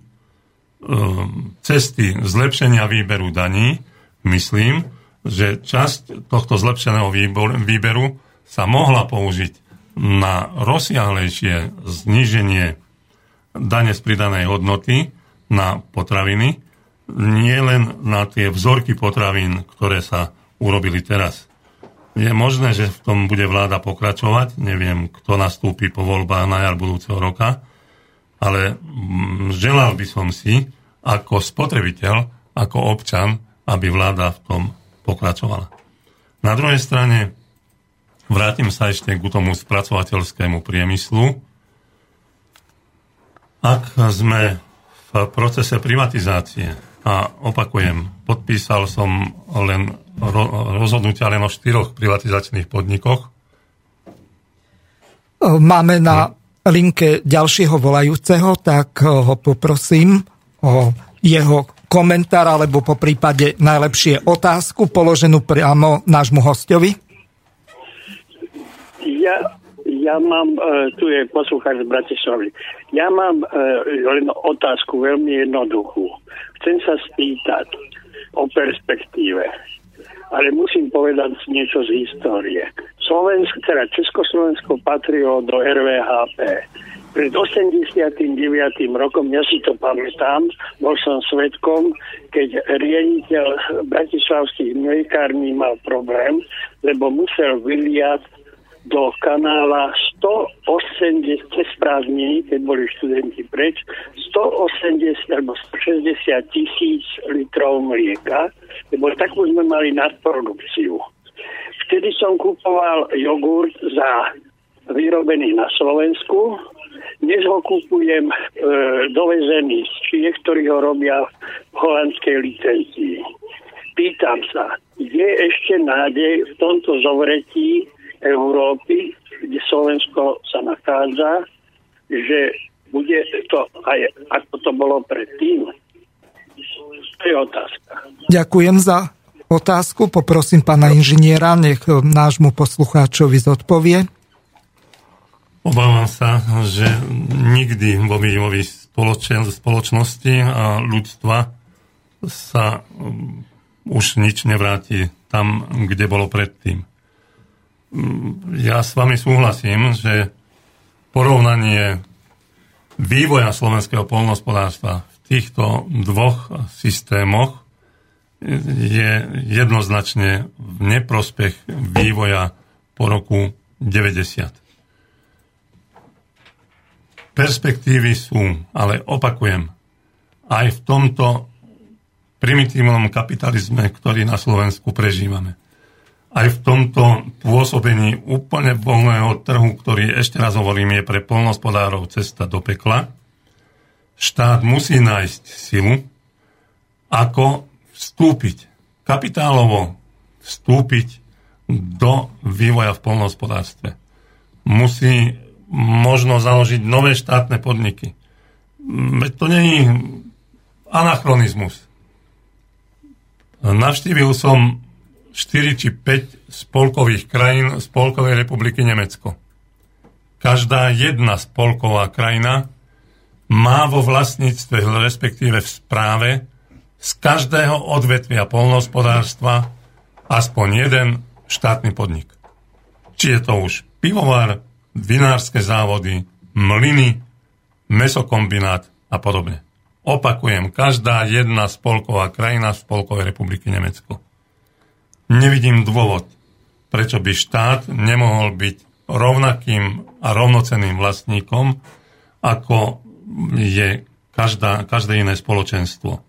cesty zlepšenia výberu daní, myslím, že časť tohto zlepšeného výberu sa mohla použiť na rozsiahlejšie zníženie dane z pridanej hodnoty na potraviny, nie len na tie vzorky potravín, ktoré sa urobili teraz. Je možné, že v tom bude vláda pokračovať, neviem, kto nastúpi po voľbách na jar budúceho roka, ale želal by som si ako spotrebiteľ, ako občan, aby vláda v tom pokračovala. Na druhej strane, vrátim sa ešte k tomu spracovateľskému priemyslu. Ak sme v procese privatizácie, a opakujem, podpísal som len rozhodnutia len o štyroch privatizačných podnikoch, Máme na linke ďalšieho volajúceho, tak ho poprosím o jeho komentár, alebo po prípade najlepšie otázku položenú priamo nášmu hostovi. Ja, ja mám, tu je poslucháč z Bratislavy, ja mám len otázku veľmi jednoduchú. Chcem sa spýtať o perspektíve, ale musím povedať niečo z histórie. Slovensko, teda Československo patrilo do er vé há pé. Pred osemdesiatym deviatym rokom, ja si to pamätám, bol som svedkom, keď riaditeľ bratislavských mliekární mal problém, lebo musel vyliať do kanála stoosemdesiat prázdniny, keď boli študenti preč, stoosemdesiat alebo stošesťdesiat tisíc litrov mlieka, lebo takú sme mali nadprodukciu. Vtedy som kupoval jogurt za vyrobený na Slovensku, dnes ho kupujem e, dovezený z Čiech, ktorí ho robia v holandskej licencii. Pýtam sa, je ešte nádej v tomto zovretí Európy, kde Slovensko sa nachádza, že bude to aj ako to bolo predtým? To je otázka. Ďakujem za otázku. Poprosím pána inžiniera, nech nášmu poslucháčovi zodpovie. Obávam sa, že nikdy vo vývoji spoločen- spoločnosti a ľudstva sa už nič nevráti tam, kde bolo predtým. Ja s vami súhlasím, že porovnanie vývoja slovenského poľnohospodárstva v týchto dvoch systémoch je jednoznačne v neprospech vývoja po roku deväťdesiat. Perspektívy sú, ale opakujem, aj v tomto primitívnom kapitalizme, ktorý na Slovensku prežívame. Aj v tomto pôsobení úplne voľného trhu, ktorý, ešte raz hovorím, je pre poľnohospodárov cesta do pekla, štát musí nájsť silu, ako vstúpiť, kapitálovo vstúpiť do vývoja v poľnohospodárstve. Musí možno založiť nové štátne podniky. To nie je anachronizmus. Navštívil som štyri či päť spolkových krajín Spolkovej republiky Nemecko. Každá jedna spolková krajina má vo vlastníctve, respektíve v správe, z každého odvetvia poľnohospodárstva aspoň jeden štátny podnik. Či je to už pivovar, vinárske závody, mlyny, mäsokombinát a podobne. Opakujem, každá jedna spolková krajina Spolkovej republiky Nemecko. Nevidím dôvod, prečo by štát nemohol byť rovnakým a rovnocenným vlastníkom, ako je každá, každé iné spoločenstvo.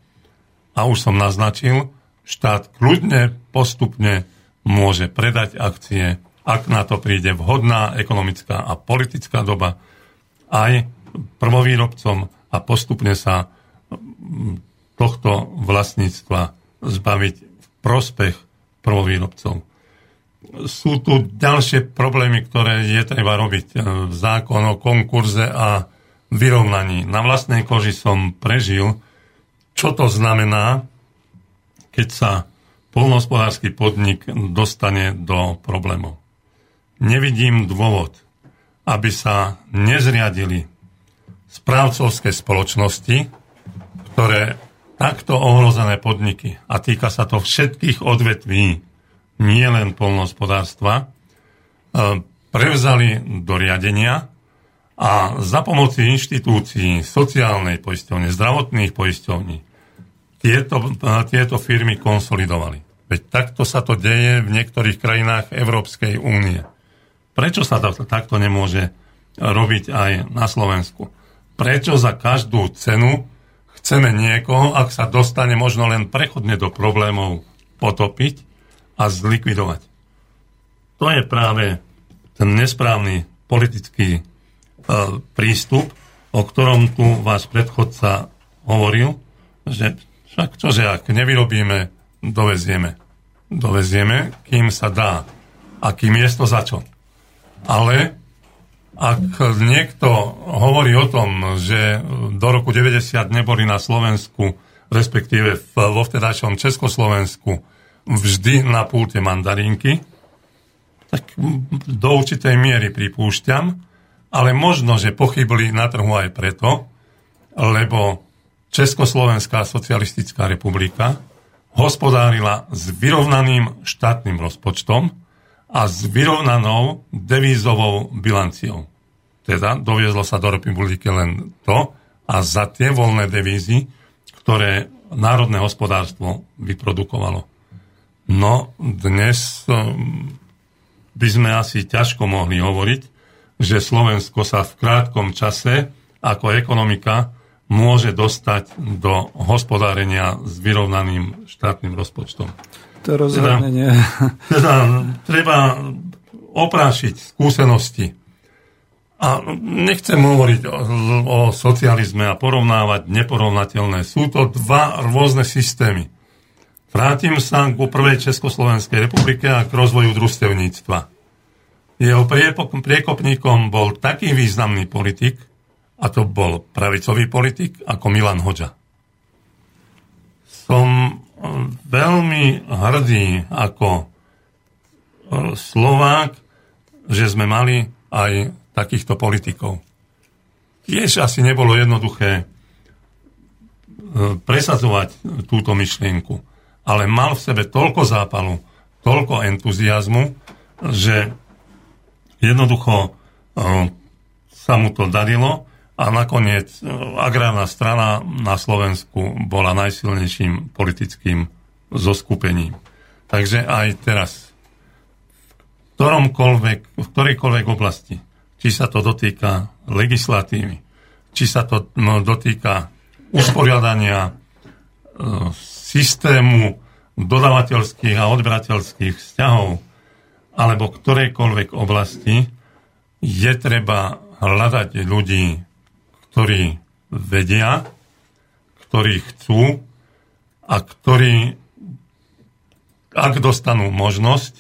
A už som naznačil, štát kľudne, postupne môže predať akcie, ak na to príde vhodná ekonomická a politická doba, aj prvovýrobcom a postupne sa tohto vlastníctva zbaviť v prospech prvovýrobcov. Sú tu ďalšie problémy, ktoré je treba robiť. Zákon o konkurze a vyrovnaní. Na vlastnej koži som prežil, čo to znamená, keď sa poľnohospodársky podnik dostane do problémov. Nevidím dôvod, aby sa nezriadili správcovské spoločnosti, ktoré takto ohrozené podniky, a týka sa to všetkých odvetví, nie len poľnohospodárstva, prevzali do riadenia a za pomoci inštitúcií, sociálnej poisťovne, zdravotných poisťovní, tieto, tieto firmy konsolidovali. Veď takto sa to deje v niektorých krajinách Európskej únie. Prečo sa to takto nemôže robiť aj na Slovensku? Prečo za každú cenu chceme niekoho, ak sa dostane možno len prechodne do problémov, potopiť a zlikvidovať? To je práve ten nesprávny politický e, prístup, o ktorom tu váš predchodca hovoril, že však čože, ak nevyrobíme, dovezieme. Dovezieme, kým sa dá a kým je to za čo. Ale Ak niekto hovorí o tom, že do roku deväťdesiat neboli na Slovensku, respektíve vo vtedajšom Československu, vždy na pulte mandarinky, tak do určitej miery pripúšťam, ale možno, že pochybili na trhu aj preto, lebo Československá socialistická republika hospodárila s vyrovnaným štátnym rozpočtom a s vyrovnanou devízovou bilanciou. Teda doviezlo sa do republiky len to a za tie voľné devízy, ktoré národné hospodárstvo vyprodukovalo. No dnes by sme asi ťažko mohli hovoriť, že Slovensko sa v krátkom čase ako ekonomika môže dostať do hospodárenia s vyrovnaným štátnym rozpočtom. To rozhodne nie. Teda, teda treba oprášiť skúsenosti. A nechcem hovoriť o, o socializme a porovnávať neporovnateľné. Sú to dva rôzne systémy. Vrátim sa ku prvej Československej republike a k rozvoju družstevníctva. Jeho priekopníkom bol taký významný politik, a to bol pravicový politik ako Milan Hodža. Som veľmi hrdý ako Slovák, že sme mali aj takýchto politikov. Tiež asi nebolo jednoduché presadzovať túto myšlienku, ale mal v sebe toľko zápalu, toľko entuziazmu, že jednoducho sa mu to darilo. A nakoniec agrárna strana na Slovensku bola najsilnejším politickým zoskupením. Takže aj teraz, v, v ktorejkoľvek oblasti, či sa to dotýka legislatívy, či sa to no, dotýka usporiadania e, systému dodavateľských a odberateľských vzťahov, alebo ktorejkoľvek oblasti, je treba hľadať ľudí, ktorí vedia, ktorí chcú a ktorí, ak dostanú možnosť,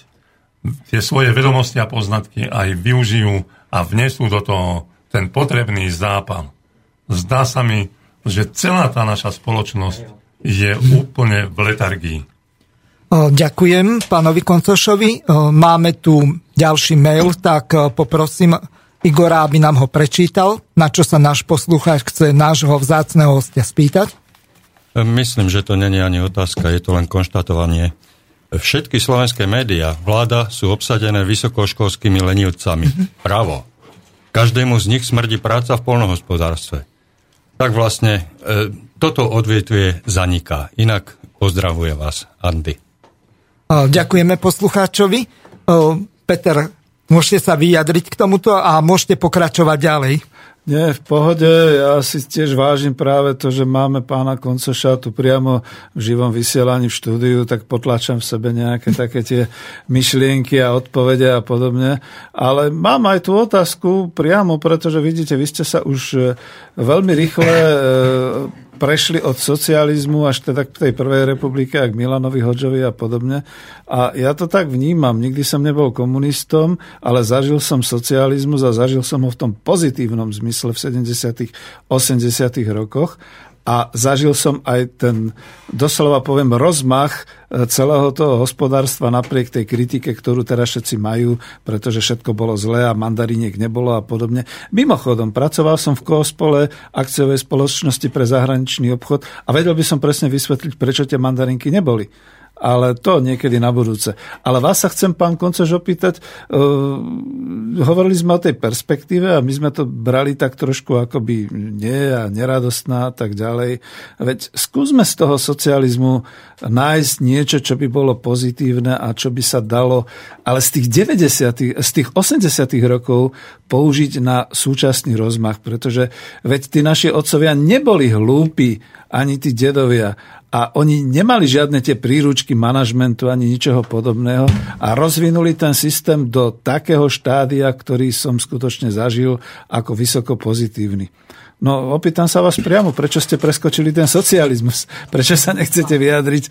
tie svoje vedomosti a poznatky aj využijú a vnesú do toho ten potrebný zápal. Zdá sa mi, že celá tá naša spoločnosť je úplne v letargii. Ďakujem pánovi Koncošovi. Máme tu ďalší mail, tak poprosím Igora, aby nám ho prečítal, na čo sa náš poslucháč chce nášho vzácneho hostia spýtať. Myslím, že to nie je ani otázka, je to len konštatovanie. Všetky slovenské médiá, vláda, sú obsadené vysokoškolskými lenivcami. Bravo. Každému z nich smrdí práca v poľnohospodárstve. Tak vlastne e, toto odvetvie zaniká. Inak pozdravuje vás Andy. Ďakujeme poslucháčovi. Peter, môžete sa vyjadriť k tomuto a môžete pokračovať ďalej. Nie, v pohode. Ja si tiež vážim práve to, že máme pána Koncoša tu priamo v živom vysielaní v štúdiu, tak potlačam v sebe nejaké také tie myšlienky a odpovede a podobne. Ale mám aj tú otázku priamo, pretože vidíte, vy ste sa už veľmi rýchle prešli od socializmu až teda k tej prvej republike a k Milanovi Hodžovi a podobne. A ja to tak vnímam. Nikdy som nebol komunistom, ale zažil som socializmus a zažil som ho v tom pozitívnom zmysle v sedemdesiatych, osemdesiatych rokoch. A zažil som aj ten, doslova poviem, rozmach celého toho hospodárstva napriek tej kritike, ktorú teraz všetci majú, pretože všetko bolo zlé a mandariniek nebolo a podobne. Mimochodom, pracoval som v Koospole, akciovej spoločnosti pre zahraničný obchod a vedel by som presne vysvetliť, prečo tie mandarinky neboli. Ale to niekedy na budúce. Ale vás sa chcem, pán Koncoš, opýtať. Uh, hovorili sme o tej perspektíve a my sme to brali tak trošku akoby nie a neradostná a tak ďalej. Veď skúsme z toho socializmu nájsť niečo, čo by bolo pozitívne a čo by sa dalo, ale z tých deväťdesiatych, z tých osemdesiatych rokov použiť na súčasný rozmach, pretože veď tí naši otcovia neboli hlúpi, ani tí dedovia. A oni nemali žiadne tie príručky manažmentu ani ničoho podobného a rozvinuli ten systém do takého štádia, ktorý som skutočne zažil ako vysoko pozitívny. No, opýtam sa vás priamo, prečo ste preskočili ten socializmus? Prečo sa nechcete vyjadriť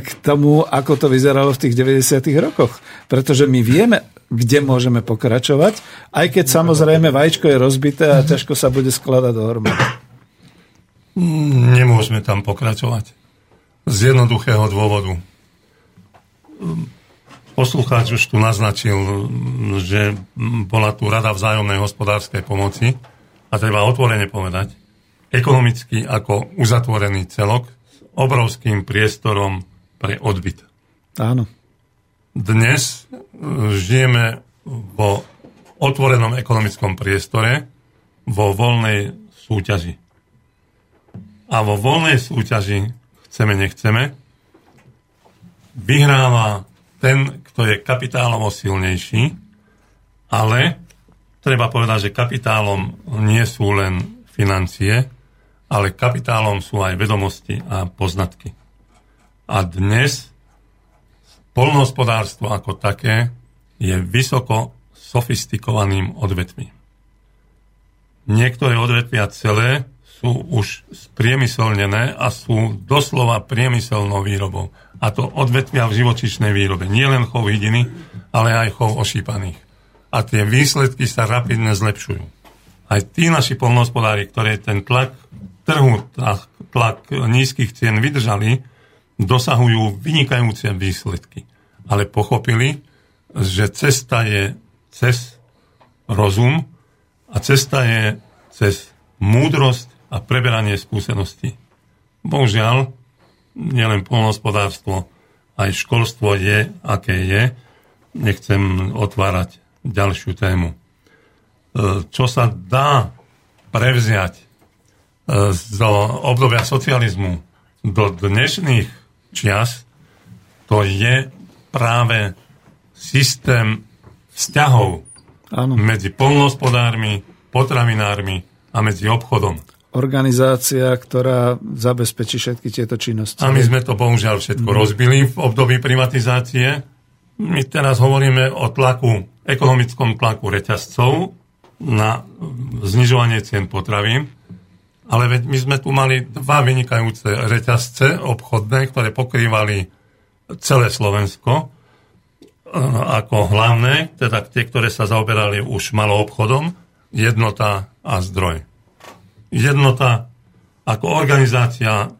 k tomu, ako to vyzeralo v tých deväťdesiatych rokoch? Pretože my vieme kde môžeme pokračovať, aj keď samozrejme vajíčko je rozbité a ťažko sa bude skladať dohromady. Nemôžeme tam pokračovať. Z jednoduchého dôvodu. Poslucháč už tu naznačil, že bola tu Rada vzájomnej hospodárskej pomoci a treba otvorene povedať, ekonomicky ako uzatvorený celok s obrovským priestorom pre odbyt. Áno. Dnes žijeme vo otvorenom ekonomickom priestore, vo voľnej súťaži. A vo voľnej súťaži, chceme, nechceme, vyhráva ten, kto je kapitálovo silnejší, ale treba povedať, že kapitálom nie sú len financie, ale kapitálom sú aj vedomosti a poznatky. A dnes poľnohospodárstvo ako také je vysoko sofistikovaným odvetvím. Niektoré odvetvia celé sú už spriemyselnené a sú doslova priemyselnou výrobou. A to odvetvia v živočíšnej výrobe. Nie len chov hydiny, ale aj chov ošípaných. A tie výsledky sa rapidne zlepšujú. Aj tí naši poľnohospodári, ktorí ten tlak trhu, tlak nízkych cien vydržali, dosahujú vynikajúce výsledky. Ale pochopili, že cesta je cez rozum a cesta je cez múdrosť a preberanie skúseností. Bohužiaľ, nielen poľnohospodárstvo, aj školstvo je, aké je. Nechcem otvárať ďalšiu tému. Čo sa dá prevziať z obdobia socializmu do dnešných čias, to je práve systém vzťahov Áno. medzi poľnohospodármi, potravinármi a medzi obchodom. Organizácia, ktorá zabezpečí všetky tieto činnosti. A my sme to bohužiaľ všetko mm. rozbili v období privatizácie. My teraz hovoríme o tlaku, ekonomickom tlaku reťazcov na znižovanie cien potravín, ale veď my sme tu mali dva vynikajúce reťazce obchodné, ktoré pokrývali celé Slovensko ako hlavné, teda tie, ktoré sa zaoberali už maloobchodom, Jednota a Zdroj. Jednota ako organizácia,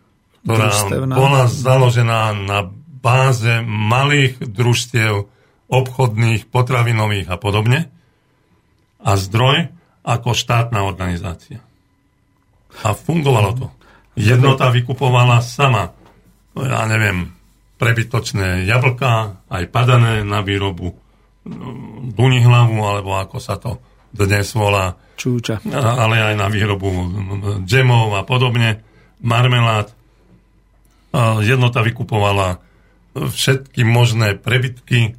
ktorá družstevná. Bola založená na báze malých družstiev obchodných, potravinových a podobne, a Zdroj ako štátna organizácia. A fungovalo to. Jednota vykupovala sama, ja neviem, prebytočné jablká, aj padané na výrobu dunihlavu, alebo ako sa to dnes volá, čúča. Ale aj na výrobu džemov a podobne, marmelád. Jednota vykupovala všetky možné prebytky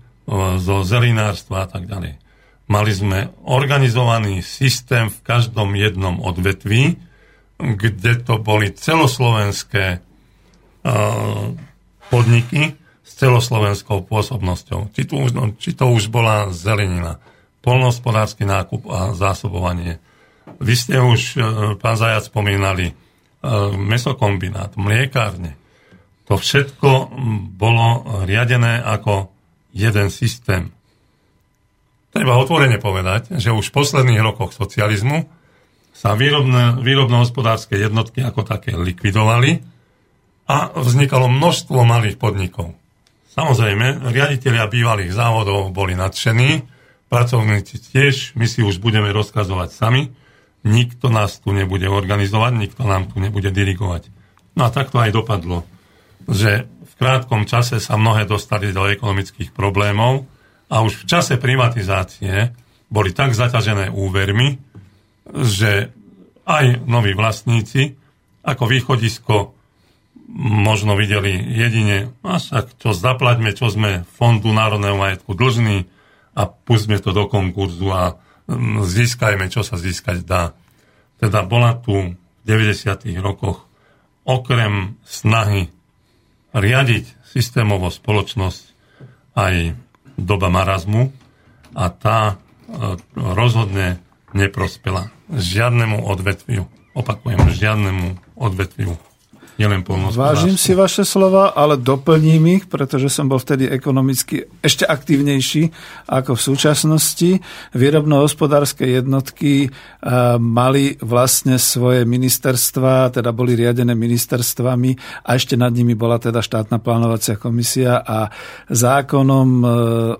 zo zelinárstva a tak ďalej. Mali sme organizovaný systém v každom jednom odvetví, kde to boli celoslovenské podniky s celoslovenskou pôsobnosťou. Či to už, či to už bola zelenina, poľnohospodársky nákup a zásobovanie. Vy ste už, pán Zajac, spomínali mesokombinát, mliekárne. To všetko bolo riadené ako jeden systém. Treba otvorene povedať, že už v posledných rokoch socializmu sa výrobné, výrobno-hospodárske jednotky ako také likvidovali a vznikalo množstvo malých podnikov. Samozrejme, riaditelia bývalých závodov boli nadšení, pracovníci tiež, my si už budeme rozkazovať sami, nikto nás tu nebude organizovať, nikto nám tu nebude dirigovať. No a tak to aj dopadlo, že v krátkom čase sa mnohé dostali do ekonomických problémov a už v čase privatizácie boli tak zaťažené úvermi, že aj noví vlastníci ako východisko možno videli jedine, a však čo zaplaťme, čo sme Fondu národného majetku dlžní, a pustme to do konkurzu a získajme, čo sa získať dá. Teda bola tu v deväťdesiatych rokoch okrem snahy riadiť systémovo spoločnosť aj doba marazmu a tá rozhodne neprospela žiadnemu odvetviu. Opakujem, žiadnemu odvetviu. nielen poľnohospodárstvo. Vážim si vaše slova, ale doplním ich, pretože som bol vtedy ekonomicky ešte aktívnejší ako v súčasnosti. Výrobno-hospodárske jednotky mali vlastne svoje ministerstva, teda boli riadené ministerstvami a ešte nad nimi bola teda štátna plánovacia komisia a zákonom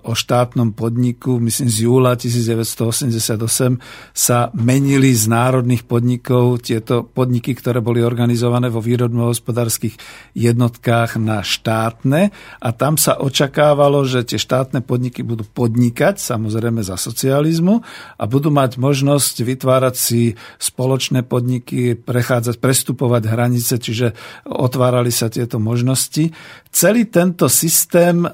o štátnom podniku, myslím z júla devätnásť osemdesiatosem, sa menili z národných podnikov tieto podniky, ktoré boli organizované vo výrobno-hospodárskych jednotkách na štátne a tam sa očakávalo, že tie štátne podniky budú podnikať, samozrejme za socializmu, a budú mať možnosť vytvárať si spoločné podniky, prechádzať, prestupovať hranice, čiže otvárali sa tieto možnosti. Celý tento systém,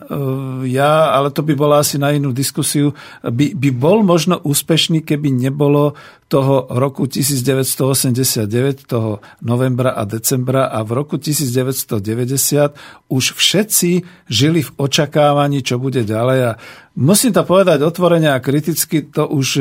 ja, ale to by bola asi na inú diskusiu, by, by bol možno úspešný, keby nebolo toho roku devätnásť osemdesiatdeväť, toho novembra a decembra, a v roku devätnásť deväťdesiat už všetci žili v očakávaní, čo bude ďalej. A musím to povedať otvorene a kriticky, to už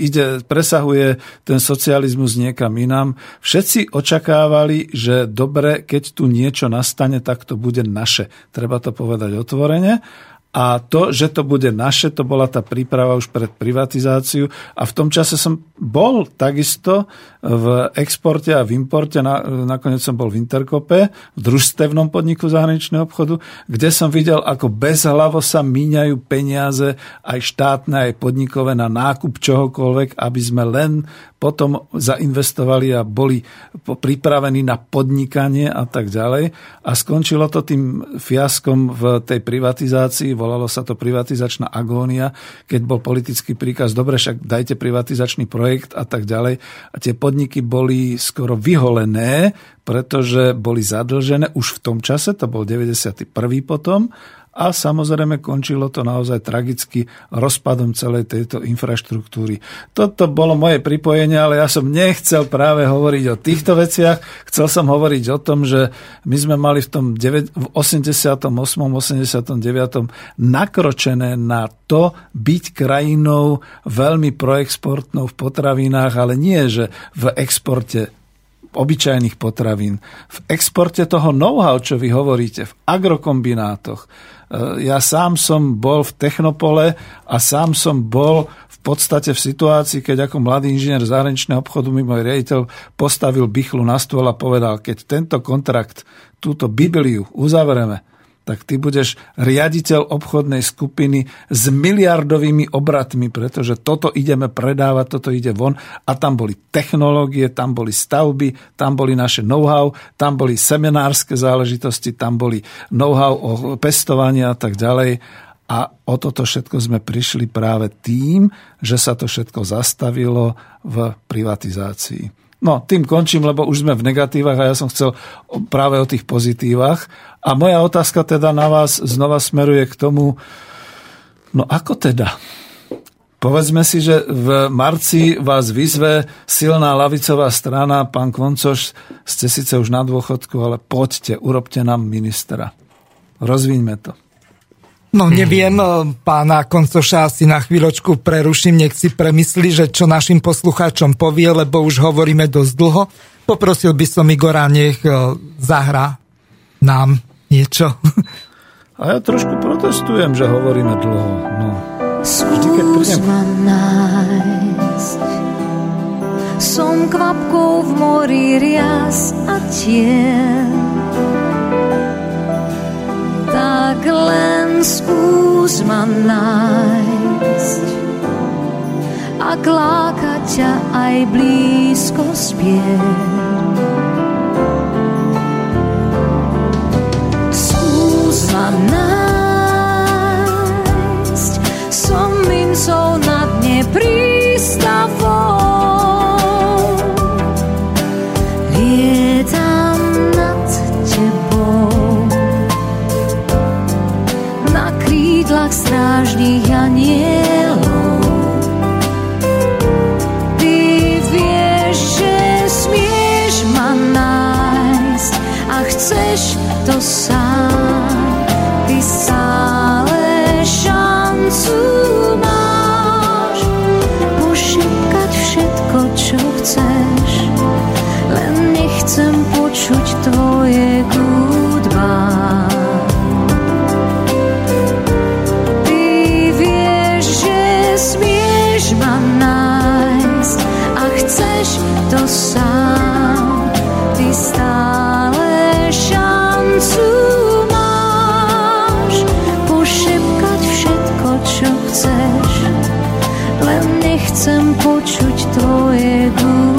ide, presahuje ten socializmus niekam inám. Všetci očakávali, že dobre, keď tu niečo nastane, tak to bude naše. Treba to povedať otvorene. A to, že to bude naše, to bola tá príprava už pred privatizáciu. A v tom čase som bol takisto v exporte a v importe. Nakoniec som bol v Interkope, v družstevnom podniku zahraničného obchodu, kde som videl, ako bezhlavo sa míňajú peniaze aj štátne, aj podnikové na nákup čohokoľvek, aby sme len potom zainvestovali a boli pripravení na podnikanie a tak ďalej. A skončilo to tým fiaskom v tej privatizácii. Volalo sa to privatizačná agónia, keď bol politický príkaz, dobre, však dajte privatizačný projekt a tak ďalej. A tie podniky boli skoro vyholené, pretože boli zadlžené už v tom čase, to bol deväťdesiaty prvý potom. A samozrejme končilo to naozaj tragicky rozpadom celej tejto infraštruktúry. Toto bolo moje pripojenie, ale ja som nechcel práve hovoriť o týchto veciach. Chcel som hovoriť o tom, že my sme mali v tom osemdesiatom ôsmom, osemdesiatom deviatom nakročené na to byť krajinou veľmi proexportnou v potravinách, ale nie, že v exporte obyčajných potravín. V exporte toho know-how, čo vy hovoríte, v agrokombinátoch. Ja sám som bol v Technopole a sám som bol v podstate v situácii, keď ako mladý inžinier zahraničného obchodu mi môj riaditeľ postavil bichlu na stôl a povedal, keď tento kontrakt, túto Bibliu uzavereme, tak ty budeš riaditeľ obchodnej skupiny s miliardovými obratmi, pretože toto ideme predávať, toto ide von. A tam boli technológie, tam boli stavby, tam boli naše know-how, tam boli seminárske záležitosti, tam boli know-how o pestovaní a tak ďalej. A o toto všetko sme prišli práve tým, že sa to všetko zastavilo v privatizácii. No, tým končím, lebo už sme v negatívach a ja som chcel práve o tých pozitívach. A moja otázka teda na vás znova smeruje k tomu, no ako teda? Povedzme si, že v marci vás vyzve silná ľavicová strana, pán Koncoš, ste síce už na dôchodku, ale poďte, urobte nám ministra. Rozviňme to. No neviem, pána Koncoša asi na chvíľočku preruším, nech si premyslí, že čo našim poslucháčom povie, lebo už hovoríme dosť dlho. Poprosil by som Igora, nech zahra nám niečo. A ja trošku protestujem, že hovoríme dlho. No. Vždy, keď prídem... Som kvapkou v mori rias a tieň, tak len skús ma nájsť a kláka ťa aj blízko spie. Skús ma nájsť, som mincou na dne prístavou, lietam nad tebou krídlach strážnych anielov. Ty vieš, že smieš ma nájsť a chceš to sám. Ty stále šancu máš pošepkať všetko, čo chceš, len nech chcem počuť tvoje goodbye. Ty vieš, že smieš ma nájsť a chceš to sám. Ty stále šancu máš pošepkať všetko, čo chceš. Len nechcem počuť tvoje goodbye.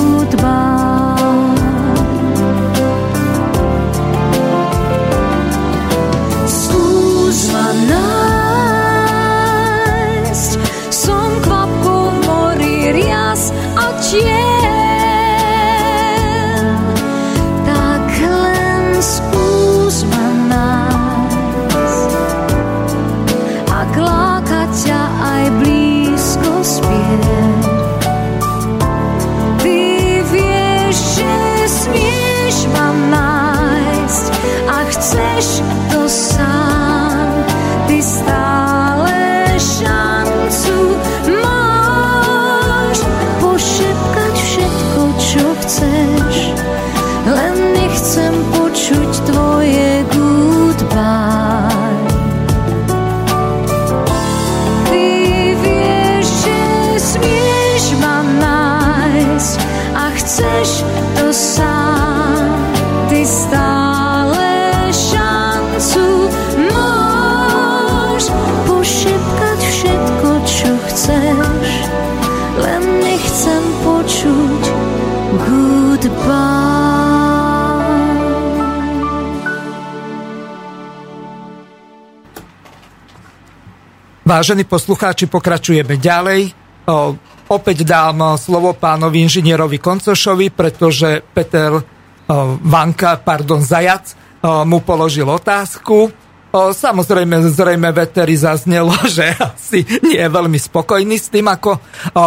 Chceš to sám, ty stále šancu máš pošepkať všetko, čo chceš, len nechcem počuť tvoje goodbye. Ty vieš, že smieš ma nájsť a chceš to sám, ty stále pošepkať všetko, čo chceš, len nechcem počuť goodbye. Vážení poslucháči, pokračujeme ďalej. O, opäť dám slovo pánovi inžinierovi Koncošovi, pretože Peter o, Vanka, pardon, Zajac o, mu položil otázku. O, samozrejme, zrejme veteri zaznelo, že asi nie je veľmi spokojný s tým, ako o,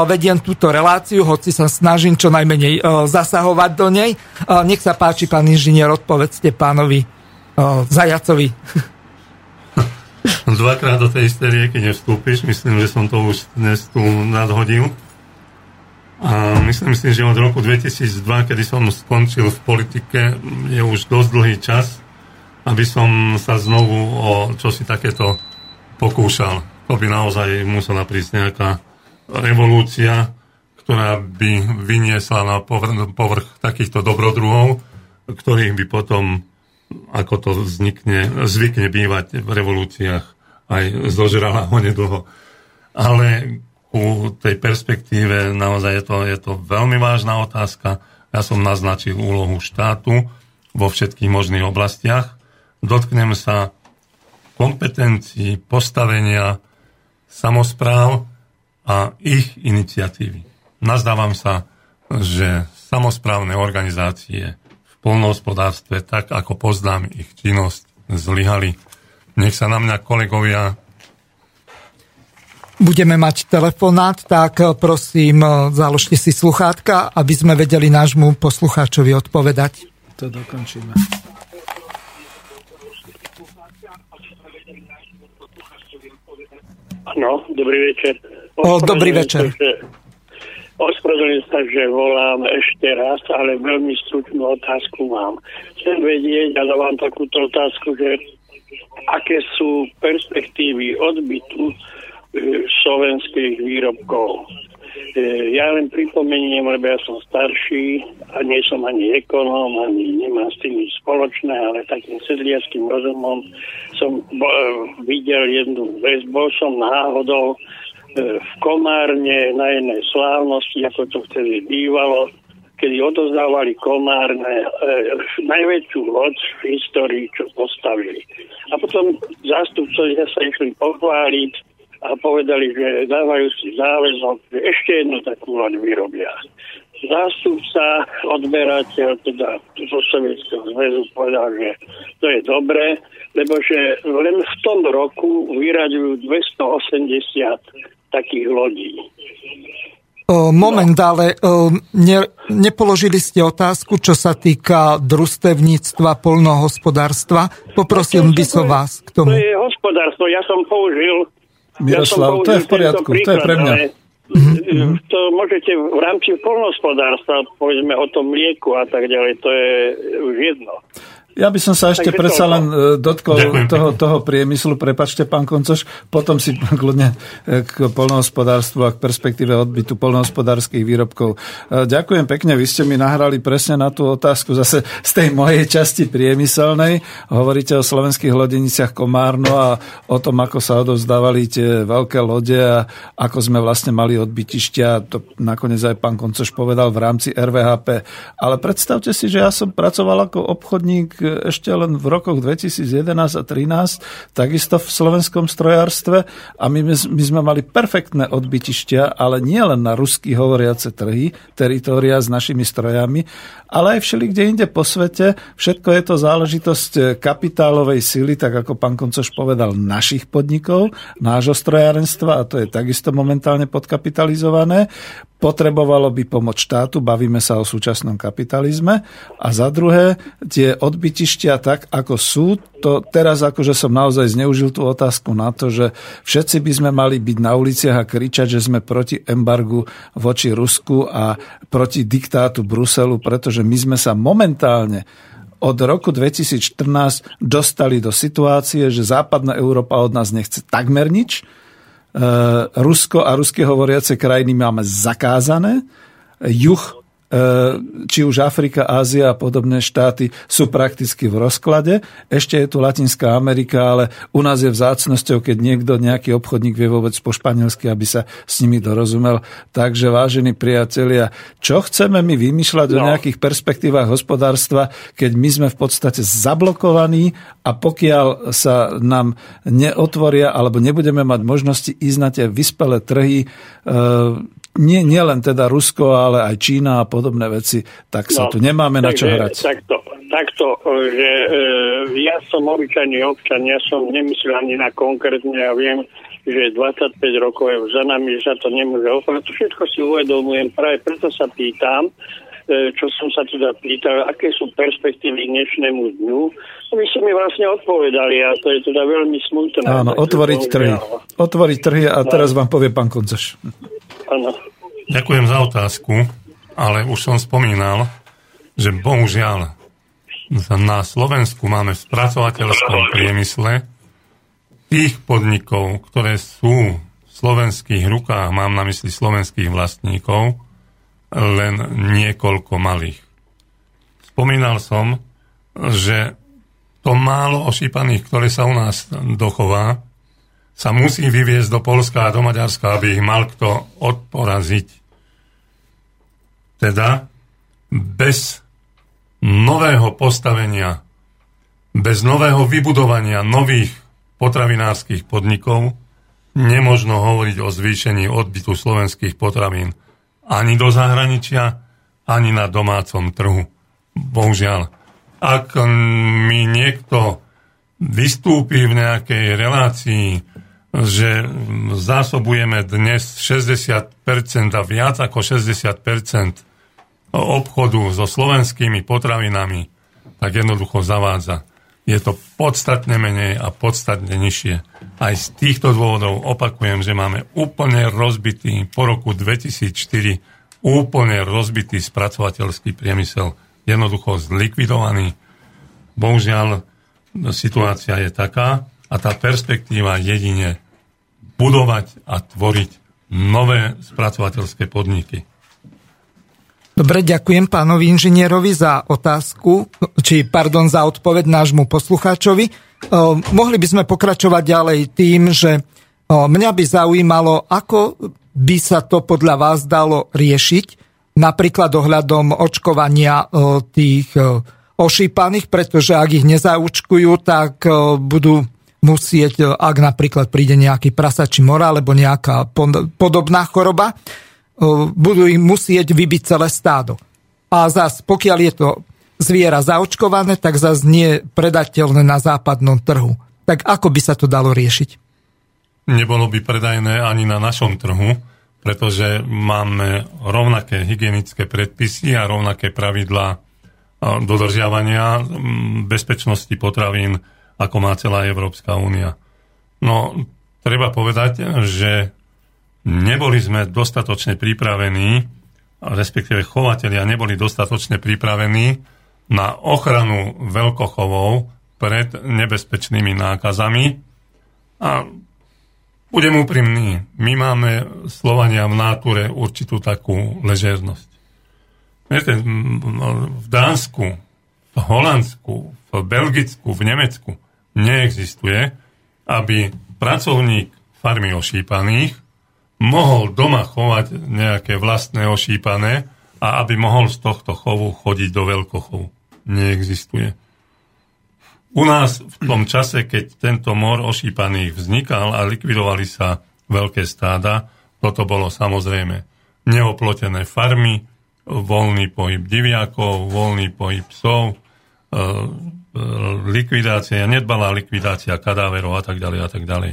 vediem túto reláciu, hoci sa snažím čo najmenej o, zasahovať do nej. O, nech sa páči, pán inžinier, odpovedzte pánovi o, Zajacovi. Dvakrát do tej istej rieky nevstúpiš, myslím, že som to už dnes tu nadhodil. A myslím si, že od roku dvetisícdva, kedy som skončil v politike, je už dosť dlhý čas, aby som sa znovu o čosi takéto pokúšal. To by naozaj musela prísť nejaká revolúcia, ktorá by vyniesla na povrch, povrch takýchto dobrodruhov, ktorých by potom, ako to vznikne, zvykne bývať v revolúciách, aj zožrala ho nedlho. Ale ku tej perspektíve naozaj je to, je to veľmi vážna otázka. Ja som naznačil úlohu štátu vo všetkých možných oblastiach. Dotknem sa kompetencií, postavenia samospráv a ich iniciatívy. Nazdávam sa, že samosprávne organizácie v poľnohospodárstve, tak ako poznám ich činnosť, zlyhali. Nech sa na mňa kolegovia... Budeme mať telefonát, tak prosím, založte si sluchátka, aby sme vedeli nášmu poslucháčovi odpovedať. To dokončíme. No, dobrý večer. O, dobrý večer. Ospravedlňujem sa, že volám ešte raz, ale veľmi stručnú otázku mám. Chcem vedieť, a dávam takúto otázku, že aké sú perspektívy odbytu e, slovenských výrobkov. E, ja len pripomeniem, lebo ja som starší a nie som ani ekonóm, ani nemám s tým nič spoločné, ale takým sedliackým rozumom som bo- videl jednu vec, bol som náhodou e, v Komárne na jednej slávnosti, ako to vtedy bývalo, kedy odozdávali Komárne e, najväčšiu loď v histórii, čo postavili. A potom zástupcovia sa išli pochváliť a povedali, že dávajú si záväzok, že ešte jednu takú loď vyrobia. Zástupca, odberateľ, teda zo Sovietskeho zväzu povedal, že to je dobré, lebo že len v tom roku vyraďujú dvesto osemdesiat takých lodí. O, moment, no. ale o, ne, nepoložili ste otázku, čo sa týka družstevníctva, poľnohospodárstva. Poprosím by som vás k tomu. To je hospodárstvo, ja som použil Miroslav, ja to je v poriadku, to je pre mňa. Mm-hmm. To môžete v rámci poľnohospodárstva, povedzme o tom mlieku a tak ďalej, to je už jedno. Ja by som sa ešte predsa len dotkol toho, toho priemyslu, prepáčte, pán Koncoš, potom si kľudne k poľnohospodárstvu a k perspektíve odbytu poľnohospodárskych výrobkov. Ďakujem pekne, vy ste mi nahrali presne na tú otázku zase z tej mojej časti priemyselnej. Hovoríte o slovenských lodiniciach Komárno a o tom, ako sa odovzdávali tie veľké lode a ako sme vlastne mali odbytištia. To nakoniec aj pán Koncoš povedal v rámci er vé há pé. Ale predstavte si, že ja som pracoval ako obchodník ešte len v rokoch dvetisíc jedenásť a dvetisíc trinásť, takisto v slovenskom strojárstve a my, my sme mali perfektné odbytištia, ale nie len na rusky hovoriace trhy, teritória s našimi strojami, ale aj všelikde inde po svete. Všetko je to záležitosť kapitálovej sily, tak ako pán Koncoš povedal, našich podnikov, nášho strojárenstva, a to je takisto momentálne podkapitalizované. Potrebovalo by pomoc štátu, bavíme sa o súčasnom kapitalizme. A za druhé, tie odbytištia tak, ako sú, to teraz akože som naozaj zneužil tú otázku na to, že všetci by sme mali byť na uliciach a kričať, že sme proti embargu voči Rusku a proti diktátu Bruselu, pretože my sme sa momentálne od roku dvetisíc štrnásť dostali do situácie, že západná Európa od nás nechce takmer nič, Rusko a ruské hovoriace krajiny máme zakázané. Juh, či už Afrika, Ázia a podobné štáty sú prakticky v rozklade. Ešte je tu Latinská Amerika, ale u nás je vzácnosťou, keď niekto, nejaký obchodník vie vôbec po španielsky, aby sa s nimi dorozumel. Takže, vážení priatelia, čo chceme my vymýšľať no. o nejakých perspektívach hospodárstva, keď my sme v podstate zablokovaní a pokiaľ sa nám neotvoria alebo nebudeme mať možnosti ísť na tie vyspelé trhy, e- Nie, nie len teda Rusko, ale aj Čína a podobné veci, tak sa no, tu nemáme takže, na čo hrať. Takto, takto že e, ja som obyčajný občan, ja som nemyslel ani na konkrétne, ja viem, že dvadsaťpäť rokov je za nami, že sa to nemôže opakovať. To všetko si uvedomujem, práve preto sa pýtam, e, čo som sa teda pýtal, aké sú perspektívy dnešnému dňu. Vy ste mi vlastne odpovedali a to je teda veľmi smutné. Áno, otvoriť trhy. Otvoriť trhy a teraz vám povie pán Koncoš. Áno. Ďakujem za otázku, ale už som spomínal, že bohužiaľ na Slovensku máme v spracovateľskom priemysle tých podnikov, ktoré sú v slovenských rukách, mám na mysli slovenských vlastníkov, len niekoľko malých. Spomínal som, že to málo ošípaných, ktoré sa u nás dochová, sa musí vyviezť do Poľska a do Maďarska, aby ich mal kto odporaziť. Teda bez nového postavenia, bez nového vybudovania nových potravinárskych podnikov nemožno hovoriť o zvýšení odbytu slovenských potravín ani do zahraničia, ani na domácom trhu. Bohužiaľ, ak mi niekto vystúpi v nejakej relácii, že zásobujeme dnes šesťdesiat percent a viac ako šesťdesiat percent obchodu so slovenskými potravinami, tak jednoducho zavádza. Je to podstatne menej a podstatne nižšie. Aj z týchto dôvodov opakujem, že máme úplne rozbitý po roku dvetisíc štyri úplne rozbitý spracovateľský priemysel. Jednoducho zlikvidovaný. Bohužiaľ, situácia je taká a tá perspektíva jedine budovať a tvoriť nové spracovateľské podniky. Dobre, ďakujem pánovi inžinierovi za otázku, či pardon, za odpoveď nášmu poslucháčovi. Uh, mohli by sme pokračovať ďalej tým, že uh, mňa by zaujímalo, ako by sa to podľa vás dalo riešiť, napríklad ohľadom očkovania uh, tých uh, ošípaných, pretože ak ich nezaúčkujú, tak uh, budú musieť, ak napríklad príde nejaký prasačí mor alebo nejaká podobná choroba, budú im musieť vybiť celé stádo. A zas, pokiaľ je to zviera zaočkované, tak zas nie je predateľné na západnom trhu. Tak ako by sa to dalo riešiť? Nebolo by predajné ani na našom trhu, pretože máme rovnaké hygienické predpisy a rovnaké pravidlá dodržiavania bezpečnosti potravín, ako má celá Európska únia. No, treba povedať, že neboli sme dostatočne pripravení, respektíve chovatelia neboli dostatočne pripravení na ochranu veľkochovov pred nebezpečnými nákazami. A budem úprimný, my máme Slovania v náture určitú takú ležernosť. Viete, v Dánsku, v Holandsku, v Belgicku, v Nemecku neexistuje, aby pracovník farmy ošípaných mohol doma chovať nejaké vlastné ošípané a aby mohol z tohto chovu chodiť do veľkochovu. Neexistuje. U nás v tom čase, keď tento mor ošípaných vznikal a likvidovali sa veľké stáda, toto bolo samozrejme neoplotené farmy, voľný pohyb diviakov, voľný pohyb psov, likvidácia, nedbalá likvidácia kadáverov a tak ďalej a tak ďalej.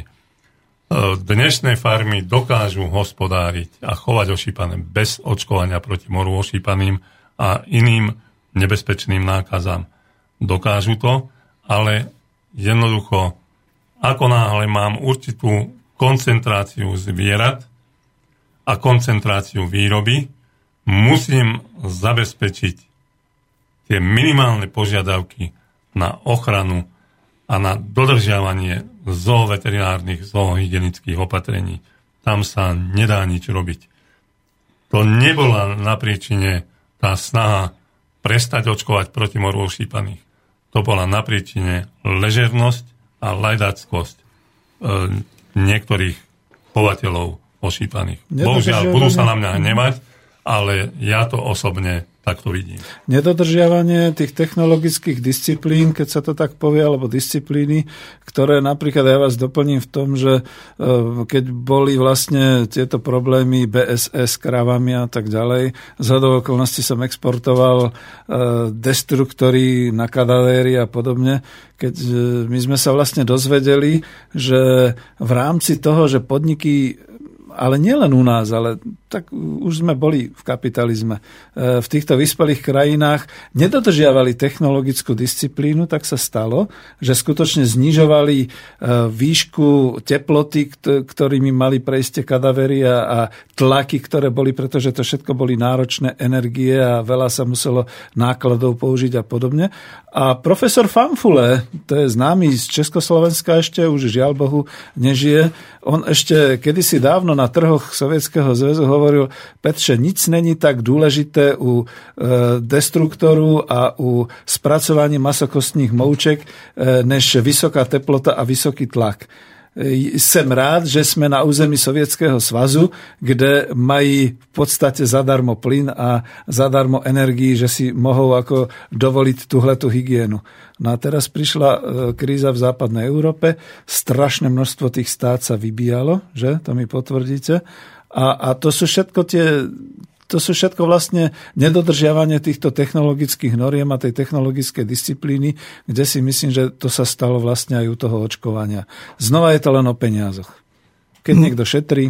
Dnešné farmy dokážu hospodáriť a chovať ošípané bez očkovania proti moru ošípaným a iným nebezpečným nákazám. Dokážu to, ale jednoducho, ako náhle mám určitú koncentráciu zvierat a koncentráciu výroby, musím zabezpečiť tie minimálne požiadavky na ochranu a na dodržiavanie zooveterinárnych, zoohygienických opatrení. Tam sa nedá nič robiť. To nebola na príčine tá snaha prestať očkovať proti moru ošípaných. To bola na príčine ležernosť a lajdáckosť e, niektorých chovateľov ošípaných. Bohužiaľ, budú sa na mňa hnevať, ale ja to osobne tak to vidím. Nedodržiavanie tých technologických disciplín, keď sa to tak povie, alebo disciplíny, ktoré napríklad, ja vás doplním v tom, že keď boli vlastne tieto problémy bé es es, kravami a tak ďalej, zhodou okolností som exportoval destruktory na kadavéry a podobne, keď my sme sa vlastne dozvedeli, že v rámci toho, že podniky, ale nielen u nás, ale tak už sme boli v kapitalizme. V týchto vyspelých krajinách nedodržiavali technologickú disciplínu, tak sa stalo, že skutočne znižovali výšku teploty, ktorými mali prejsť tie kadavery a tlaky, ktoré boli, pretože to všetko boli náročné energie a veľa sa muselo nákladov použiť a podobne. A profesor Fanfule, to je známy z Československa ešte, už žiaľ Bohu nežije, on ešte kedysi dávno na trhoch Sovietskeho zväzu hovoril, Petře, nic není tak důležité u destruktoru a u spracování masokostních mouček, než vysoká teplota a vysoký tlak. Jsem rád, že jsme na území Sovětského svazu, kde mají v podstatě zadarmo plyn a zadarmo energii, že si mohou ako dovoliť tuhletu hygienu. No a teraz prišla kríza v západnej Európe, strašné množstvo tých stát sa vybíjalo, že? To mi potvrdíte. A, a to sú všetko tie... To sú všetko vlastne nedodržiavanie týchto technologických noriem a tej technologickej disciplíny, kde si myslím, že to sa stalo vlastne aj u toho očkovania. Znova je to len o peniazoch. Keď niekto šetrí,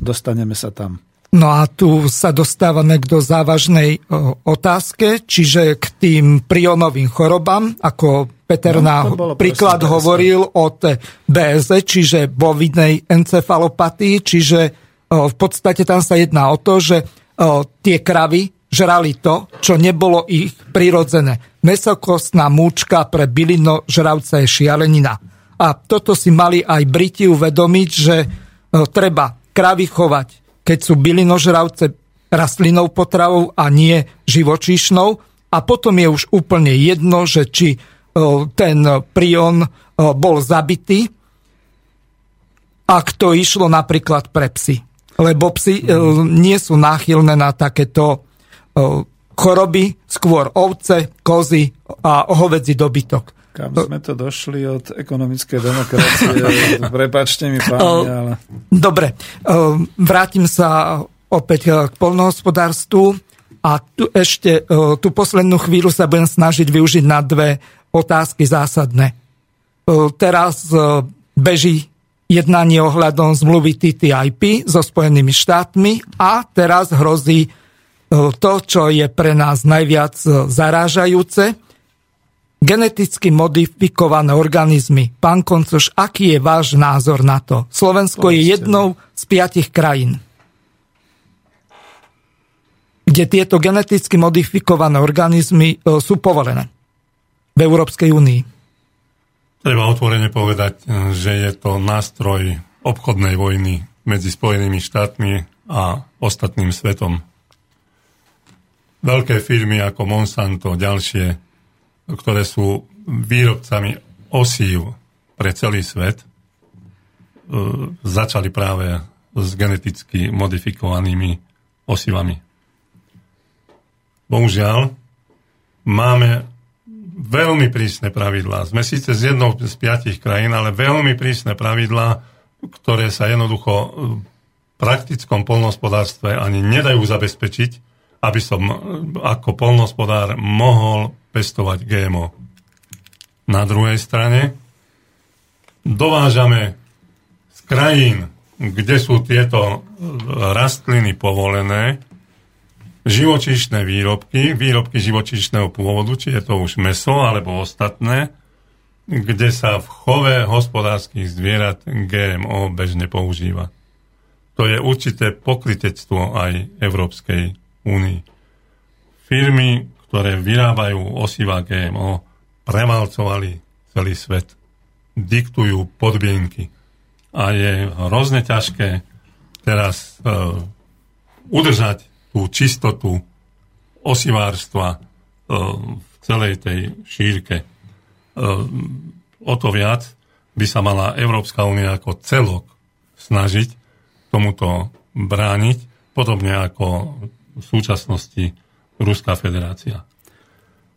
dostaneme sa tam. No a tu sa dostávame k do závažnej otázke, čiže k tým prionovým chorobám, ako Peter no, na príklad presne, hovoril o bé es é, čiže bovidnej encefalopatii, čiže v podstate tam sa jedná o to, že tie kravy žrali to, čo nebolo ich prirodzené. Mäsokostná múčka pre bylino žravca je šialenina. A toto si mali aj Briti uvedomiť, že treba kravy chovať, keď sú bylinožravce rastlinnou potravou a nie živočíšnou. A potom je už úplne jedno, že či ten prion bol zabitý, ak to išlo napríklad pre psy. Lebo psi nie sú náchylné na takéto choroby, skôr ovce, kozy a hovädzí dobytok. Kam sme to došli od ekonomickej demokracie? Prepáčte mi, páni, ale... Dobre, vrátim sa opäť k poľnohospodárstvu a tu ešte tú poslednú chvíľu sa budem snažiť využiť na dve otázky zásadné. Teraz beží jednanie ohľadom zmluvy T T I P so Spojenými štátmi a teraz hrozí to, čo je pre nás najviac zarážajúce. geneticky modifikované organizmy. Pán Koncoš, aký je váš názor na to? Slovensko je jednou z piatich krajín, kde tieto geneticky modifikované organizmy sú povolené v Európskej únii. Treba otvorene povedať, že je to nástroj obchodnej vojny medzi Spojenými štátmi a ostatným svetom. Veľké firmy ako Monsanto, ďalšie, ktoré sú výrobcami osív pre celý svet, začali práve s geneticky modifikovanými osivami. Bohužiaľ, máme veľmi prísne pravidlá. Sme síce z jednou z piatich krajín, ale veľmi prísne pravidlá, ktoré sa jednoducho v praktickom poľnohospodárstve ani nedajú zabezpečiť, aby som ako poľnohospodár mohol pestovať gé em ó. Na druhej strane dovážame z krajín, kde sú tieto rastliny povolené, živočíšne výrobky, výrobky živočíšneho pôvodu, či je to už mäso alebo ostatné, kde sa v chove hospodárskych zvierat gé em ó bežne používa. To je určité pokrytectvo aj Európskej únii. Firmy, ktoré vyrábajú osiva gé em ó, prevalcovali celý svet. Diktujú podmienky. A je hrozne ťažké teraz e, udržať tú čistotu osivárstva e, v celej tej šírke. E, o to viac by sa mala Európska únia ako celok snažiť tomuto brániť, podobne ako v súčasnosti Ruská federácia.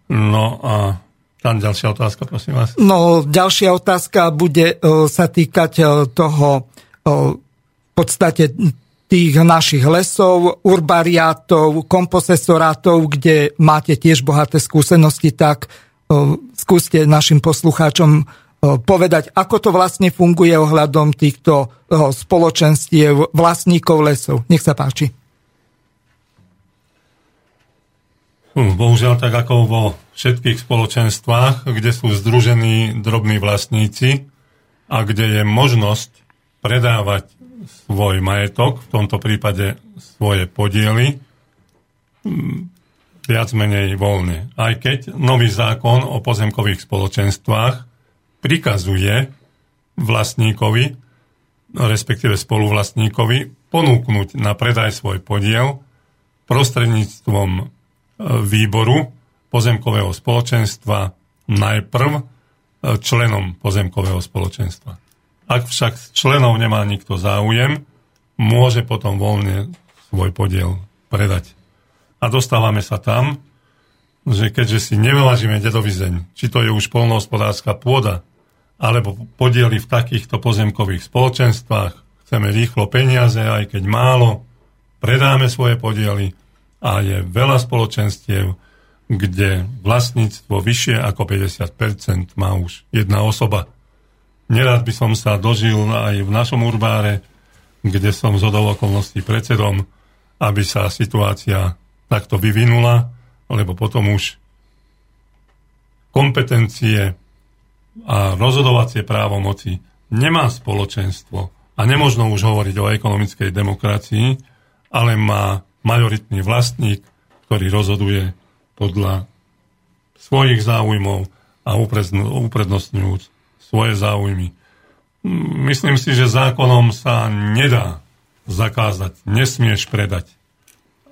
No a tam ďalšia otázka, prosím vás. No, ďalšia otázka bude uh, sa týkať uh, toho uh, v podstate tých našich lesov, urbariátov, komposesorátov, kde máte tiež bohaté skúsenosti, tak uh, skúste našim poslucháčom uh, povedať, ako to vlastne funguje ohľadom týchto uh, spoločenstiev vlastníkov lesov. Nech sa páči. Bohužiaľ, tak ako vo všetkých spoločenstvách, kde sú združení drobní vlastníci a kde je možnosť predávať svoj majetok, v tomto prípade svoje podiely, viac menej voľne. Aj keď nový zákon o pozemkových spoločenstvách prikazuje vlastníkovi, respektíve spoluvlastníkovi, ponúknuť na predaj svoj podiel prostredníctvom výboru pozemkového spoločenstva najprv členom pozemkového spoločenstva. Ak však s členov nemá nikto záujem, môže potom voľne svoj podiel predať. A dostávame sa tam, že keďže si nevyvážime dedovizeň, či to je už poľnohospodárska pôda, alebo podiely v takýchto pozemkových spoločenstvách, chceme rýchlo peniaze, aj keď málo, predáme svoje podiely. A je veľa spoločenstiev, kde vlastníctvo vyššie ako päťdesiat percent má už jedna osoba. Nerád by som sa dožil aj v našom urbáre, kde som zhodou okolností predsedom, aby sa situácia takto vyvinula, lebo potom už kompetencie a rozhodovacie právomoci nemá spoločenstvo. A nemožno už hovoriť o ekonomickej demokracii, ale má majoritný vlastník, ktorý rozhoduje podľa svojich záujmov a uprednostňujúc svoje záujmy. Myslím si, že zákonom sa nedá zakázať, nesmieš predať,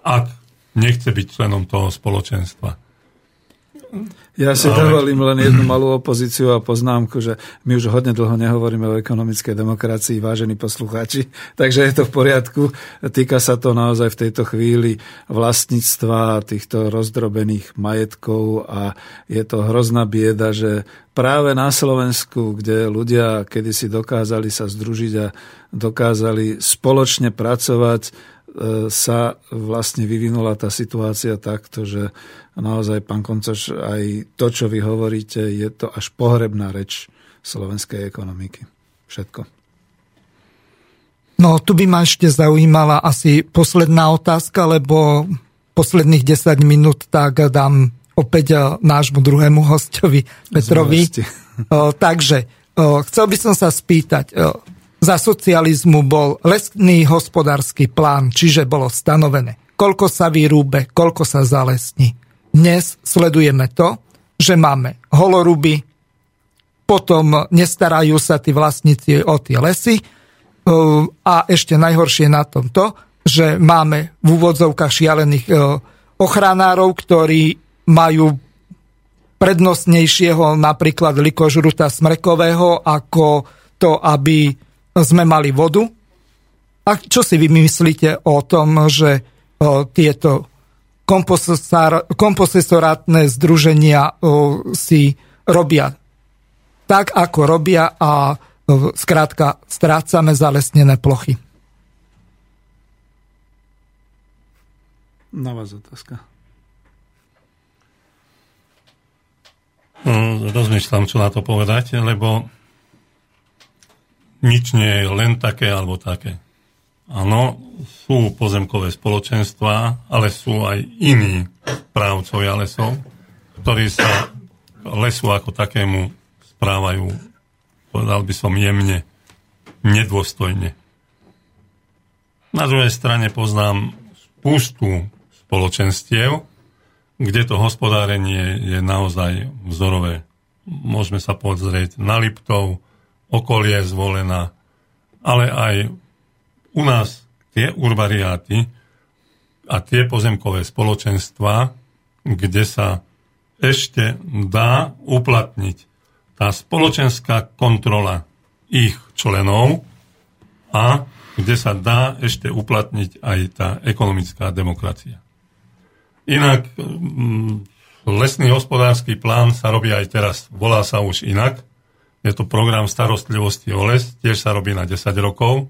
ak nechce byť členom toho spoločenstva. Ja si dovolím len jednu malú opozíciu a poznámku, že my už hodne dlho nehovoríme o ekonomickej demokracii, vážení poslucháči, takže je to v poriadku. Týka sa to naozaj v tejto chvíli vlastníctva týchto rozdrobených majetkov a je to hrozná bieda, že práve na Slovensku, kde ľudia kedysi dokázali sa združiť a dokázali spoločne pracovať, sa vlastne vyvinula tá situácia takto, že naozaj, pán Koncoš, aj to, čo vy hovoríte, je to až pohrebná reč slovenskej ekonomiky. Všetko. No, tu by ma ešte zaujímala asi posledná otázka, lebo posledných desať minút tak dám opäť nášmu druhému hostovi Petrovi. Takže chcel by som sa spýtať, za socializmu bol lesný hospodársky plán, čiže bolo stanovené, koľko sa vyrúbe, koľko sa zalesní. Dnes sledujeme to, že máme holoruby, potom nestarajú sa tí vlastníci o tie lesy a ešte najhoršie na tom to, že máme v úvodzovkách šialených ochranárov, ktorí majú prednostnejšieho napríklad likožruta smrekového ako to, aby sme mali vodu. A čo si vymyslíte o tom, že tieto komposesorátne združenia si robia tak, ako robia a skrátka strácame zalesnené plochy? Na vás otázka. Rozmýšľam, čo na to povedať, lebo nič nie je len také alebo také. Áno, sú pozemkové spoločenstvá, ale sú aj iní správcovia lesov, ktorí sa lesu ako takému správajú, povedal by som jemne, nedôstojne. Na druhej strane poznám spústu spoločenstiev, kde to hospodárenie je naozaj vzorové. Môžeme sa pozrieť na Liptov, okolie Zvolena, ale aj u nás tie urbariáty a tie pozemkové spoločenstvá, kde sa ešte dá uplatniť tá spoločenská kontrola ich členov a kde sa dá ešte uplatniť aj tá ekonomická demokracia. Inak lesný hospodársky plán sa robí aj teraz, volá sa už inak. Je to program starostlivosti o les, tiež sa robí na desať rokov,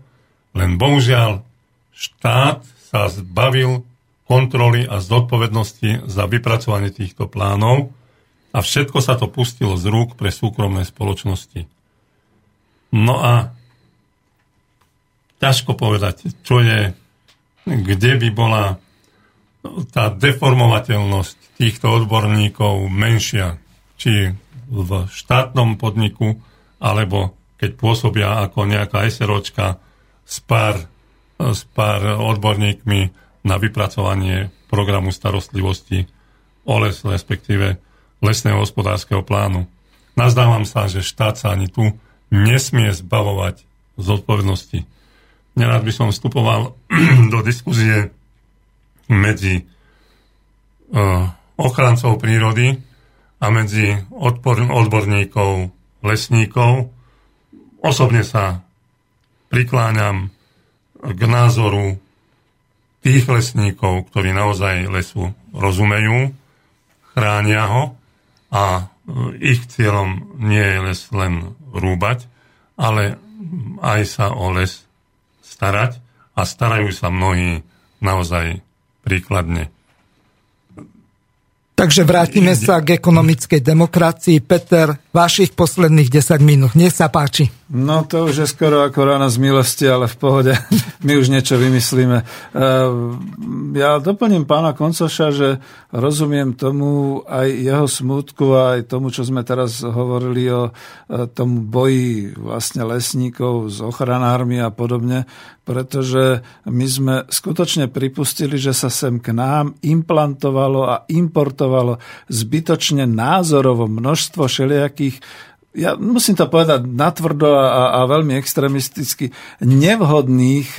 len bohužiaľ štát sa zbavil kontroly a zodpovednosti za vypracovanie týchto plánov a všetko sa to pustilo z rúk pre súkromné spoločnosti. No a ťažko povedať, čo je, kde by bola tá deformovateľnosť týchto odborníkov menšia, či v štátnom podniku, alebo keď pôsobia ako nejaká SROčka s pár, s pár odborníkmi na vypracovanie programu starostlivosti o les, respektíve lesného hospodárskeho plánu. Nazdávam sa, že štát sa ani tu nesmie zbavovať zodpovednosti. Nerad by som vstupoval do diskuzie medzi ochrancov prírody a medzi odpor, odborníkov, lesníkov. Osobne sa prikláňam k názoru tých lesníkov, ktorí naozaj lesu rozumejú, chránia ho a ich cieľom nie je les len rúbať, ale aj sa o les starať a starajú sa mnohí naozaj príkladne. Takže vrátime sa k ekonomickej demokracii. Peter, vašich posledných desať minút. Nech sa páči. No to už je skoro ako rána z milosti, ale v pohode. My už niečo vymyslíme. Ja doplním pána Koncoša, že rozumiem tomu aj jeho smútku, aj tomu, čo sme teraz hovorili o tom boji vlastne lesníkov s ochranármi a podobne, pretože my sme skutočne pripustili, že sa sem k nám implantovalo a importovalo zbytočne názorovo množstvo všelijakých, ja musím to povedať natvrdo a, a veľmi extrémisticky, nevhodných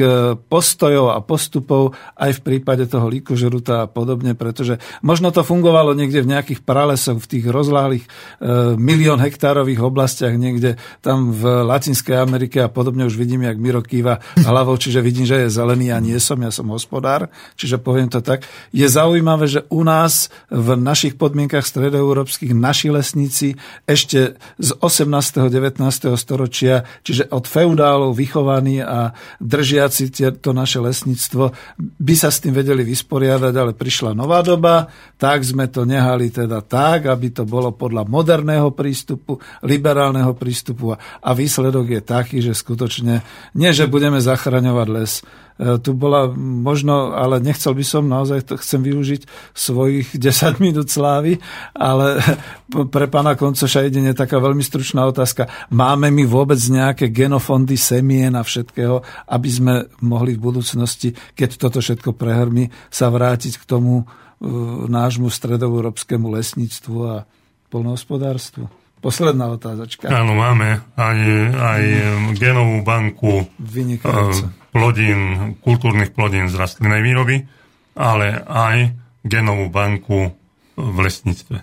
postojov a postupov aj v prípade toho likožruta a podobne, pretože možno to fungovalo niekde v nejakých pralesoch, v tých rozláhlých e, milión hektárových oblastiach, niekde tam v Latinskej Amerike a podobne. Už vidím, jak Miro kýva hlavou, čiže vidím, že je zelený a nie som, ja som hospodár, čiže poviem to tak. Je zaujímavé, že u nás v našich podmienkach stredoeurópskych naši lesníci ešte z osemnásteho a devätnásteho storočia, čiže od feudálov vychovaní a držiaci to naše lesníctvo, by sa s tým vedeli vysporiadať, ale prišla nová doba, tak sme to nehali teda tak, aby to bolo podľa moderného prístupu, liberálneho prístupu a výsledok je taký, že skutočne nie, že budeme zachraňovať les, tu bola možno, ale nechcel by som, naozaj to chcem využiť svojich desať minút slávy, ale pre pána Koncoša jedine taká veľmi stručná otázka. Máme my vôbec nejaké genofondy semien a všetkého, aby sme mohli v budúcnosti, keď toto všetko prehrmi, sa vrátiť k tomu nášmu stredoeurópskemu lesníctvu a poľnohospodárstvu? Posledná otázočka. Áno, máme aj, aj genovú banku plodín, kultúrnych plodín z rastlinnej výroby, ale aj genovú banku v lesníctve.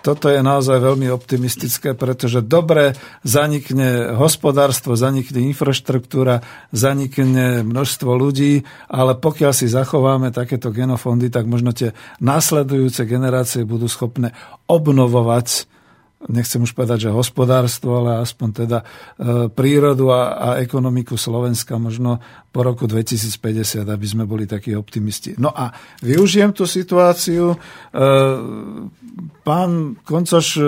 Toto je naozaj veľmi optimistické, pretože dobre zanikne hospodárstvo, zanikne infraštruktúra, zanikne množstvo ľudí, ale pokiaľ si zachováme takéto genofondy, tak možno tie následujúce generácie budú schopné obnovovať, nechcem už povedať, že hospodárstvo, ale aspoň teda prírodu a, a ekonomiku Slovenska možno po roku dvetisícpäťdesiat, aby sme boli takí optimisti. No a využijem tú situáciu. Pán Koncoš,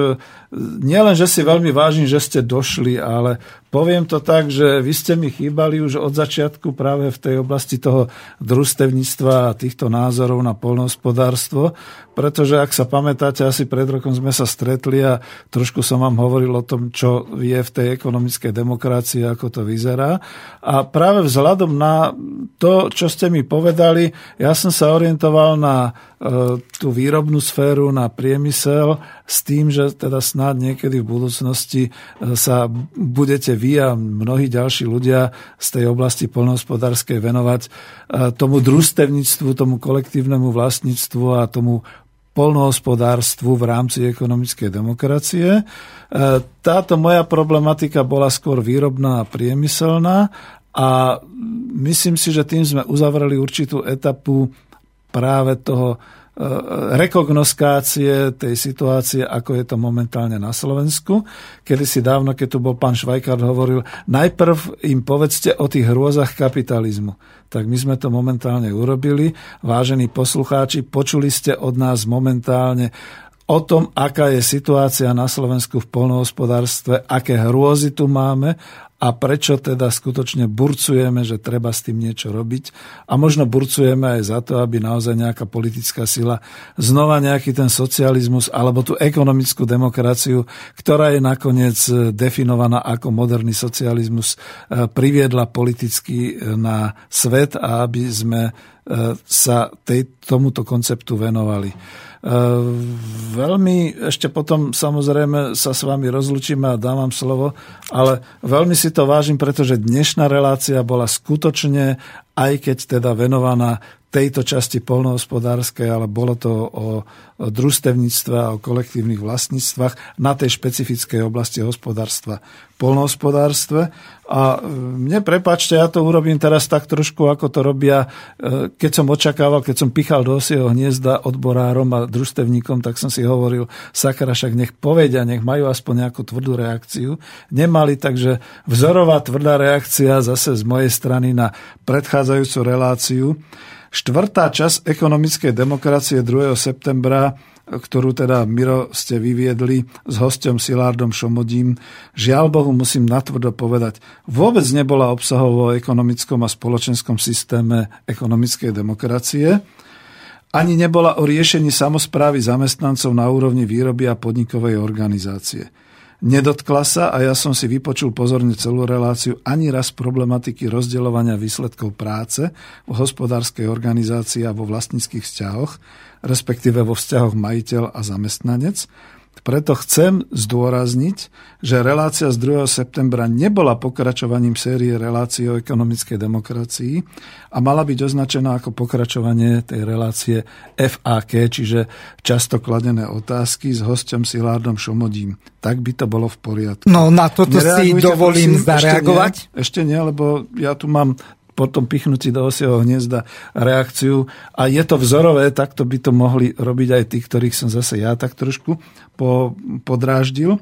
nielen, že si veľmi vážim, že ste došli, ale poviem to tak, že vy ste mi chýbali už od začiatku práve v tej oblasti toho družstevníctva a týchto názorov na poľnohospodárstvo, pretože ak sa pamätáte, asi pred rokom sme sa stretli a trošku som vám hovoril o tom, čo je v tej ekonomickej demokracii, ako to vyzerá. A práve vzhľadom na to, čo ste mi povedali, ja som sa orientoval na e, tú výrobnú sféru, na priemysel, s tým, že teda snáď niekedy v budúcnosti sa budete vy a mnohí ďalší ľudia z tej oblasti poľnohospodárskej venovať e, tomu družstevníctvu, tomu kolektívnemu vlastníctvu a tomu poľnohospodárstvu v rámci ekonomickej demokracie. Táto moja problematika bola skôr výrobná a priemyselná a myslím si, že tým sme uzavreli určitú etapu práve toho rekognoskácie tej situácie, ako je to momentálne na Slovensku. Kedysi dávno, keď tu bol pán Švajkard, hovoril, najprv im povedzte o tých hrôzach kapitalizmu. Tak my sme to momentálne urobili. Vážení poslucháči, počuli ste od nás momentálne o tom, aká je situácia na Slovensku v poľnohospodárstve, aké hrôzy tu máme a prečo teda skutočne burcujeme, že treba s tým niečo robiť. A možno burcujeme aj za to, aby naozaj nejaká politická sila znova nejaký ten socializmus alebo tú ekonomickú demokraciu, ktorá je nakoniec definovaná ako moderný socializmus, priviedla politicky na svet a aby sme sa tej, tomuto konceptu venovali. Veľmi, ešte potom samozrejme sa s vami rozlučíme a dám vám slovo, ale veľmi si to vážim, pretože dnešná relácia bola skutočne, aj keď teda venovaná tejto časti poľnohospodárskej, ale bolo to o družstevníctve a o kolektívnych vlastníctvách na tej špecifickej oblasti hospodárstva, poľnohospodárstve. A mne prepáčte, ja to urobím teraz tak trošku, ako to robia, keď som očakával, keď som pichal do osieho hniezda odborárom a družstevníkom, tak som si hovoril, sakra, však nech povedia, nech majú aspoň nejakú tvrdú reakciu. Nemali, takže vzorová tvrdá reakcia zase z mojej strany na predchádzajúcu reláciu. Štvrtá časť ekonomickej demokracie druhého septembra, ktorú teda, Miro, ste vyviedli s hosťom Silárdom Somogyim, žiaľ Bohu, musím natvrdo povedať, vôbec nebola obsahovo o ekonomickom a spoločenskom systéme ekonomickej demokracie, ani nebola o riešení samosprávy zamestnancov na úrovni výroby a podnikovej organizácie. Nedotkla sa, a ja som si vypočul pozorne celú reláciu, ani raz problematiky rozdeľovania výsledkov práce v hospodárskej organizácii a vo vlastníckych vzťahoch, respektíve vo vzťahoch majiteľ a zamestnanec. Preto chcem zdôrazniť, že relácia z druhého septembra nebola pokračovaním série relácií o ekonomickej demokracii a mala byť označená ako pokračovanie tej relácie ef á ká, čiže často kladené otázky s hosťom Silárdom Somogyim. Tak by to bolo v poriadku. No na toto si dovolím zareagovať. Ešte nie, ešte nie, lebo ja tu mám potom pichnutí do osieho hniezda reakciu. A je to vzorové, takto by to mohli robiť aj tí, ktorých som zase ja tak trošku podráždil.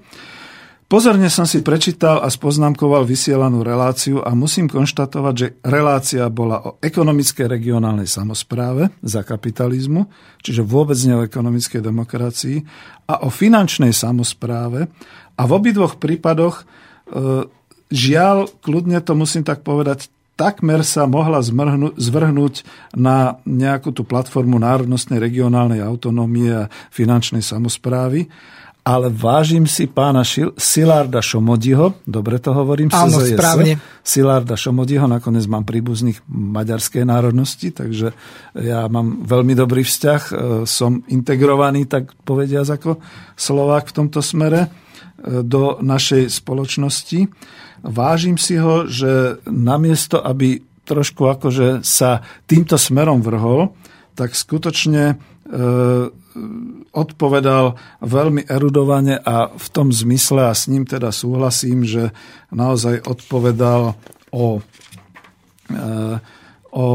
Pozorne som si prečítal a spoznámkoval vysielanú reláciu a musím konštatovať, že relácia bola o ekonomickej regionálnej samospráve za kapitalizmu, čiže vôbec nie o ekonomickej demokracii, a o finančnej samospráve. A v obidvoch prípadoch, žiaľ, kľudne to musím tak povedať, takmer sa mohla zmrhnú, zvrhnúť na nejakú tú platformu národnostnej regionálnej autonómie a finančnej samosprávy. Ale vážim si pána Šil- Silarda Somogyiho, dobre to hovorím, áno, C Z S, správne. Silarda Somogyiho, nakoniec mám príbuzných maďarskej národnosti, takže ja mám veľmi dobrý vzťah, som integrovaný, tak povediac ako Slovák v tomto smere, do našej spoločnosti. Vážim si ho, že namiesto, aby trošku akože sa týmto smerom vrhol, tak skutočne odpovedal veľmi erudovane a v tom zmysle, a s ním teda súhlasím, že naozaj odpovedal o, o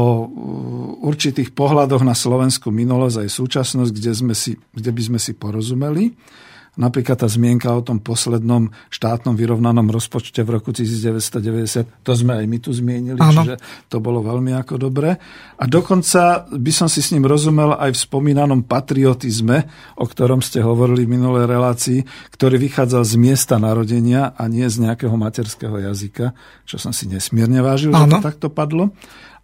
určitých pohľadoch na slovenskú minulosť aj súčasnosť, kde, sme si, kde by sme si porozumeli. Napríklad tá zmienka o tom poslednom štátnom vyrovnanom rozpočte v roku devätnásťstodeväťdesiat, to sme aj my tu zmienili, áno. Čiže to bolo veľmi ako dobré. A dokonca by som si s ním rozumel aj v spomínanom patriotizme, o ktorom ste hovorili v minulej relácii, ktorý vychádzal z miesta narodenia a nie z nejakého materského jazyka, čo som si nesmierne vážil, áno. Že to takto padlo.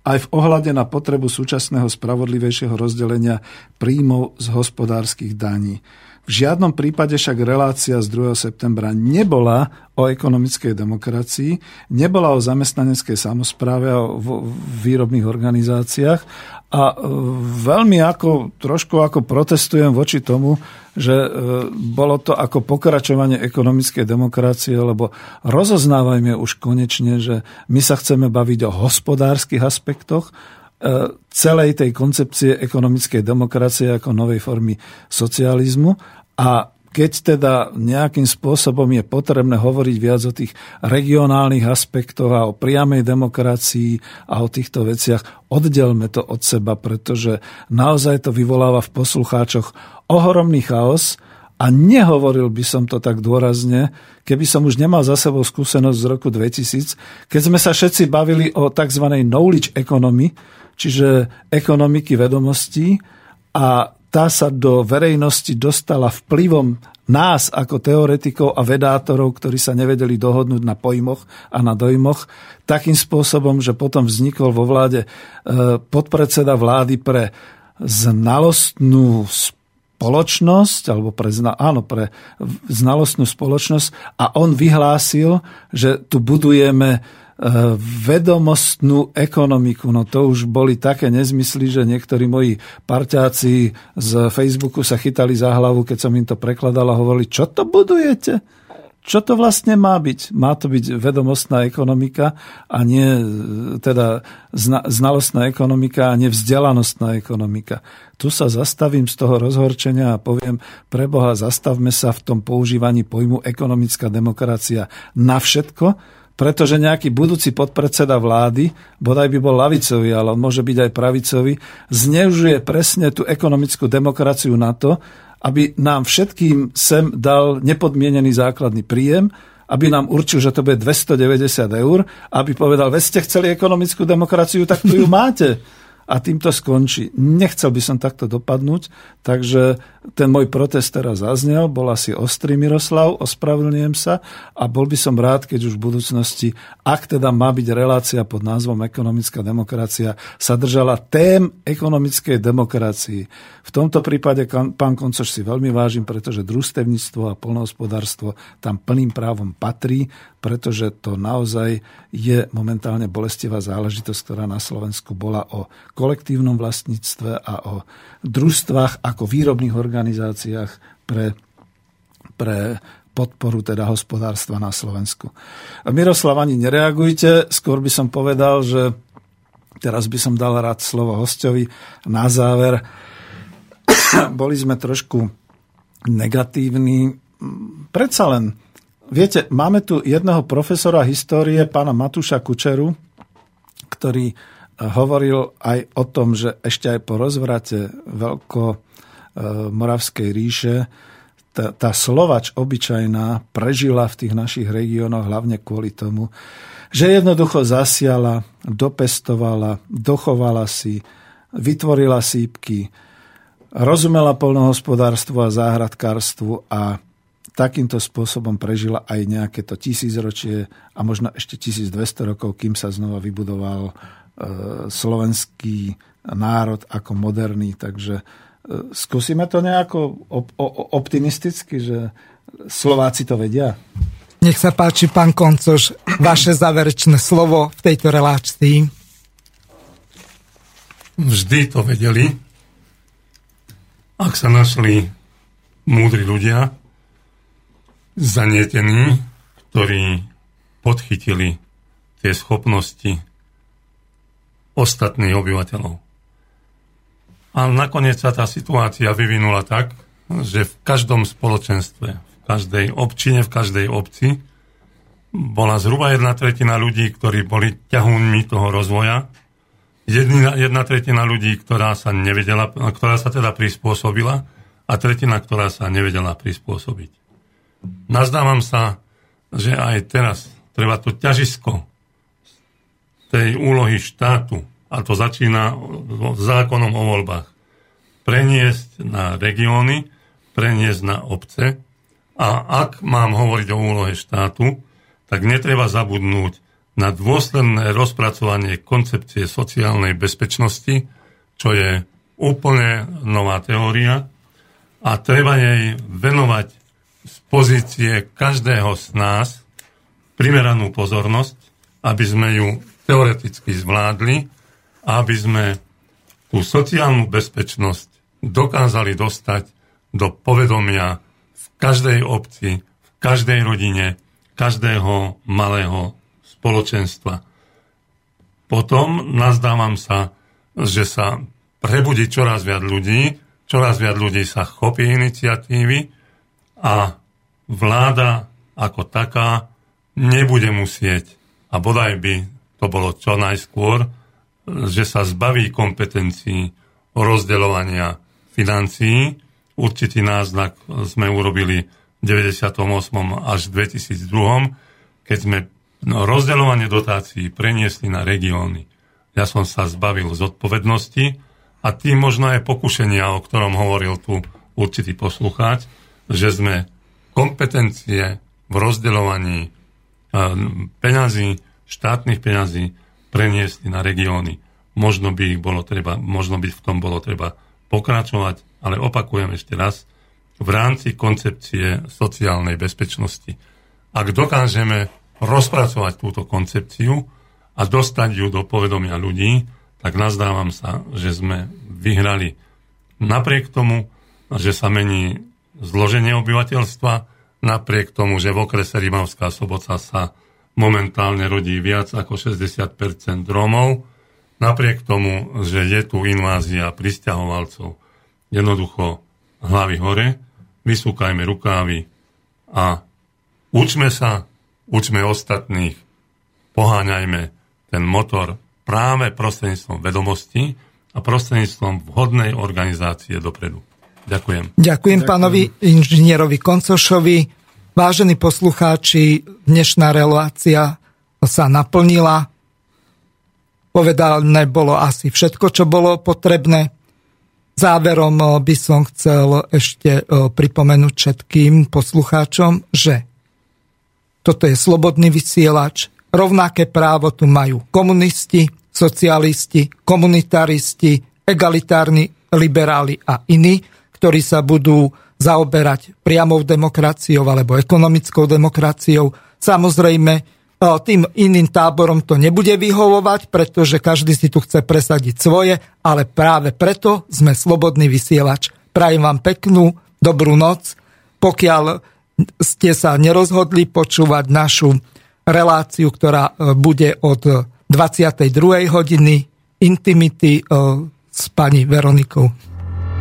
Aj v ohľade na potrebu súčasného spravodlivejšieho rozdelenia príjmov z hospodárskych daní. V žiadnom prípade však relácia z druhého septembra nebola o ekonomickej demokracii, nebola o zamestnaneckej samospráve a o výrobných organizáciách a veľmi ako, trošku ako protestujem voči tomu, že bolo to ako pokračovanie ekonomickej demokracie, lebo rozoznávajme už konečne, že my sa chceme baviť o hospodárskych aspektoch celej tej koncepcie ekonomickej demokracie ako novej formy socializmu. A keď teda nejakým spôsobom je potrebné hovoriť viac o tých regionálnych aspektoch a o priamej demokracii a o týchto veciach, oddelme to od seba, pretože naozaj to vyvoláva v poslucháčoch ohromný chaos. A nehovoril by som to tak dôrazne, keby som už nemal za sebou skúsenosť z roku dvetisíc, keď sme sa všetci bavili o tzv. Knowledge economy, čiže ekonomiky vedomostí, a tá sa do verejnosti dostala vplyvom nás ako teoretikov a vedátorov, ktorí sa nevedeli dohodnúť na pojmoch a na dojmoch, takým spôsobom, že potom vznikol vo vláde podpredseda vlády pre znalostnú spoločnosť, spoločnosť, alebo pre, áno, pre znalostnú spoločnosť, a on vyhlásil, že tu budujeme vedomostnú ekonomiku. No to už boli také nezmysly, že niektorí moji parťáci z Facebooku sa chytali za hlavu, keď som im to prekladal a hovorili, čo to budujete? Čo to vlastne má byť? Má to byť vedomostná ekonomika a nie teda zna, znalostná ekonomika a nie vzdelanostná ekonomika. Tu sa zastavím z toho rozhorčenia a poviem, preboha, zastavme sa v tom používaní pojmu ekonomická demokracia na všetko, pretože nejaký budúci podpredseda vlády, bodaj by bol ľavicový, ale on môže byť aj pravicový, zneužuje presne tú ekonomickú demokraciu na to, aby nám všetkým sem dal nepodmienený základný príjem, aby nám určil, že to bude dvestodeväťdesiat eur, aby povedal, veď ste chceli ekonomickú demokraciu, tak tu ju máte. A tým to skončí. Nechcel by som takto dopadnúť, takže ten môj protest teraz zaznel, bol asi ostrý, Miroslav, ospravedlňujem sa, a bol by som rád, keď už v budúcnosti, ak teda má byť relácia pod názvom Ekonomická demokracia, sa držala tém ekonomickej demokracii. V tomto prípade pán Koncoš si veľmi vážim, pretože družstevníctvo a poľnohospodárstvo tam plným právom patrí, pretože to naozaj je momentálne bolestivá záležitosť, ktorá na Slovensku bola o kolektívnom vlastníctve a o družstvách ako výrobných organizáciách pre, pre podporu teda hospodárstva na Slovensku. Miroslav, ani nereagujte, skôr by som povedal, že teraz by som dal rád slovo hostovi. Na záver, boli sme trošku negatívni, predsa len, viete, máme tu jedného profesora histórie, pána Matúša Kučeru, ktorý hovoril aj o tom, že ešte aj po rozvrate Veľkomoravskej ríše tá, tá Slovač obyčajná prežila v tých našich regiónoch hlavne kvôli tomu, že jednoducho zasiala, dopestovala, dochovala si, vytvorila sípky, rozumela poľnohospodárstvu a záhradkárstvu a takýmto spôsobom prežila aj nejaké to tisícročie a možno ešte tisícdvesto rokov, kým sa znova vybudoval e, slovenský národ ako moderný. Takže e, skúsime to nejako op- op- optimisticky, že Slováci to vedia. Nech sa páči, pán Koncoš, vaše záverečné slovo v tejto relácii. Vždy to vedeli, ak sa našli múdri ľudia, zanietení, ktorí podchytili tie schopnosti ostatných obyvateľov. A nakoniec sa tá situácia vyvinula tak, že v každom spoločenstve, v každej občine, v každej obci bola zhruba jedna tretina ľudí, ktorí boli ťahúňmi toho rozvoja, jedna, jedna tretina ľudí, ktorá sa nevedela, ktorá sa teda prispôsobila, a tretina, ktorá sa nevedela prispôsobiť. Nazdávam sa, že aj teraz treba to ťažisko tej úlohy štátu, a to začína zákonom o voľbách, preniesť na regióny, preniesť na obce. A ak mám hovoriť o úlohe štátu, tak netreba zabudnúť na dôsledné rozpracovanie koncepcie sociálnej bezpečnosti, čo je úplne nová teória, a treba jej venovať z pozície každého z nás primeranú pozornosť, aby sme ju teoreticky zvládli a aby sme tú sociálnu bezpečnosť dokázali dostať do povedomia každej obci, v každej rodine, každého malého spoločenstva. Potom nazdávam sa, že sa prebudí čoraz viac ľudí, čoraz viac ľudí sa chopí iniciatívy a vláda ako taká nebude musieť, a bodaj by to bolo čo najskôr, že sa zbaví kompetencií rozdeľovania financií. Určitý náznak sme urobili v deväťdesiatom ôsmom až dvetisícdva, keď sme rozdeľovanie dotácií preniesli na regióny. Ja som sa zbavil zodpovednosti a tým možno aj pokušenia, o ktorom hovoril tu určitý poslucháč, že sme kompetencie v rozdeľovaní peňazí, štátnych peňazí preniesli na regióny. Možno by ich bolo treba, možno by v tom bolo treba pokračovať, ale opakujem ešte raz, v rámci koncepcie sociálnej bezpečnosti. Ak dokážeme rozpracovať túto koncepciu a dostať ju do povedomia ľudí, tak nazdávam sa, že sme vyhrali. Napriek tomu, že sa mení zloženie obyvateľstva, napriek tomu, že v okrese Rimavská Sobota sa momentálne rodí viac ako šesťdesiat percent Rómov, napriek tomu, že je tu invázia prisťahovalcov. Jednoducho hlavy hore, vysúkajme rukávy a učme sa, učme ostatných, poháňajme ten motor práve prostredníctvom vedomostí a prostredníctvom vhodnej organizácie dopredu. Ďakujem. Ďakujem, Ďakujem. Pánovi inžinierovi Koncošovi. Vážení poslucháči, dnešná relácia sa naplnila. Povedané bolo asi všetko, čo bolo potrebné. Záverom by som chcel ešte pripomenúť všetkým poslucháčom, že toto je slobodný vysielač. Rovnaké právo tu majú komunisti, socialisti, komunitaristi, egalitárni liberáli a iní, ktorí sa budú zaoberať priamou demokraciou alebo ekonomickou demokraciou. Samozrejme, tým iným táborom to nebude vyhovovať, pretože každý si tu chce presadiť svoje, ale práve preto sme slobodný vysielač. Prajem vám peknú, dobrú noc. Pokiaľ ste sa nerozhodli počúvať našu reláciu, ktorá bude od dvadsiatej druhej hodiny Intimity s pani Veronikou.